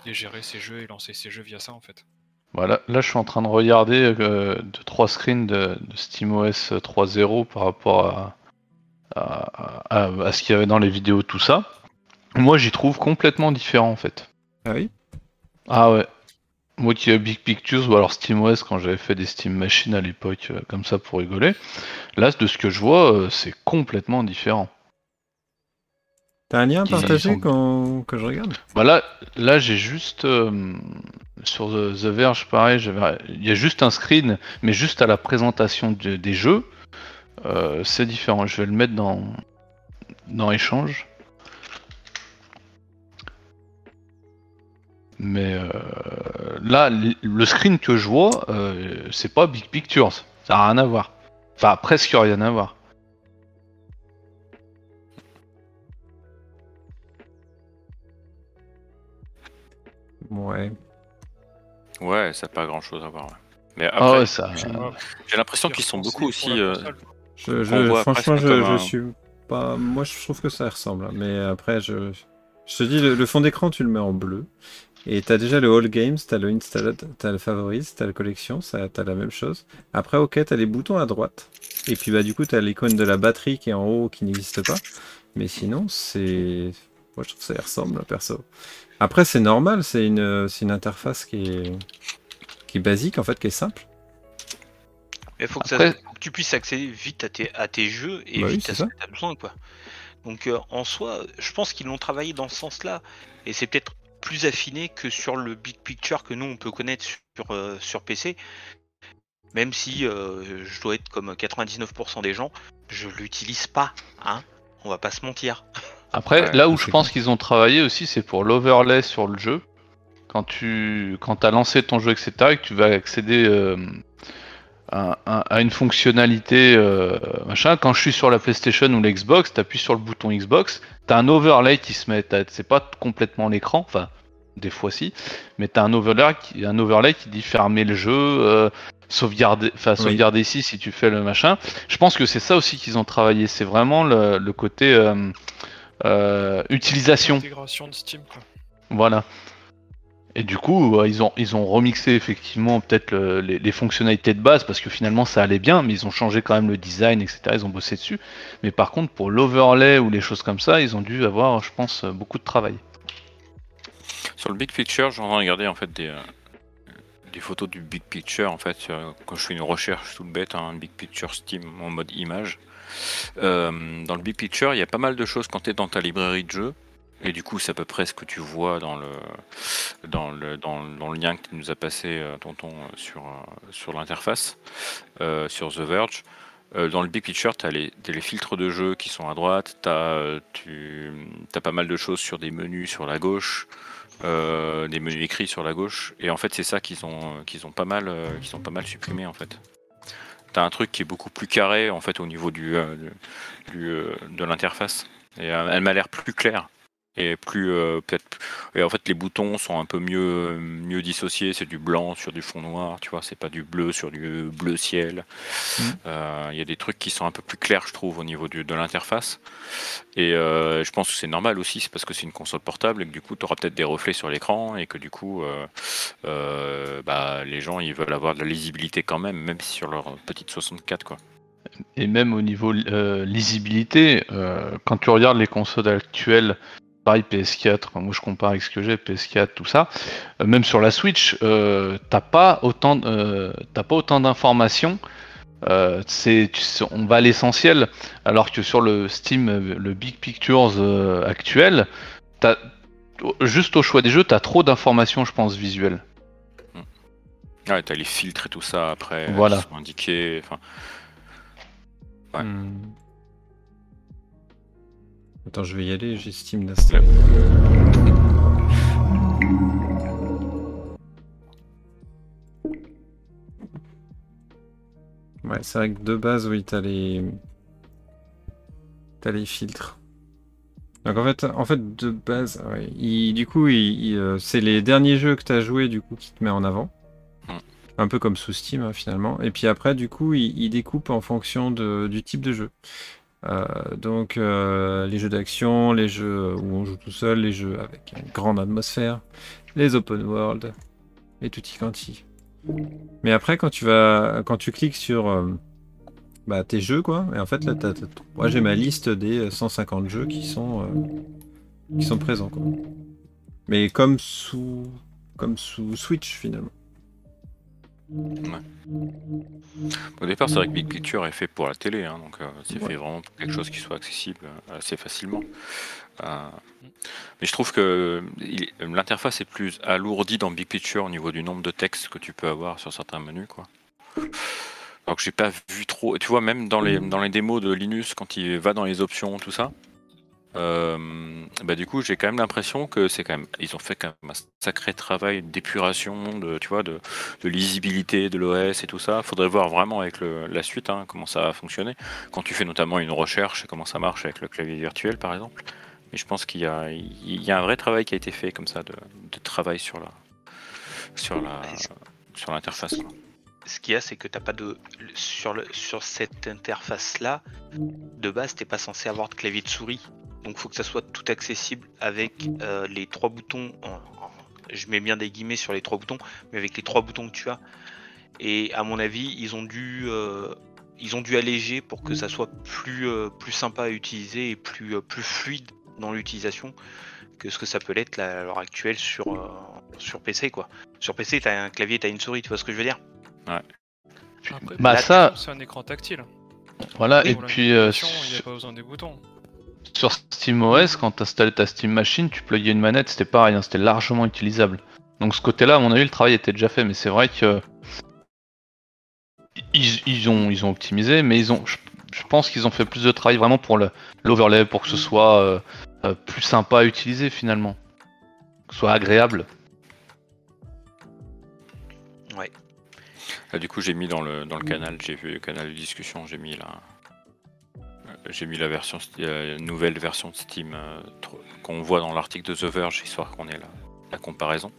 et gérer ses jeux et lancer ses jeux via ça en fait. Voilà, là je suis en train de regarder 2-3 screens de SteamOS 3.0 par rapport à ce qu'il y avait dans les vidéos, tout ça. Moi j'y trouve complètement différent en fait. Ah oui ? Ah ouais. Moi qui ai Big Pictures ou alors SteamOS quand j'avais fait des Steam Machines à l'époque comme ça pour rigoler, là de ce que je vois c'est complètement différent. T'as un lien partagé que je regarde ? Bah là j'ai juste sur The Verge pareil, il y a juste un screen mais juste à la présentation des jeux, c'est différent. Je vais le mettre dans échange. Mais là, le screen que je vois, c'est pas Big Pictures, ça a rien à voir. Enfin, presque rien à voir. Ouais. Ouais, ça n'a pas grand chose à voir. Mais après, j'ai l'impression qu'ils sont beaucoup aussi... Franchement, je suis pas... Moi, je trouve que ça ressemble, mais après, je te dis, le fond d'écran, tu le mets en bleu. Et t'as déjà le All Games, t'as le Install, t'as le Favorites, t'as la collection, ça, t'as la même chose. Après, ok, t'as les boutons à droite. Et puis bah du coup, t'as l'icône de la batterie qui est en haut, qui n'existe pas. Mais sinon, c'est... Moi, je trouve que ça y ressemble, perso. Après, c'est normal, c'est une interface qui est basique, en fait, qui est simple. Il faut que, après... faut que tu puisses accéder vite à tes jeux et bah vite à ce que tu as besoin, quoi. Donc, en soi, je pense qu'ils l'ont travaillé dans ce sens-là. Et c'est peut-être plus affiné que sur le big picture que nous, on peut connaître sur PC. Même si je dois être comme 99% des gens, je l'utilise pas, hein. On va pas se mentir. Après, ouais, là où je pense cool. qu'ils ont travaillé aussi, c'est pour l'overlay sur le jeu. Quand t'as lancé ton jeu, etc., et que tu vas accéder à une fonctionnalité, machin. Quand je suis sur la PlayStation ou l'Xbox, t'appuies sur le bouton Xbox, t'as un overlay qui se met, c'est pas complètement l'écran, enfin, des fois si, mais t'as un overlay qui dit fermer le jeu, sauvegarder ici si tu fais le machin. Je pense que c'est ça aussi qu'ils ont travaillé, c'est vraiment le côté... utilisation. L'intégration de Steam, quoi. Voilà. Et du coup, ils ont remixé effectivement peut-être les fonctionnalités de base parce que finalement ça allait bien, mais ils ont changé quand même le design, etc. Ils ont bossé dessus. Mais par contre, pour l'overlay ou les choses comme ça, ils ont dû avoir, je pense, beaucoup de travail. Sur le big picture, j'en ai regardé en fait des photos du big picture en fait quand je fais une recherche toute bête, hein, big picture Steam en mode image. Dans le big picture, il y a pas mal de choses quand tu es dans ta librairie de jeux, et du coup, c'est à peu près ce que tu vois dans le lien que tu nous as passé, Tonton, sur l'interface, sur The Verge. Dans le big picture, tu as les filtres de jeux qui sont à droite, tu as pas mal de choses sur des menus sur la gauche, des menus écrits sur la gauche, et en fait, c'est ça qu'ils ont pas mal supprimé en fait. T'as un truc qui est beaucoup plus carré en fait au niveau de l'interface et elle m'a l'air plus claire et plus peut-être et en fait les boutons sont un peu mieux dissociés, c'est du blanc sur du fond noir, tu vois, c'est pas du bleu sur du bleu ciel. Y a des trucs qui sont un peu plus clairs je trouve au niveau de l'interface et je pense que c'est normal aussi, c'est parce que c'est une console portable et que du coup t'auras peut-être des reflets sur l'écran et que du coup les gens ils veulent avoir de la lisibilité quand même sur leur petite 64 quoi. Et même au niveau lisibilité, quand tu regardes les consoles actuelles, pareil PS4, moi je compare avec ce que j'ai, PS4, tout ça, même sur la Switch, t'as pas autant d'informations, on va à l'essentiel, alors que sur le Steam, le Big Pictures actuel, juste au choix des jeux, t'as trop d'informations je pense visuelles. Ouais, t'as les filtres et tout ça après, voilà. Qui sont indiqués, enfin... Ouais. Attends, je vais y aller, j'ai Steam d'installer. Ouais, c'est vrai que de base, oui, t'as les filtres. Donc en fait de base, ouais, du coup, c'est les derniers jeux que t'as joués du coup qui te met en avant. Un peu comme sous Steam, hein, finalement. Et puis après, du coup, il découpe en fonction du type de jeu. Donc, les jeux d'action, les jeux où on joue tout seul, les jeux avec une grande atmosphère, les open world, et tutti quanti. Mais après, quand tu cliques sur tes jeux, quoi, et en fait, là, moi, j'ai ma liste des 150 jeux qui sont présents, quoi. Mais comme sous Switch, finalement. Ouais. Au départ, c'est vrai que Big Picture est fait pour la télé, hein, donc c'est fait vraiment pour quelque chose qui soit accessible assez facilement. Mais je trouve que l'interface est plus alourdie dans Big Picture au niveau du nombre de textes que tu peux avoir sur certains menus, quoi. Donc j'ai pas vu trop. Tu vois, même dans les démos de Linux, quand il va dans les options, tout ça. Du coup j'ai quand même l'impression que c'est quand même ils ont fait quand même un sacré travail d'épuration de lisibilité de l'OS et tout ça. Faudrait voir vraiment avec la suite, hein, comment ça va fonctionner quand tu fais notamment une recherche et comment ça marche avec le clavier virtuel par exemple. Mais je pense qu'il y a un vrai travail qui a été fait comme ça de travail sur l'interface, quoi. Ce qu'il y a, c'est que t'as pas de sur cette interface là de base, t'es pas censé avoir de clavier de souris. Donc faut que ça soit tout accessible avec les trois boutons en je mets bien des guillemets sur les trois boutons, mais avec les trois boutons que tu as. Et à mon avis, ils ont dû alléger pour que ça soit plus sympa à utiliser et plus fluide dans l'utilisation que ce que ça peut l'être à l'heure actuelle sur PC, quoi. Sur PC, t'as un clavier, t'as une souris, tu vois ce que je veux dire ? Ouais. Après, bah ça, c'est un écran tactile. Voilà, et puis il n'y a pas besoin des boutons. Sur SteamOS, quand tu installais ta Steam Machine, tu pluguais une manette, c'était pareil, hein, c'était largement utilisable. Donc ce côté-là, à mon avis, le travail était déjà fait, mais c'est vrai que ils ont optimisé, mais je pense qu'ils ont fait plus de travail vraiment pour l'overlay, pour que ce soit plus sympa à utiliser finalement, que ce soit agréable. Ouais. Là, du coup, j'ai mis dans le canal, j'ai vu le canal de discussion, j'ai mis la version nouvelle version de Steam qu'on voit dans l'article de The Verge, histoire qu'on ait la comparaison.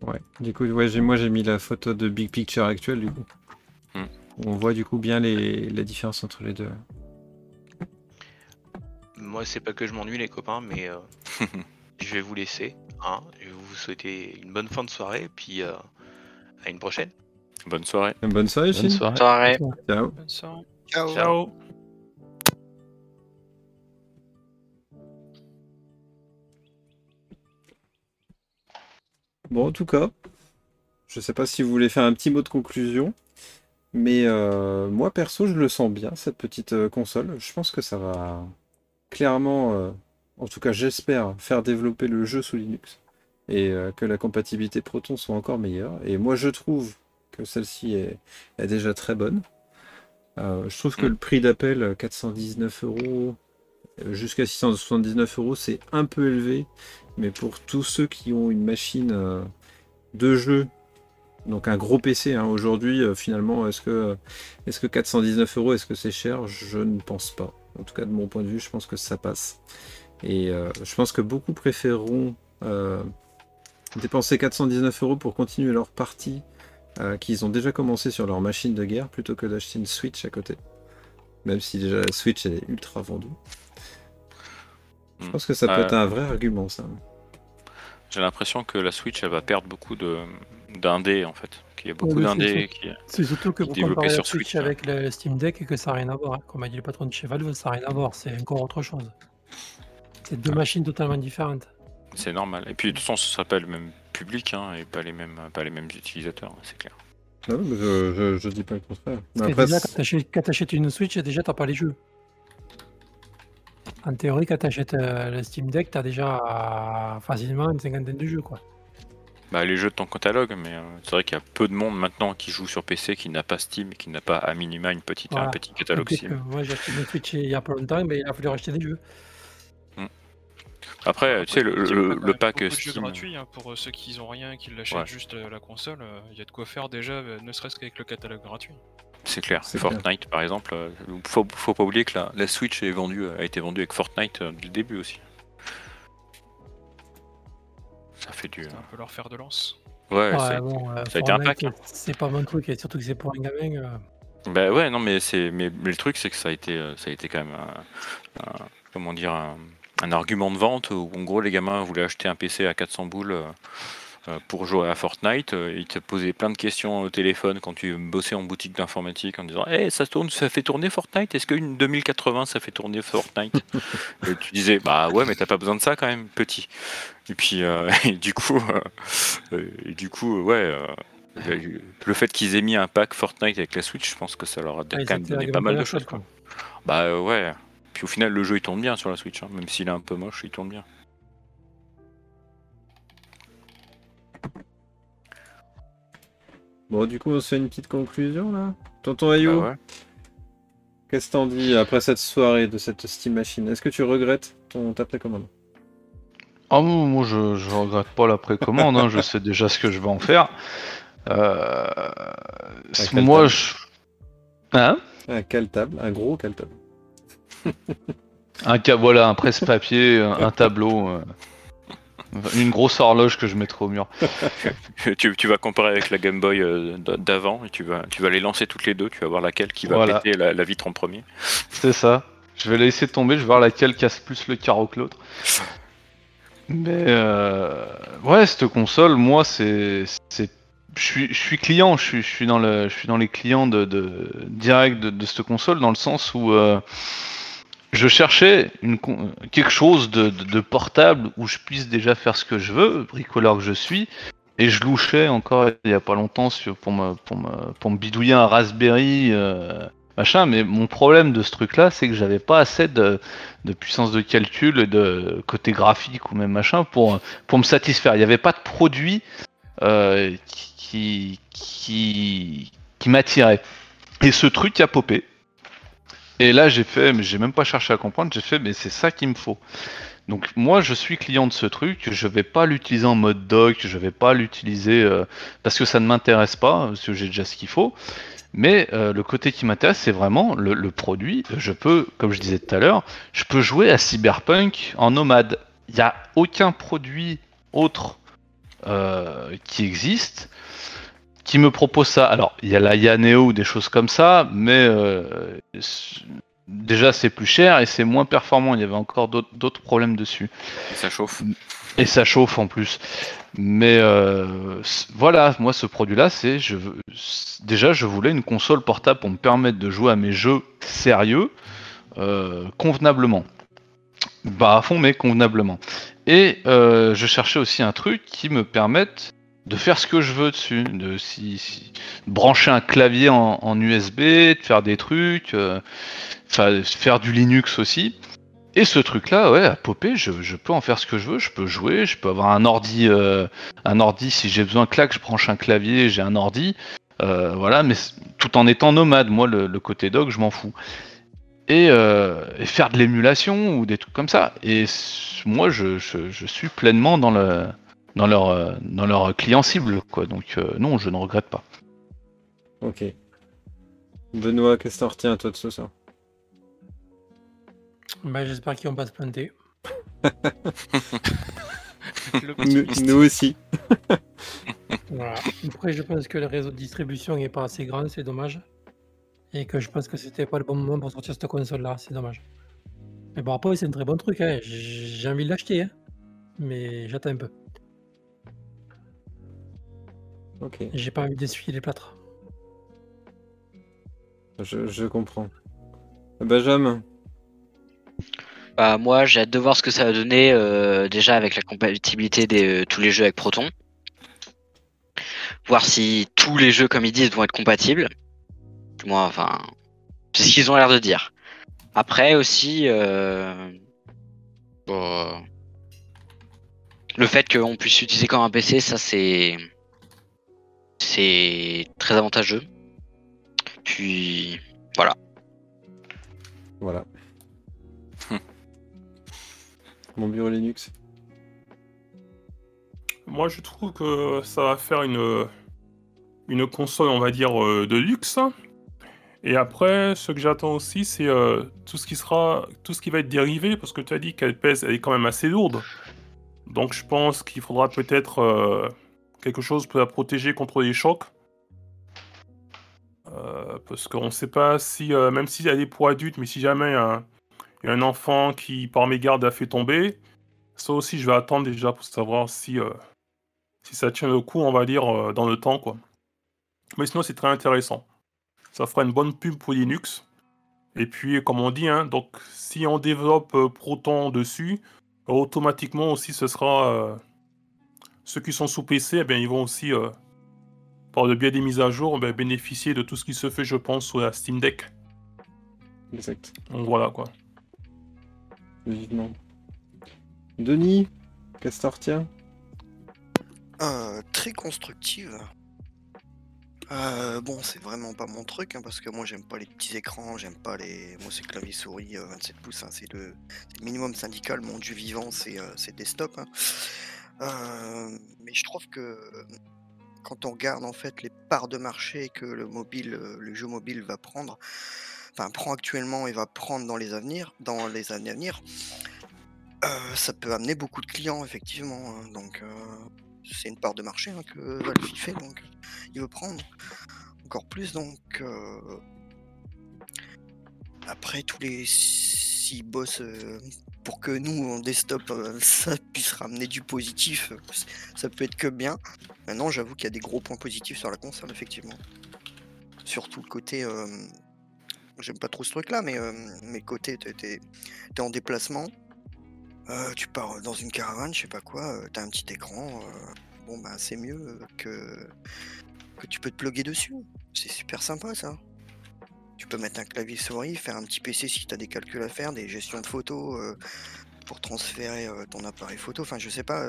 Ouais. Du coup, j'ai mis la photo de Big Picture actuelle, du coup. On voit du coup bien la différence entre les deux. Moi, c'est pas que je m'ennuie, les copains, mais je vais vous laisser. Hein. Je vais vous souhaiter une bonne fin de soirée, puis à une prochaine. Bonne soirée. Bonne soirée, Chine. Bonne soirée. Ciao. Bonne soirée. Ciao. Ciao. Bon, en tout cas, je sais pas si vous voulez faire un petit mot de conclusion. Mais moi perso, je le sens bien, cette petite console. Je pense que ça va clairement, en tout cas j'espère, faire développer le jeu sous Linux. Et que la compatibilité Proton soit encore meilleure. Et moi je trouve que celle-ci est déjà très bonne. Je trouve que le prix d'appel, 419 € jusqu'à 679 €, c'est un peu élevé. Mais pour tous ceux qui ont une machine de jeu, donc un gros PC, hein, aujourd'hui, finalement, est-ce que 419 €, est-ce que c'est cher ? Je ne pense pas. En tout cas, de mon point de vue, je pense que ça passe. Et je pense que beaucoup préféreront dépenser 419 € pour continuer leur partie qu'ils ont déjà commencé sur leur machine de guerre, plutôt que d'acheter une Switch à côté. Même si déjà la Switch, elle est ultra vendue. Je pense que ça peut être un vrai argument, ça. J'ai l'impression que la Switch, elle va perdre beaucoup d'indés en fait, qu'il y a beaucoup d'indés qui est surtout que vous comparez sur Switch avec le Steam Deck et que ça n'a rien à voir, hein. Comme a dit le patron de chez Valve, ça n'a rien à voir, c'est encore autre chose. C'est deux machines totalement différentes. C'est normal. Et puis de toute façon, ce sera pas le même public, hein, et pas les mêmes utilisateurs, hein, c'est clair. Non, mais je dis pas le contraire. Mais après, déjà, quand t'achètes une Switch, déjà t'as pas les jeux. En théorie, quand t'achètes le Steam Deck, t'as déjà facilement une cinquantaine de jeux, quoi. Bah, les jeux de ton catalogue, mais c'est vrai qu'il y a peu de monde maintenant qui joue sur PC, qui n'a pas Steam et qui n'a pas à minima un petit catalogue Steam. Moi j'ai acheté une Switch il y a pas longtemps, mais il a fallu racheter des jeux. Après, tu sais, le pack Steam gratuit, hein, pour ceux qui n'ont rien et qui l'achètent juste la console, il y a de quoi faire déjà, ne serait-ce qu'avec le catalogue gratuit. C'est clair, Fortnite par exemple, faut pas oublier que la Switch a été vendue avec Fortnite dès le début aussi. Ça fait du. On peut leur faire de lance. Ouais, ça a été un pack. C'est pas mon truc, et surtout que c'est pour un gamin. Bah ouais, non, mais le truc, c'est que ça a été quand même un argument de vente où en gros les gamins voulaient acheter un PC à 400 boules pour jouer à Fortnite. Ils te posaient plein de questions au téléphone quand tu bossais en boutique d'informatique en disant hey, ça fait tourner Fortnite, est-ce qu'une 2080 ça fait tourner Fortnite? Et tu disais bah ouais, mais t'as pas besoin de ça quand même, petit. Et puis le fait qu'ils aient mis un pack Fortnite avec la Switch, je pense que ça leur a quand même donné pas mal de choses, quoi. Bah ouais, puis au final le jeu il tourne bien sur la Switch, hein. Même s'il est un peu moche, il tourne bien. Bon, du coup, on se fait une petite conclusion, là. Tonton Ayou, bah ouais. Qu'est-ce que t'en dis après cette soirée de cette Steam Machine ? Est-ce que tu regrettes ta précommande ? Ah bon, moi, je regrette pas la précommande, hein. Je sais déjà ce que je vais en faire. Moi, je... Hein ? Un caletable, un gros caletable. Voilà, un presse-papier, un tableau... Une grosse horloge que je mettrai au mur. tu vas comparer avec la Game Boy d'avant et tu vas les lancer toutes les deux. Tu vas voir laquelle qui va péter la vitre en premier. C'est ça. Je vais la laisser tomber. Je vais voir laquelle casse plus le carreau que l'autre. Mais ouais, cette console, moi, c'est je suis client, je suis dans les clients de cette console, dans le sens où je cherchais quelque chose de portable où je puisse déjà faire ce que je veux, bricoleur que je suis, et je louchais encore il y a pas longtemps pour me bidouiller un Raspberry machin, mais mon problème de ce truc-là, c'est que j'avais pas assez de puissance de calcul, de côté graphique ou même machin, pour me satisfaire. Il n'y avait pas de produit qui m'attirait. Et ce truc a popé. Et là, j'ai même pas cherché à comprendre, mais c'est ça qu'il me faut. Donc moi, je suis client de ce truc, je vais pas l'utiliser en mode dock, je vais pas l'utiliser parce que ça ne m'intéresse pas, parce que j'ai déjà ce qu'il faut. Mais le côté qui m'intéresse, c'est vraiment le produit. Je peux, comme je disais tout à l'heure, je peux jouer à Cyberpunk en nomade. Il n'y a aucun produit autre qui existe qui me propose ça. Alors, il y a l'Aya Neo ou des choses comme ça, mais déjà c'est plus cher et c'est moins performant. Il y avait encore d'autres problèmes dessus. Et ça chauffe. Et ça chauffe en plus. Mais voilà, moi ce produit-là, déjà je voulais une console portable pour me permettre de jouer à mes jeux sérieux convenablement. Bah à fond, mais convenablement. Et je cherchais aussi un truc qui me permette de faire ce que je veux dessus, de brancher un clavier en USB, de faire des trucs, faire du Linux aussi. Et ce truc-là, ouais, à popper, je peux en faire ce que je veux, je peux jouer, je peux avoir un ordi si j'ai besoin, clac, je branche un clavier, j'ai un ordi, voilà, mais tout en étant nomade, moi, le côté dock, je m'en fous. Et faire de l'émulation ou des trucs comme ça. Et moi, je suis pleinement dans leur client cible, quoi. Donc non, je ne regrette pas. Ok. Benoît, qu'est-ce que t'en retiens, toi, de ce soir? Bah, j'espère qu'ils vont pas se planter. Nous aussi. Voilà. Après, je pense que le réseau de distribution n'est pas assez grand, c'est dommage. Et que je pense que c'était pas le bon moment pour sortir cette console-là, c'est dommage. Mais bon, après, c'est un très bon truc, hein. J'ai envie de l'acheter, hein. Mais j'attends un peu. Ok. J'ai pas envie d'essuyer les plâtres. Je comprends. Benjamin. Bah, moi j'ai hâte de voir ce que ça va donner déjà avec la compatibilité de tous les jeux avec Proton. Voir si tous les jeux comme ils disent vont être compatibles. Du moins, enfin, c'est ce qu'ils ont l'air de dire. Après aussi, le fait qu'on puisse l'utiliser comme un PC, ça c'est très avantageux. Puis voilà. Voilà. Mon bureau Linux. Moi, je trouve que ça va faire une console, on va dire, de luxe. Et après, ce que j'attends aussi, c'est tout ce qui va être dérivé, parce que tu as dit qu'elle pèse, elle est quand même assez lourde. Donc, je pense qu'il faudra peut-être quelque chose pour la protéger contre les chocs. Parce qu'on ne sait pas si, même si elle est pour adultes, mais si jamais il y a un enfant qui, par mégarde, a fait tomber. Ça aussi, je vais attendre déjà pour savoir si ça tient le coup, on va dire, dans le temps, quoi. Mais sinon, c'est très intéressant. Ça fera une bonne pub pour Linux. Et puis, comme on dit, hein, donc, si on développe Proton dessus, automatiquement aussi, ce sera... ceux qui sont sous PC, eh bien, ils vont aussi, par le biais des mises à jour, eh bien, bénéficier de tout ce qui se fait, je pense, sur la Steam Deck. Exact. Donc, voilà, quoi. Vivement. Denis, qu'est-ce que t'en retiens ? Très constructive. Bon, c'est vraiment pas mon truc, hein, parce que moi j'aime pas les petits écrans, j'aime pas les... Moi c'est clavier souris, 27 pouces, hein, c'est le minimum syndical, mon dieu vivant, c'est desktop. Hein. Mais je trouve que quand on regarde en fait les parts de marché que le jeu mobile va prendre... Enfin, prend actuellement et va prendre dans les années à venir, ça peut amener beaucoup de clients, effectivement. Hein, donc, c'est une part de marché hein, que Valve fait, donc il veut prendre encore plus. Donc, après, tous les 6 boss pour que nous en desktop ça puisse ramener du positif, ça peut être que bien. Maintenant j'avoue qu'il y a des gros points positifs sur la console effectivement. Surtout le côté, j'aime pas trop ce truc là, mais le côté t'es en déplacement, tu pars dans une caravane, je sais pas quoi, t'as un petit écran, bon bah c'est mieux que tu peux te plugger dessus, c'est super sympa ça. Tu peux mettre un clavier souris, faire un petit PC si tu as des calculs à faire, des gestions de photos pour transférer ton appareil photo. Enfin, je sais pas,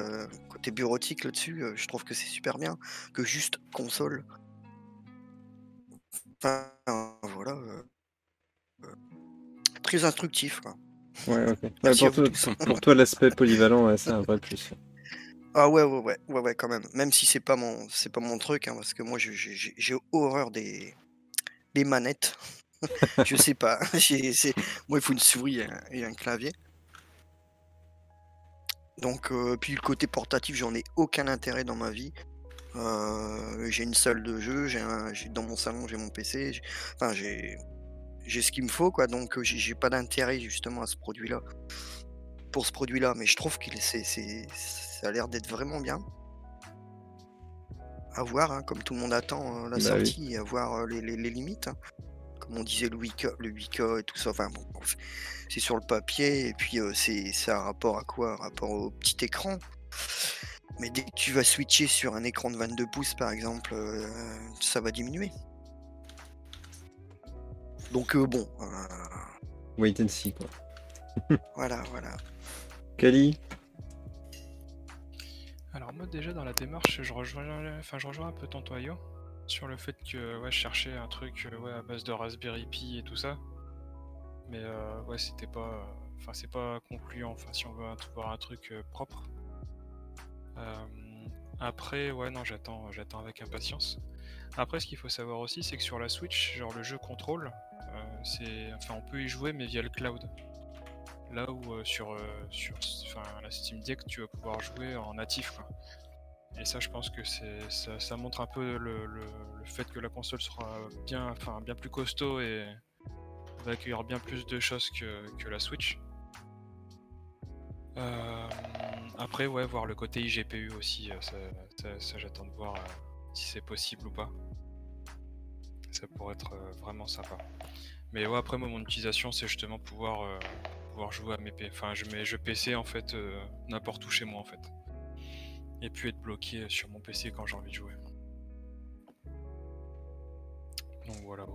côté bureautique là-dessus, je trouve que c'est super bien que juste console. Enfin, voilà. Très instructif, quoi. Ouais, ok. Ouais, pour toi, l'aspect polyvalent, ouais, c'est un vrai plus. Ah ouais, quand même. Même si c'est pas mon truc, hein, parce que moi, j'ai horreur des manettes, je sais pas. Moi, il faut une souris et un clavier. Donc, puis le côté portatif, j'en ai aucun intérêt dans ma vie. J'ai une salle de jeu, dans mon salon, j'ai mon PC. J'ai ce qu'il me faut, quoi. Donc, j'ai pas d'intérêt justement à ce produit-là. Pour ce produit-là, mais je trouve que ça a l'air d'être vraiment bien. À voir, hein, comme tout le monde attend la sortie, oui. Et à voir les limites. Hein. Comme on disait, le 8K et tout ça, enfin, bon, c'est sur le papier, et puis c'est un rapport à quoi? Un rapport au petit écran. Mais dès que tu vas switcher sur un écran de 22 pouces, par exemple, ça va diminuer. Donc bon... Wait and see, quoi. voilà. Kali? Alors moi déjà dans la démarche, je rejoins un peu tonton Ayo sur le fait que ouais, je cherchais un truc à base de Raspberry Pi et tout ça, mais c'était pas, c'est pas concluant, si on veut avoir un truc propre. Après j'attends avec impatience. Après ce qu'il faut savoir aussi c'est que sur la Switch, genre le jeu Control, on peut y jouer mais via le cloud. Là où sur la Steam Deck, tu vas pouvoir jouer en natif, quoi. Et ça, je pense que ça montre un peu le fait que la console sera bien plus costaud et va accueillir bien plus de choses que la Switch. Après, voir le côté IGPU aussi, ça j'attends de voir si c'est possible ou pas. Ça pourrait être vraiment sympa. Mais ouais, après, moi, mon utilisation, c'est justement pouvoir jouer à mes jeux PC en fait n'importe où chez moi en fait, et puis être bloqué sur mon PC quand j'ai envie de jouer. Donc voilà.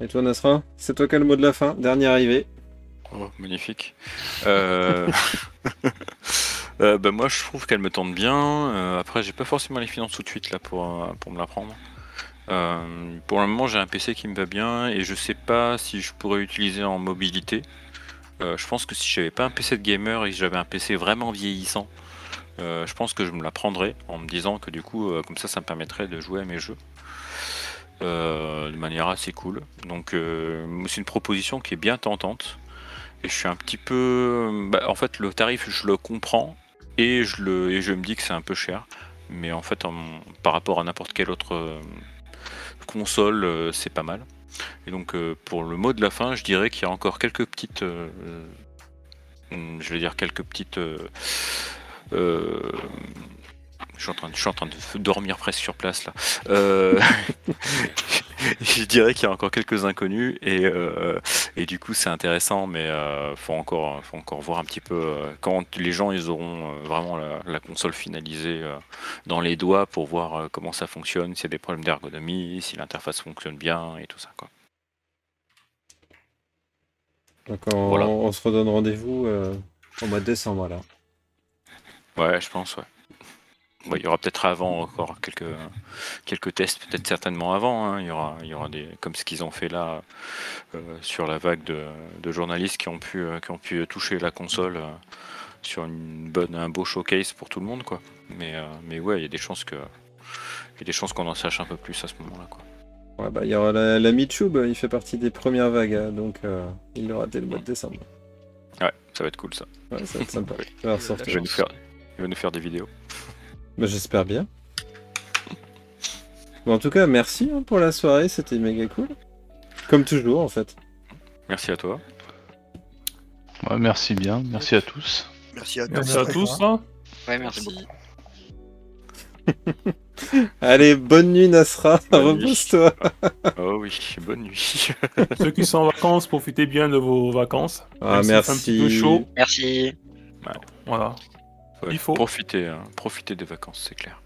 Et toi Nasra, c'est toi qui as le mot de la fin, dernier arrivé. Oh, magnifique. Moi je trouve qu'elle me tente bien. Après j'ai pas forcément les finances tout de suite là pour me la prendre. Pour le moment j'ai un PC qui me va bien et je sais pas si je pourrais utiliser en mobilité. Je pense que si j'avais pas un PC de gamer et que j'avais un PC vraiment vieillissant, je pense que je me la prendrais en me disant que du coup comme ça me permettrait de jouer à mes jeux de manière assez cool. Donc c'est une proposition qui est bien tentante et je suis un petit peu... en fait le tarif je le comprends et je me dis que c'est un peu cher, mais en fait par rapport à n'importe quel autre... console, c'est pas mal. Et donc pour le mot de la fin, je dirais qu'il y a encore quelques petites je suis en train de dormir presque sur place là. Je dirais qu'il y a encore quelques inconnus et du coup c'est intéressant, mais faut encore voir un petit peu quand les gens ils auront vraiment la console finalisée dans les doigts pour voir comment ça fonctionne, s'il y a des problèmes d'ergonomie, si l'interface fonctionne bien et tout ça, quoi. Donc on se redonne rendez-vous au mois de décembre alors. Ouais, je pense, ouais. Bah, il y aura peut-être avant encore quelques tests, peut-être certainement avant. Hein. Il y aura des, comme ce qu'ils ont fait là sur la vague de journalistes qui ont pu toucher la console sur un beau showcase pour tout le monde, quoi. Mais ouais, il y a des chances qu'on en sache un peu plus à ce moment-là, quoi. Ouais, bah il y aura la MeTube, il fait partie des premières vagues, hein, donc il l'aura dès le mois de décembre. Ouais, ça va être cool ça. Ouais, ça va être sympa. Alors, il va nous faire des vidéos. Bah, j'espère bien. Bon, en tout cas, merci pour la soirée, c'était méga cool. Comme toujours, en fait. Merci à toi. Ouais, merci bien, merci à tous. Merci à tous. Hein. Ouais, merci. Allez, bonne nuit Nasra, repose-toi. Oh oui, bonne nuit. Ceux qui sont en vacances, profitez bien de vos vacances. Ah merci. C'est un petit peu chaud. Merci. Ouais, voilà. Ouais, il faut profiter, hein. Profiter des vacances, c'est clair.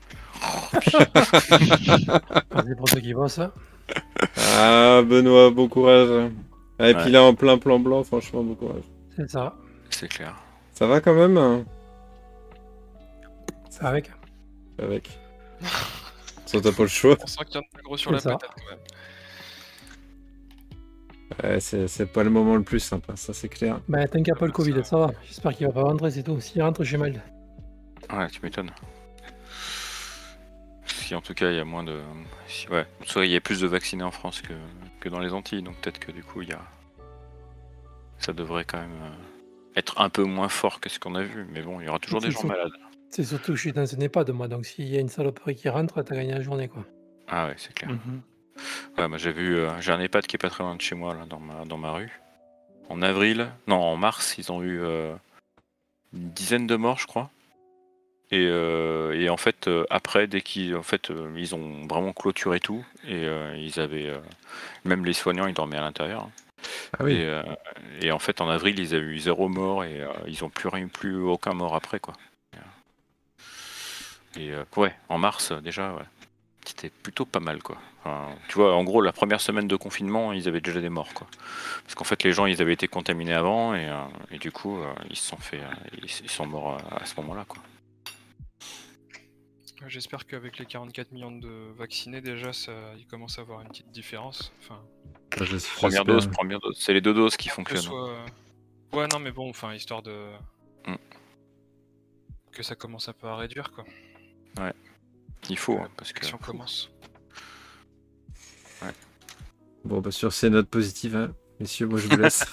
Vas-y pour ceux qui vont ça. Ah Benoît, bon courage. Et puis là en plein plan blanc, franchement, bon courage. C'est ça. C'est clair. Ça va quand même. Ça va avec. Avec. Ça t'as pas le choix. On sent qu'il y en a plus gros sur c'est la patate quand même. Ouais, c'est pas le moment le plus sympa, ça c'est clair. Bah t'inquiète pas le Covid, ça va. J'espère qu'il va pas rentrer, c'est tout. S'il rentre, j'ai mal. Ouais, tu m'étonnes. Si en tout cas il y a moins de. Si, ouais, soit il y a plus de vaccinés en France que dans les Antilles, donc peut-être que du coup il y a. Ça devrait quand même être un peu moins fort que ce qu'on a vu, mais bon, il y aura toujours des gens malades. C'est surtout que je suis dans un EHPAD, moi, donc s'il y a une saloperie qui rentre, t'as gagné la journée, quoi. Ah ouais, c'est clair. Mm-hmm. Ouais, bah, j'ai un EHPAD qui est pas très loin de chez moi, là, dans ma rue. En mars, ils ont eu une dizaine de morts, je crois. Et en fait, après, dès qu'ils... En fait, ils ont vraiment clôturé tout, et ils avaient... même les soignants, ils dormaient à l'intérieur. Hein. Ah oui. Et en fait, en avril, ils avaient eu 0 mort, et ils ont plus aucun mort après, quoi. Et ouais, en mars déjà, ouais. C'était plutôt pas mal quoi. Enfin, tu vois, en gros, la première semaine de confinement, ils avaient déjà des morts quoi. Parce qu'en fait, les gens, ils avaient été contaminés avant et du coup, ils sont morts à ce moment-là quoi. J'espère qu'avec les 44 millions de vaccinés, déjà, ça, il commence à avoir une petite différence. Enfin, première dose, c'est les 2 doses qui fonctionnent. Ouais, non, mais bon, enfin, histoire de que ça commence un peu à réduire quoi. Ouais, il faut, hein, parce que... Si on commence. Ouais. Bon, bah sur ces notes positives, hein, messieurs, moi je vous laisse.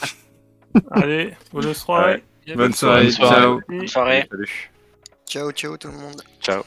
Allez, bonne soirée. Bonne soirée, ciao. Bonne soirée. Salut. Ciao, ciao tout le monde. Ciao.